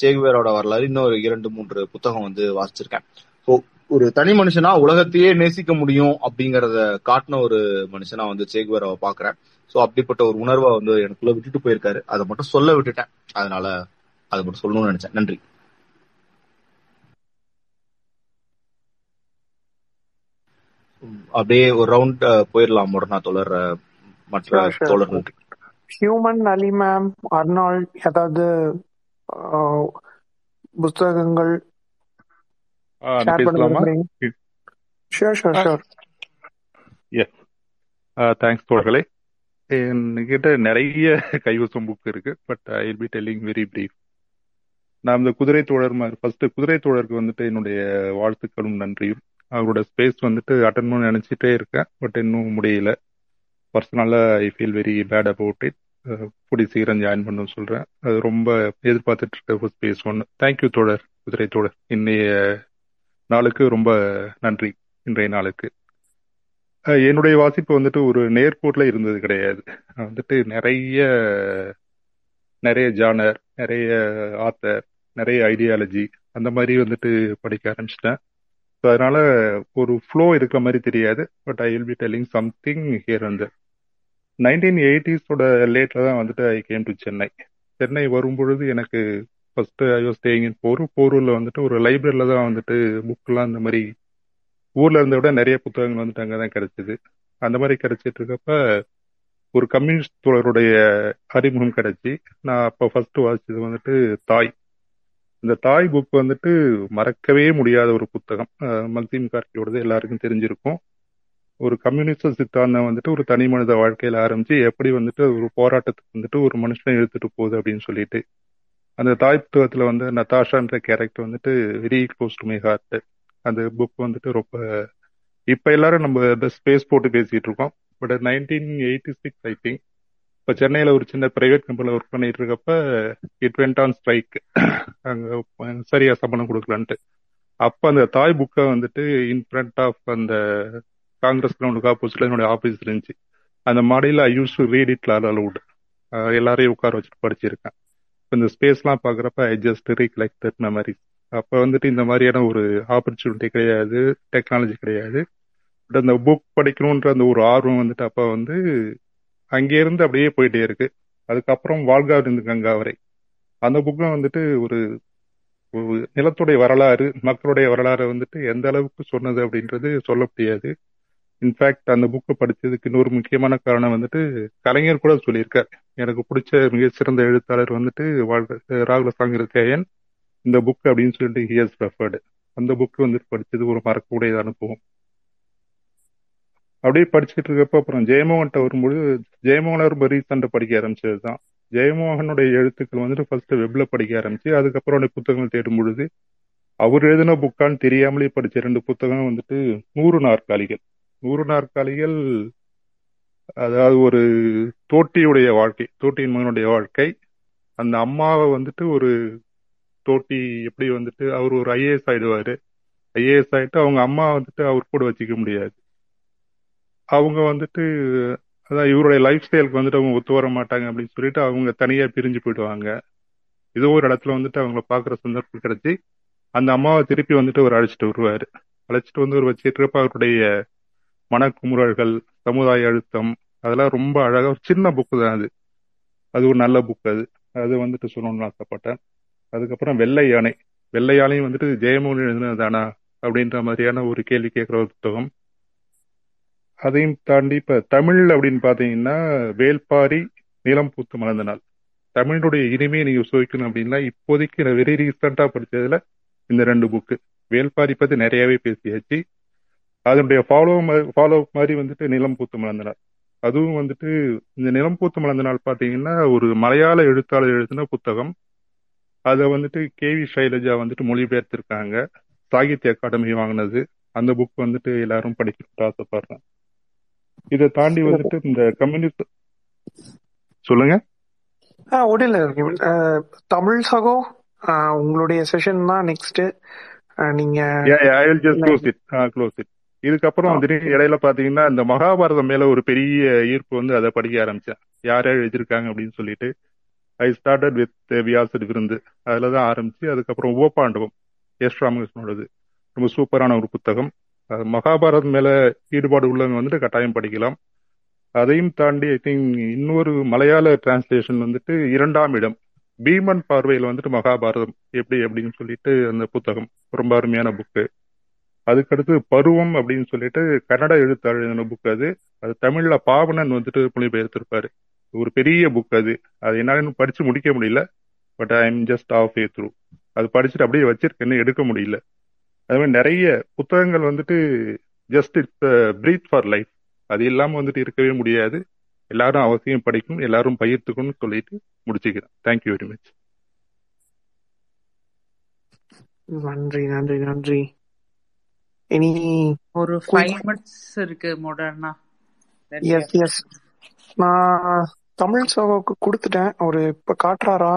சே குவேராவோட வரலாறு இன்னொரு இரண்டு மூன்று புத்தகம் வந்து வாசிச்சிருக்கேன். ஸோ ஒரு தனி மனுஷனா உலகத்தையே நேசிக்க முடியும் அப்படிங்கறத காட்டின ஒரு மனுஷனா வந்து சே குவேராவை பாக்குறேன். ஸோ அப்படிப்பட்ட ஒரு உணர்வை வந்து எனக்குள்ள விட்டுட்டு போயிருக்காரு, அதை மட்டும் சொல்ல விட்டுட்டேன், அதனால அதை மட்டும் சொல்லணும்னு நினைச்சேன். நன்றி. அப்படியே ஒரு ரவுண்ட் போயிடலாம் உடனே தொடர் மற்ற தொடர்கள். ஹியூமன், அலி மேம், அர்னால்ட், ஏதாவது புத்தகங்கள்? தேங்க்ஸ் தோழர்களே. என்கிட்ட நிறைய கைவசம் புக் இருக்கு, but I will be telling very brief. நான் இந்த குதிரை தோழர் ஃபர்ஸ்ட் குதிரை தோழருக்கு வந்துட்டு என்னுடைய வாழ்த்துக்களும் நன்றியும். அவரோட ஸ்பேஸ் வந்துட்டு அட்டன் பண்ண நினைச்சிட்டே இருக்கேன், பட் இன்னும் முடியல. பர்சனலா I feel very bad about it. கூடி சீக்கிரம் ஜாயின் பண்ணணும்னு சொல்றேன், அது ரொம்ப எதிர்பார்த்துட்டு இருக்க ஸ்பேஸ் ஒன்று. தேங்க்யூ தோழர், குதிரை தோழர். இன்றைய நாளுக்கு ரொம்ப நன்றி. இன்றைய நாளுக்கு என்னுடைய வாசிப்பு வந்துட்டு ஒரு நேர்கோட்டில் இருந்தது கிடையாது. வந்துட்டு நிறைய நிறைய ஜானர், நிறைய ஆத்தர், நிறைய ஐடியாலஜி அந்த மாதிரி வந்துட்டு படிக்க ஆரம்பிச்சிட்டேன். ஸோ அதனால ஒரு ஃப்ளோ இருக்கிற மாதிரி தெரியாது, but I will be telling something here and there. Nineteen எயிட்டிஸோட லேட்டில் தான் வந்துட்டு I came to Chennai. Chennai வரும்பொழுது எனக்கு first I was staying in Porur. போரூரில் வந்துட்டு ஒரு லைப்ரரியில் தான் வந்துட்டு புக்கெலாம் அந்த மாதிரி ஊரில் இருந்த விட நிறைய புத்தகங்கள் வந்துட்டு அங்கே தான் கிடைச்சிது. அந்த மாதிரி கிடைச்சிட்டு இருக்கப்ப ஒரு கம்யூனிஸ்ட் தோழருடைய அறிமுகம் கிடைச்சி. நான் அப்போ ஃபர்ஸ்ட் வாசிச்சது வந்துட்டு தாய். இந்த தாய் புக் வந்துட்டு மறக்கவே முடியாத ஒரு புத்தகம். மல்தீம் கார்கியோடது எல்லாருக்கும் தெரிஞ்சிருக்கும். ஒரு கம்யூனிஸ்ட் சித்தாந்தம் வந்துட்டு ஒரு தனி மனித வாழ்க்கையில ஆரம்பிச்சு எப்படி வந்துட்டு ஒரு போராட்டத்துக்கு வந்துட்டு ஒரு மனுஷனை எடுத்துட்டு போகுது அப்படின்னு சொல்லிட்டு. அந்த தாய் புத்தகத்துல வந்து நதாஷான்ற கேரக்டர் வந்துட்டு very close to my heart. அந்த புக் வந்துட்டு ரொம்ப இப்ப எல்லாரும் நம்ம ஸ்பேஸ் போட்டு பேசிட்டு இருக்கோம், but nineteen eighty six I think இப்ப சென்னையில ஒரு சின்ன பிரைவேட் கம்பெனில ஒர்க் பண்ணிட்டு இருக்கப்ப இட் வெண்ட் ஆன் ஸ்ட்ரைக். அங்க சரியா சம்பளம் கொடுக்கலான்ட்டு அப்ப அந்த தாய் புக்கை வந்துட்டு இன் ஃப்ரண்ட் ஆஃப் அந்த காங்கிரஸ் கிரவுண்டுக்கு ஆப்போசிட்ல என்னோட ஆஃபீஸ் இருந்துச்சு. அந்த மாடியில் I use to read it aloud. எல்லாரையும் உட்கார வச்சுட்டு படிச்சிருக்கேன். இப்போ இந்த ஸ்பேஸ்லாம் பார்க்குறப்ப I just recollect that memories. அப்போ வந்துட்டு இந்த மாதிரியான ஒரு ஆப்பர்ச்சுனிட்டி கிடையாது, டெக்னாலஜி கிடையாது. பட் அந்த புக் படிக்கணுன்ற அந்த ஒரு ஆர்வம் வந்துட்டு அப்போ வந்து அங்கேருந்து அப்படியே போயிட்டே இருக்கு. அதுக்கப்புறம் வால்காவ் இருந்து கங்காவரை அந்த புக்கில் வந்துட்டு ஒரு நிலத்துடைய வரலாறு, மக்களுடைய வரலாறு வந்துட்டு எந்த அளவுக்கு சொன்னது அப்படின்றது சொல்ல முடியாது. இன்ஃபேக்ட் அந்த புக்கை படித்ததுக்கு இன்னொரு முக்கியமான காரணம் வந்துட்டு கலைஞர் கூட சொல்லியிருக்கார், எனக்கு பிடிச்ச மிகச்சிறந்த எழுத்தாளர் வந்துட்டு ராகுல சாங்கிருக்கையன் இந்த புக் அப்படின்னு சொல்லிட்டு ஹியர்ஸ் ரெஃபர்டு. அந்த புக்கு வந்துட்டு படித்தது ஒரு மறக்கக்கூடிய அனுபவம். அப்படியே படிச்சுட்டு இருக்கப்ப அப்புறம் ஜெயமோகன்கிட்ட வரும்பொழுது ஜெயமோகனை ரொம்ப ரீசண்டா படிக்க ஆரம்பிச்சது தான். ஜெயமோகனுடைய எழுத்துக்கள் வந்துட்டு ஃபர்ஸ்ட் வெப்ல படிக்க ஆரம்பிச்சு அதுக்கப்புறம் அவருடைய புத்தகங்கள் தேடும் பொழுது அவர் எழுதின புக்கான்னு தெரியாமலே படிச்ச ரெண்டு புத்தகம் வந்துட்டு நூறு நாற்காலிகள். நூறு நாற்காலிகள் அதாவது ஒரு தோட்டியுடைய வாழ்க்கை, தோட்டியின் மகனுடைய வாழ்க்கை. அந்த அம்மாவை வந்துட்டு ஒரு தோட்டி எப்படி வந்துட்டு அவர் ஒரு ஐஏஎஸ் ஆயிடுவாரு, ஐஏஎஸ் ஆயிட்டு அவங்க அம்மா வந்துட்டு அவர் கூட வச்சுக்க முடியாது. அவங்க வந்துட்டு அதான் இவருடைய லைஃப் ஸ்டைலுக்கு வந்துட்டு அவங்க ஒத்து வர மாட்டாங்க அப்படின்னு சொல்லிட்டு அவங்க தனியா பிரிஞ்சு போயிடுவாங்க. ஏதோ ஒரு இடத்துல வந்துட்டு அவங்கள பாக்குற சந்தர்ப்பம் கிடைச்சி அந்த அம்மாவை திருப்பி வந்துட்டு அவர் அழைச்சிட்டு வருவாரு. அழைச்சிட்டு வந்து ஒரு வச்சுட்டு இருப்ப அவருடைய மனக்குமுறல்கள், சமுதாய அழுத்தம், அதெல்லாம் ரொம்ப அழகா ஒரு சின்ன புக்கு தான் அது. அது ஒரு நல்ல புக். அது அது வந்துட்டு சொல்லணும்னு ஆசைப்பட்டேன். அதுக்கப்புறம் வெள்ளை யானை. வெள்ளை யானையும் வந்துட்டு ஜெயமோகன் எழுதினதானா அப்படின்ற மாதிரியான ஒரு கேள்வி கேட்குற ஒரு புத்தகம். அதையும் தாண்டி இப்போ தமிழ் அப்படின்னு பார்த்தீங்கன்னா வேல்பாரி, நீலம் பூத்து மலர்ந்த நாள். தமிழுடைய இனிமையை நீங்கள் சுவைக்கணும் அப்படின்னா இப்போதைக்கு நான் வெரி ரீசெண்டாக படித்ததில் இந்த ரெண்டு புக்கு. வேல்பாரி பற்றி நிறையாவே பேசியாச்சு. அதனுடைய ஃபாலோ ஃபாலோ மாதிரி வந்துட்டு நீலம் பூத்து மலர்ந்த நாள். அதுவும் வந்துட்டு இந்த நீலம் பூத்து மலர்ந்த நாள் பார்த்தீங்கன்னா ஒரு மலையாள எழுத்தாளர் எழுதின புத்தகம். அதை வந்துட்டு கேவி சைலஜா வந்துட்டு மொழிபெயர்த்திருக்காங்க. சாகித்ய அகாடமி வாங்கினது. அந்த புக் வந்துட்டு எல்லாரும் படிக்கணும்னு ஆசைப்படுறேன். இதை தாண்டி வந்துட்டு இந்த கம்யூனிஸ்ட் சொல்லுங்க. தமிழ் சகோ உங்களுடைய செஷன் தான் நெக்ஸ்ட். நீங்க இதுக்கப்புறம் வந்துட்டு இடையில பாத்தீங்கன்னா இந்த மகாபாரதம் மேல ஒரு பெரிய ஈர்ப்பு வந்து அதை படிக்க ஆரம்பிச்சேன். யார் யார் எழுதிருக்காங்க அப்படின்னு சொல்லிட்டு ஐ ஸ்டார்டட் வித் வியாசர் விருந்து. அதில் தான் ஆரம்பிச்சு அதுக்கப்புறம் உபபாண்டவம் எஸ் ராமகிருஷ்ணனோடது ரொம்ப சூப்பரான ஒரு புத்தகம். மகாபாரதம் மேல ஈடுபாடு உள்ளவங்க வந்துட்டு கட்டாயம் படிக்கலாம். அதையும் தாண்டி ஐ திங்க் இன்னொரு மலையாள டிரான்ஸ்லேஷன் வந்துட்டு இரண்டாம் இடம், பீமன் பார்வையில் வந்துட்டு மகாபாரதம் எப்படி அப்படின்னு சொல்லிட்டு அந்த புத்தகம் ரொம்ப அருமையான புக்கு. அதுக்கடுத்து பருவம் அப்படின்னு சொல்லிட்டு கன்னட எழுத்தாளர் புக். அது அது தமிழ்ல பாவனன் வந்துட்டு மொழிபெயர்த்திருப்பாரு. ஒரு பெரிய புக். அது அது என்னால் இன்னும் படிச்சு முடிக்க முடியல. But I am just half a through. அது படிச்சுட்டு அப்படியே வச்சிருக்கேன்னு எடுக்க முடியல. அது மாதிரி நிறைய புத்தகங்கள் வந்துட்டு just it's breath for life. அது இல்லாமல் வந்துட்டு இருக்கவே முடியாது. எல்லாரும் அவசியம் படிக்கணும், எல்லாரும் பயிர்த்துக்கணும்னு சொல்லிட்டு முடிச்சுக்கிறேன். Thank you very much. நன்றி நன்றி நன்றி. இனி ஒரு ஃபைவ் மினிட்ஸ் இருக்கு மோடர்னா. எஸ் எஸ் நான் தமிழ் சகோக்கு கொடுத்துட்டேன். ஒரு இப்ப காட்டுறாரா?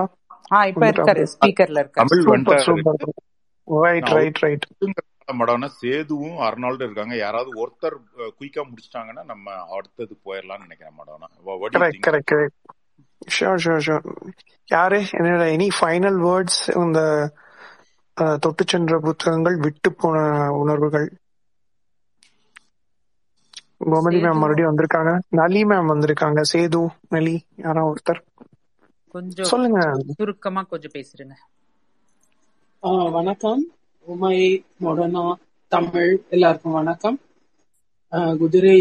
ஆ இப்ப இருக்காரு, ஸ்பீக்கர்ல இருக்காரு. தமிழ் வந்து ரைட் ரைட் ரைட் மடம்னா சேதுவும் அர்னால்டும் இருக்காங்க. யாராவது ஒருத்தர் குயிக்கா முடிச்சிட்டாங்கன்னா நம்ம அடுத்தது போயிடலாம்னு நினைக்கிறேன் மடம்னா. Correct correct correct. Sure sure sure. யாரு என்னோட எனி ஃபைனல் வேர்ட்ஸ்? இந்த தொட்டு சென்ற புத்தகங்கள், விட்டு போன உணர்வுகள். கோமதி மேம் மறுபடியும் வந்திருக்காங்க, நலி மேம் வந்திருக்காங்க, சேது நலி யாராவது ஒருத்தர் கொஞ்சம் சொல்லுங்க, சுருக்கமா கொஞ்சம் பேசுறீங்க. வணக்கம் உமை, மொடனா, தமிழ் எல்லாருக்கும் வணக்கம். குதிரை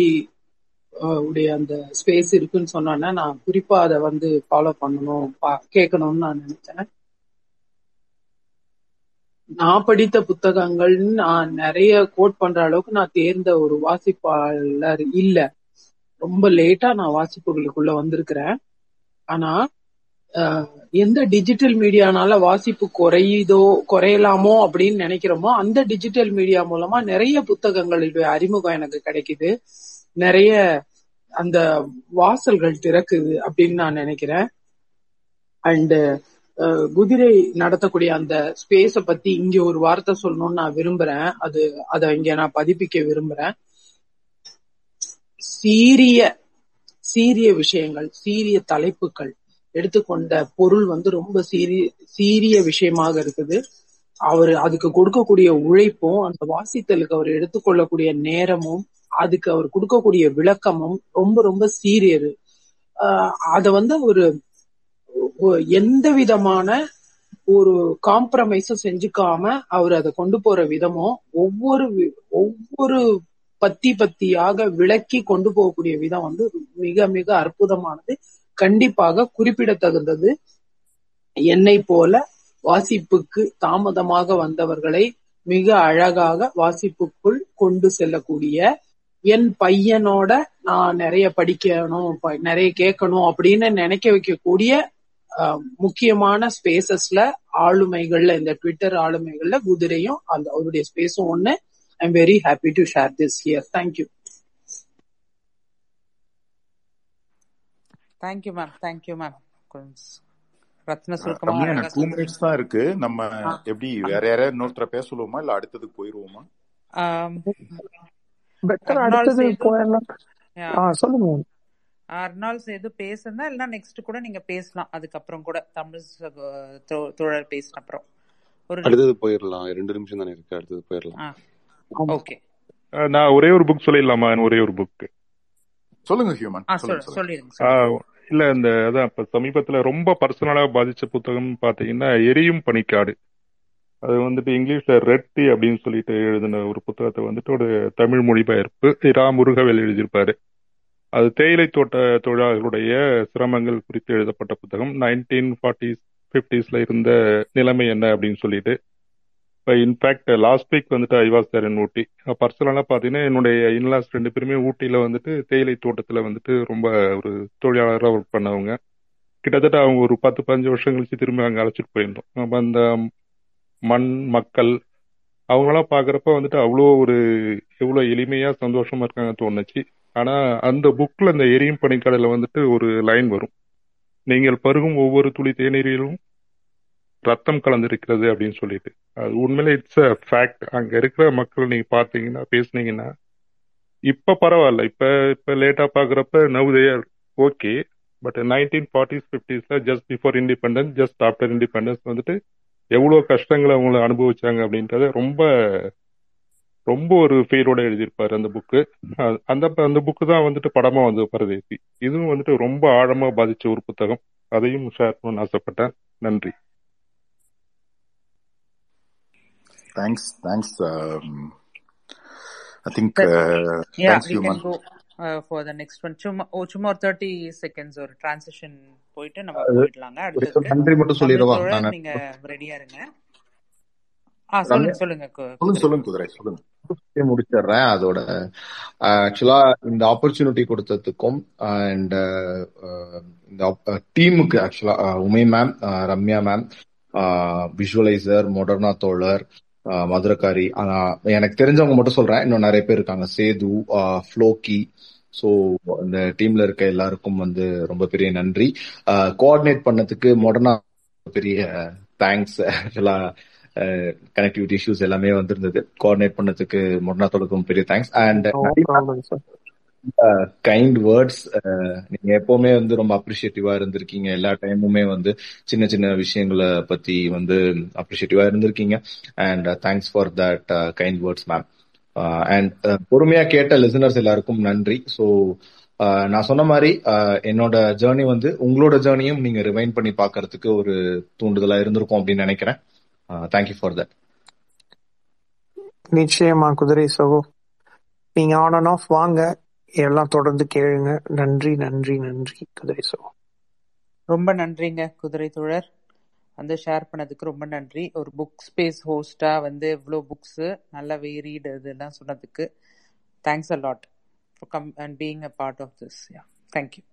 உடைய அந்த ஸ்பேஸ் இருக்குன்னு சொன்னா நான் குறிப்பா அதை வந்து ஃபாலோ பண்ணணும், கேட்கணும்னு நான் நினைச்சேன். நான் படித்த புத்தகங்கள்னு நான் நிறைய கோட் பண்ற அளவுக்கு நான் தேர்ந்த ஒரு வாசிப்பாளர் இல்ல. ரொம்ப லேட்டா நான் வாசிப்புகளுக்குள்ள வந்திருக்கிறேன். ஆனா எந்த டிஜிட்டல் மீடியானால வாசிப்பு குறையுதோ குறையலாமோ அப்படின்னு நினைக்கிறோமோ அந்த டிஜிட்டல் மீடியா மூலமா நிறைய புத்தகங்களுடைய அறிமுகம் எனக்கு கிடைக்குது. நிறைய அந்த வாசல்கள் திறக்குது அப்படின்னு நான் நினைக்கிறேன். அண்டு குதிரை நடத்தக்கூடிய அந்த ஸ்பேஸ பத்தி இங்க ஒரு வார்த்தை சொல்லணும்னு நான் விரும்புறேன். அது அதை இங்க நான் பதிப்பிக்க விரும்புறேன். சீரிய சீரிய விஷயங்கள், சீரிய தலைப்புகள் எடுத்துக்கொண்ட பொருள் வந்து ரொம்ப சீரிய சீரிய விஷயமாக இருக்குது. அவர் அதுக்கு கொடுக்கக்கூடிய உழைப்பும் அந்த வாசித்தலுக்கு அவர் எடுத்துக்கொள்ளக்கூடிய நேரமும் அதுக்கு அவர் கொடுக்கக்கூடிய விளக்கமும் ரொம்ப ரொம்ப சீரியரு. ஆஹ் அத வந்து ஒரு எந்த விதமான ஒரு காம்ப்ரமைஸும் செஞ்சுக்காம அவர் அதை கொண்டு போற விதமும் ஒவ்வொரு ஒவ்வொரு பத்தி பத்தியாக விளக்கி கொண்டு போகக்கூடிய விதம் வந்து மிக மிக அற்புதமானது, கண்டிப்பாக குறிப்பிடத்தகுந்தது. என்னை போல வாசிப்புக்கு தாமதமாக வந்தவர்களை மிக அழகாக வாசிப்புக்குள் கொண்டு செல்லக்கூடிய, என் பையனோட நான் நிறைய படிக்கணும் நிறைய கேட்கணும் அப்படின்னு நினைக்க வைக்கக்கூடிய முக்கியமான ஸ்பேசஸ்ல ஆளுமைகள்ல, இந்த ட்விட்டர் ஆளுமைகள்ல குதிரையும் அந்த அவருடைய ஸ்பேஸும் ஒண்ணு. I am very happy to share this here. Thank you thank you ma'am thank you ma'am ரத்ன சுருக்கமா டூ மினிட்ஸ் தான் இருக்கு. நம்ம எப்படி வேற யாராவது இன்னொருத்தர பேச சொல்லுவோமா இல்ல அடுத்ததுக்கு போயிருவோமா? பெட்டர் அடுத்தது போயிரலாம். ஆ சொல்லுங்க. அர்னால்ஸ் எது பேசுனா இல்ல நெக்ஸ்ட் கூட நீங்க பேசலாம். அதுக்கு அப்புறம் கூட தமிழ் தோழர் பேசின அப்புறம் ஒரு அடுத்தது போயிரலாம். ரெண்டு நிமிஷம் தான இருக்கு, அடுத்தது போயிரலாம். ஓகே, நான் ஒரே ஒரு புக் சொல்லிடலாமா? ஒரே ஒரு புக் சொல்லுங்க. ஹியூமன் ஆ சொல்லுங்க. ஆ இல்ல இந்த அதான் இப்ப சமீபத்துல ரொம்ப பர்சனலா பாதிச்ச புத்தகம் பாத்தீங்கன்னா எரியும் பனிக்காடு. அது வந்துட்டு இங்கிலீஷ்ல ரெட்டி அப்படின்னு சொல்லிட்டு எழுதின ஒரு புத்தகத்தை வந்துட்டு ஒரு தமிழ் மொழிபெயர்ப்பு ரா முருகவேல் எழுதியிருப்பாரு. அது தேயிலை தோட்ட தொழிலாளர்களுடைய சிரமங்கள் குறித்து எழுதப்பட்ட புத்தகம். நைன்டீன் ஃபார்ட்டிஸ் ஃபிஃப்டிஸ்ல இருந்த நிலைமை என்ன அப்படின்னு சொல்லிட்டு இப்போ இன்ஃபேக்ட் லாஸ்ட் வீக் வந்துட்டு ஐவாஸ் தேர் இன் ஊட்டி. பர்சனலாக பார்த்தீங்கன்னா என்னுடைய இன்லாஸ் ரெண்டு பேருமே ஊட்டியில் வந்துட்டு தேயிலை தோட்டத்தில் வந்துட்டு ரொம்ப ஒரு தொழிலாளராக ஒர்க் பண்ணவங்க. கிட்டத்தட்ட அவங்க ஒரு பத்து பதினஞ்சு வருஷம் கழிச்சு திரும்ப அங்கே அழைச்சிட்டு போயிருந்தோம். நம்ம அந்த மண் மக்கள் அவங்களாம் பார்க்குறப்ப வந்துட்டு அவ்வளோ ஒரு எவ்வளோ எளிமையாக சந்தோஷமாக இருக்காங்க தோணுச்சு. ஆனால் அந்த புக்கில் அந்த எரியும் பனிக்கடலில் வந்துட்டு ஒரு லைன் வரும், நீங்கள் பருகும் ஒவ்வொரு துளி தேநீரிலும் ரத்தம் கலந்திருக்கிறது அப்படின்னு சொல்லிட்டு. அது உண்மையில இட்ஸ் அ ஃபேக்ட். அங்க இருக்கிற மக்கள் நீங்க பாத்தீங்கன்னா பேசுனீங்கன்னா இப்ப பரவாயில்ல, இப்ப இப்ப லேட்டா பாக்குறப்ப நவுதேயர் ஓகே, பட் நைன்டீன் ஃபார்ட்டிஸ் பிப்டிஸ்ல just before independence just after independence வந்துட்டு எவ்வளவு கஷ்டங்களை அவங்கள அனுபவிச்சாங்க அப்படின்றத ரொம்ப ரொம்ப ஒரு ஃபீலோட எழுதியிருப்பாரு அந்த புக்கு. அந்த அந்த புக்கு தான் வந்துட்டு படமா வந்து பரதேசி. இதுவும் வந்துட்டு ரொம்ப ஆழமா பாதிச்ச ஒரு புத்தகம். அதையும் ஷேர் பண்ண ஆசைப்பட்டேன். நன்றி. Thanks, thanks. Um, I think... Uh, yeah, thanks we human. can go uh, for the next one. Chuma, oh, chuma or thirty seconds or transition போயிட்டு நம்ம போயிடலாங்க. அடுத்து நன்றி மட்டும் சொல்லிரவா? நான் நீங்க ரெடியா இருங்க. ஆ சொல்லுங்க சொல்லுங்க சொல்லுங்க குதிரை சொல்லுங்க. முடிச்சிடுறேன். அதோட ஆக்சுவலா இந்த ஆப்பர்ச்சுனிட்டி கொடுத்ததுக்கும் அண்ட் இந்த டீமுக்கு ஆக்சுவலா உமை மேம், ரம்யா மேம், விஷுவலைசர், மொடர்னா தோழர், மதுரக்காரி, எனக்கு தெரிஞ்சவங்க மட்டும் சொல்றேன், இன்னும் நிறைய பேர் இருக்காங்க, சேது, ஃப்ளோக்கி. ஸோ இந்த டீம்ல இருக்க எல்லாருக்கும் வந்து ரொம்ப பெரிய நன்றி. கோஆர்டினேட் பண்ணதுக்கு மொடர்னா பெரிய தேங்க்ஸ். ஆக்சுவலா கனெக்டிவிட்டி இஷ்யூஸ் எல்லாமே வந்திருந்தது, கோஆர்டினேட் பண்ணதுக்கு மொடர்னா தோழருக்கும் பெரிய தேங்க்ஸ். அண்ட் கைண்ட் வேர்ட்ஸ், நீங்க எப்பவுமே வந்து ரொம்ப அப்ரிஷியேட்டிவா இருந்திருக்கீங்க, எல்லா டைமுமே வந்து சின்ன சின்ன விஷயங்களை பத்தி வந்து அப்ரிஷியேட்டிவா இருந்திருக்கீங்க. And thanks for that kind words ma'am. And பொறுமையா கேட்ட லிசனர்ஸ் எல்லாருக்கும் நன்றி. ஸோ நான் சொன்ன மாதிரி என்னோட ஜேர்னி வந்து உங்களோட ஜேர்னியும் நீங்க ரிவைண்ட் பண்ணி பாக்குறதுக்கு ஒரு தூண்டுதலா இருந்திருக்கும் அப்படின்னு நினைக்கிறேன். Thank you for that. நிச்சயமா குதிரை சகோ, நீங்க ஆன் அண்ட் ஆஃப் வாங்க, எல்லாம் தொடர்ந்து கேளுங்க. நன்றி நன்றி நன்றி குதிரை சோ, ரொம்ப நன்றிங்க குதிரை தோழர் வந்து ஷேர் பண்ணதுக்கு ரொம்ப நன்றி. ஒரு புக் ஸ்பேஸ் ஹோஸ்டா வந்து இவ்வளோ புக்ஸ் நல்லா வேரிட் இதெல்லாம் சொன்னதுக்கு thanks a lot for come and being a part of this. Yeah thank you.